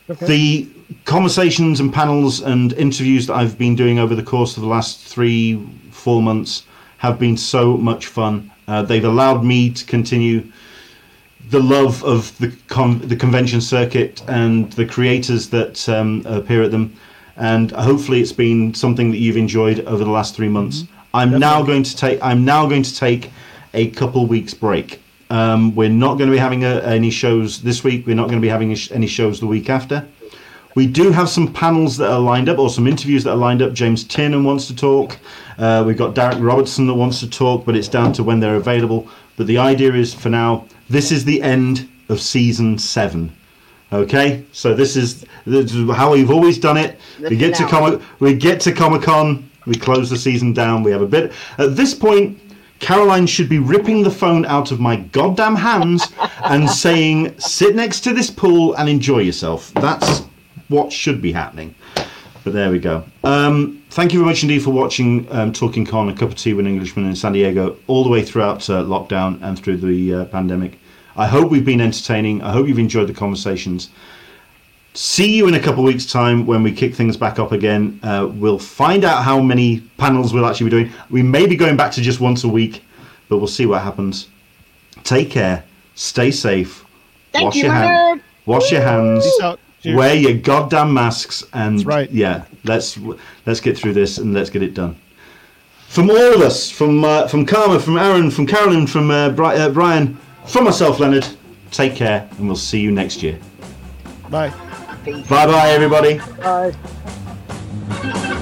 Okay. The conversations and panels and interviews that I've been doing over the course of the last three, four months have been so much fun. Uh, they've allowed me to continue the love of the con- the convention circuit and the creators that um, appear at them. And hopefully it's been something that you've enjoyed over the last three months. Mm-hmm. I'm Definitely. now going to take. I'm now going to take a couple weeks break. Um, we're not going to be having a, any shows this week. We're not going to be having sh- any shows the week after. We do have some panels that are lined up, or some interviews that are lined up. James Tiernan wants to talk. Uh, we've got Derek Robertson that wants to talk, but it's down to when they're available. But the idea is, for now, this is the end of season seven. Okay, so this is, this is how we've always done it. We get to Comic, we get to Comic-Con, we close the season down. We have a bit at this point. Caroline should be ripping the phone out of my goddamn hands and saying, sit next to this pool and enjoy yourself. That's what should be happening. But there we go. Um, thank you very much indeed for watching um, Talking Con, A Cup of Tea with an Englishman in San Diego, all the way throughout uh, lockdown and through the uh, pandemic. I hope we've been entertaining. I hope you've enjoyed the conversations. See you in a couple of weeks' time when we kick things back up again. Uh, we'll find out how many panels we'll actually be doing. We may be going back to just once a week, but we'll see what happens. Take care. Stay safe. Thank Wash you, your hands. Wash Woo! your hands. Wear your goddamn masks. And That's right. yeah, let's let's get through this and let's get it done. From all of us, from uh, from Karma, from Aaron, from Carolyn, from uh, Bri- uh, Brian, from myself, Leonard. Take care, and we'll see you next year. Bye. Bye bye, everybody. Bye.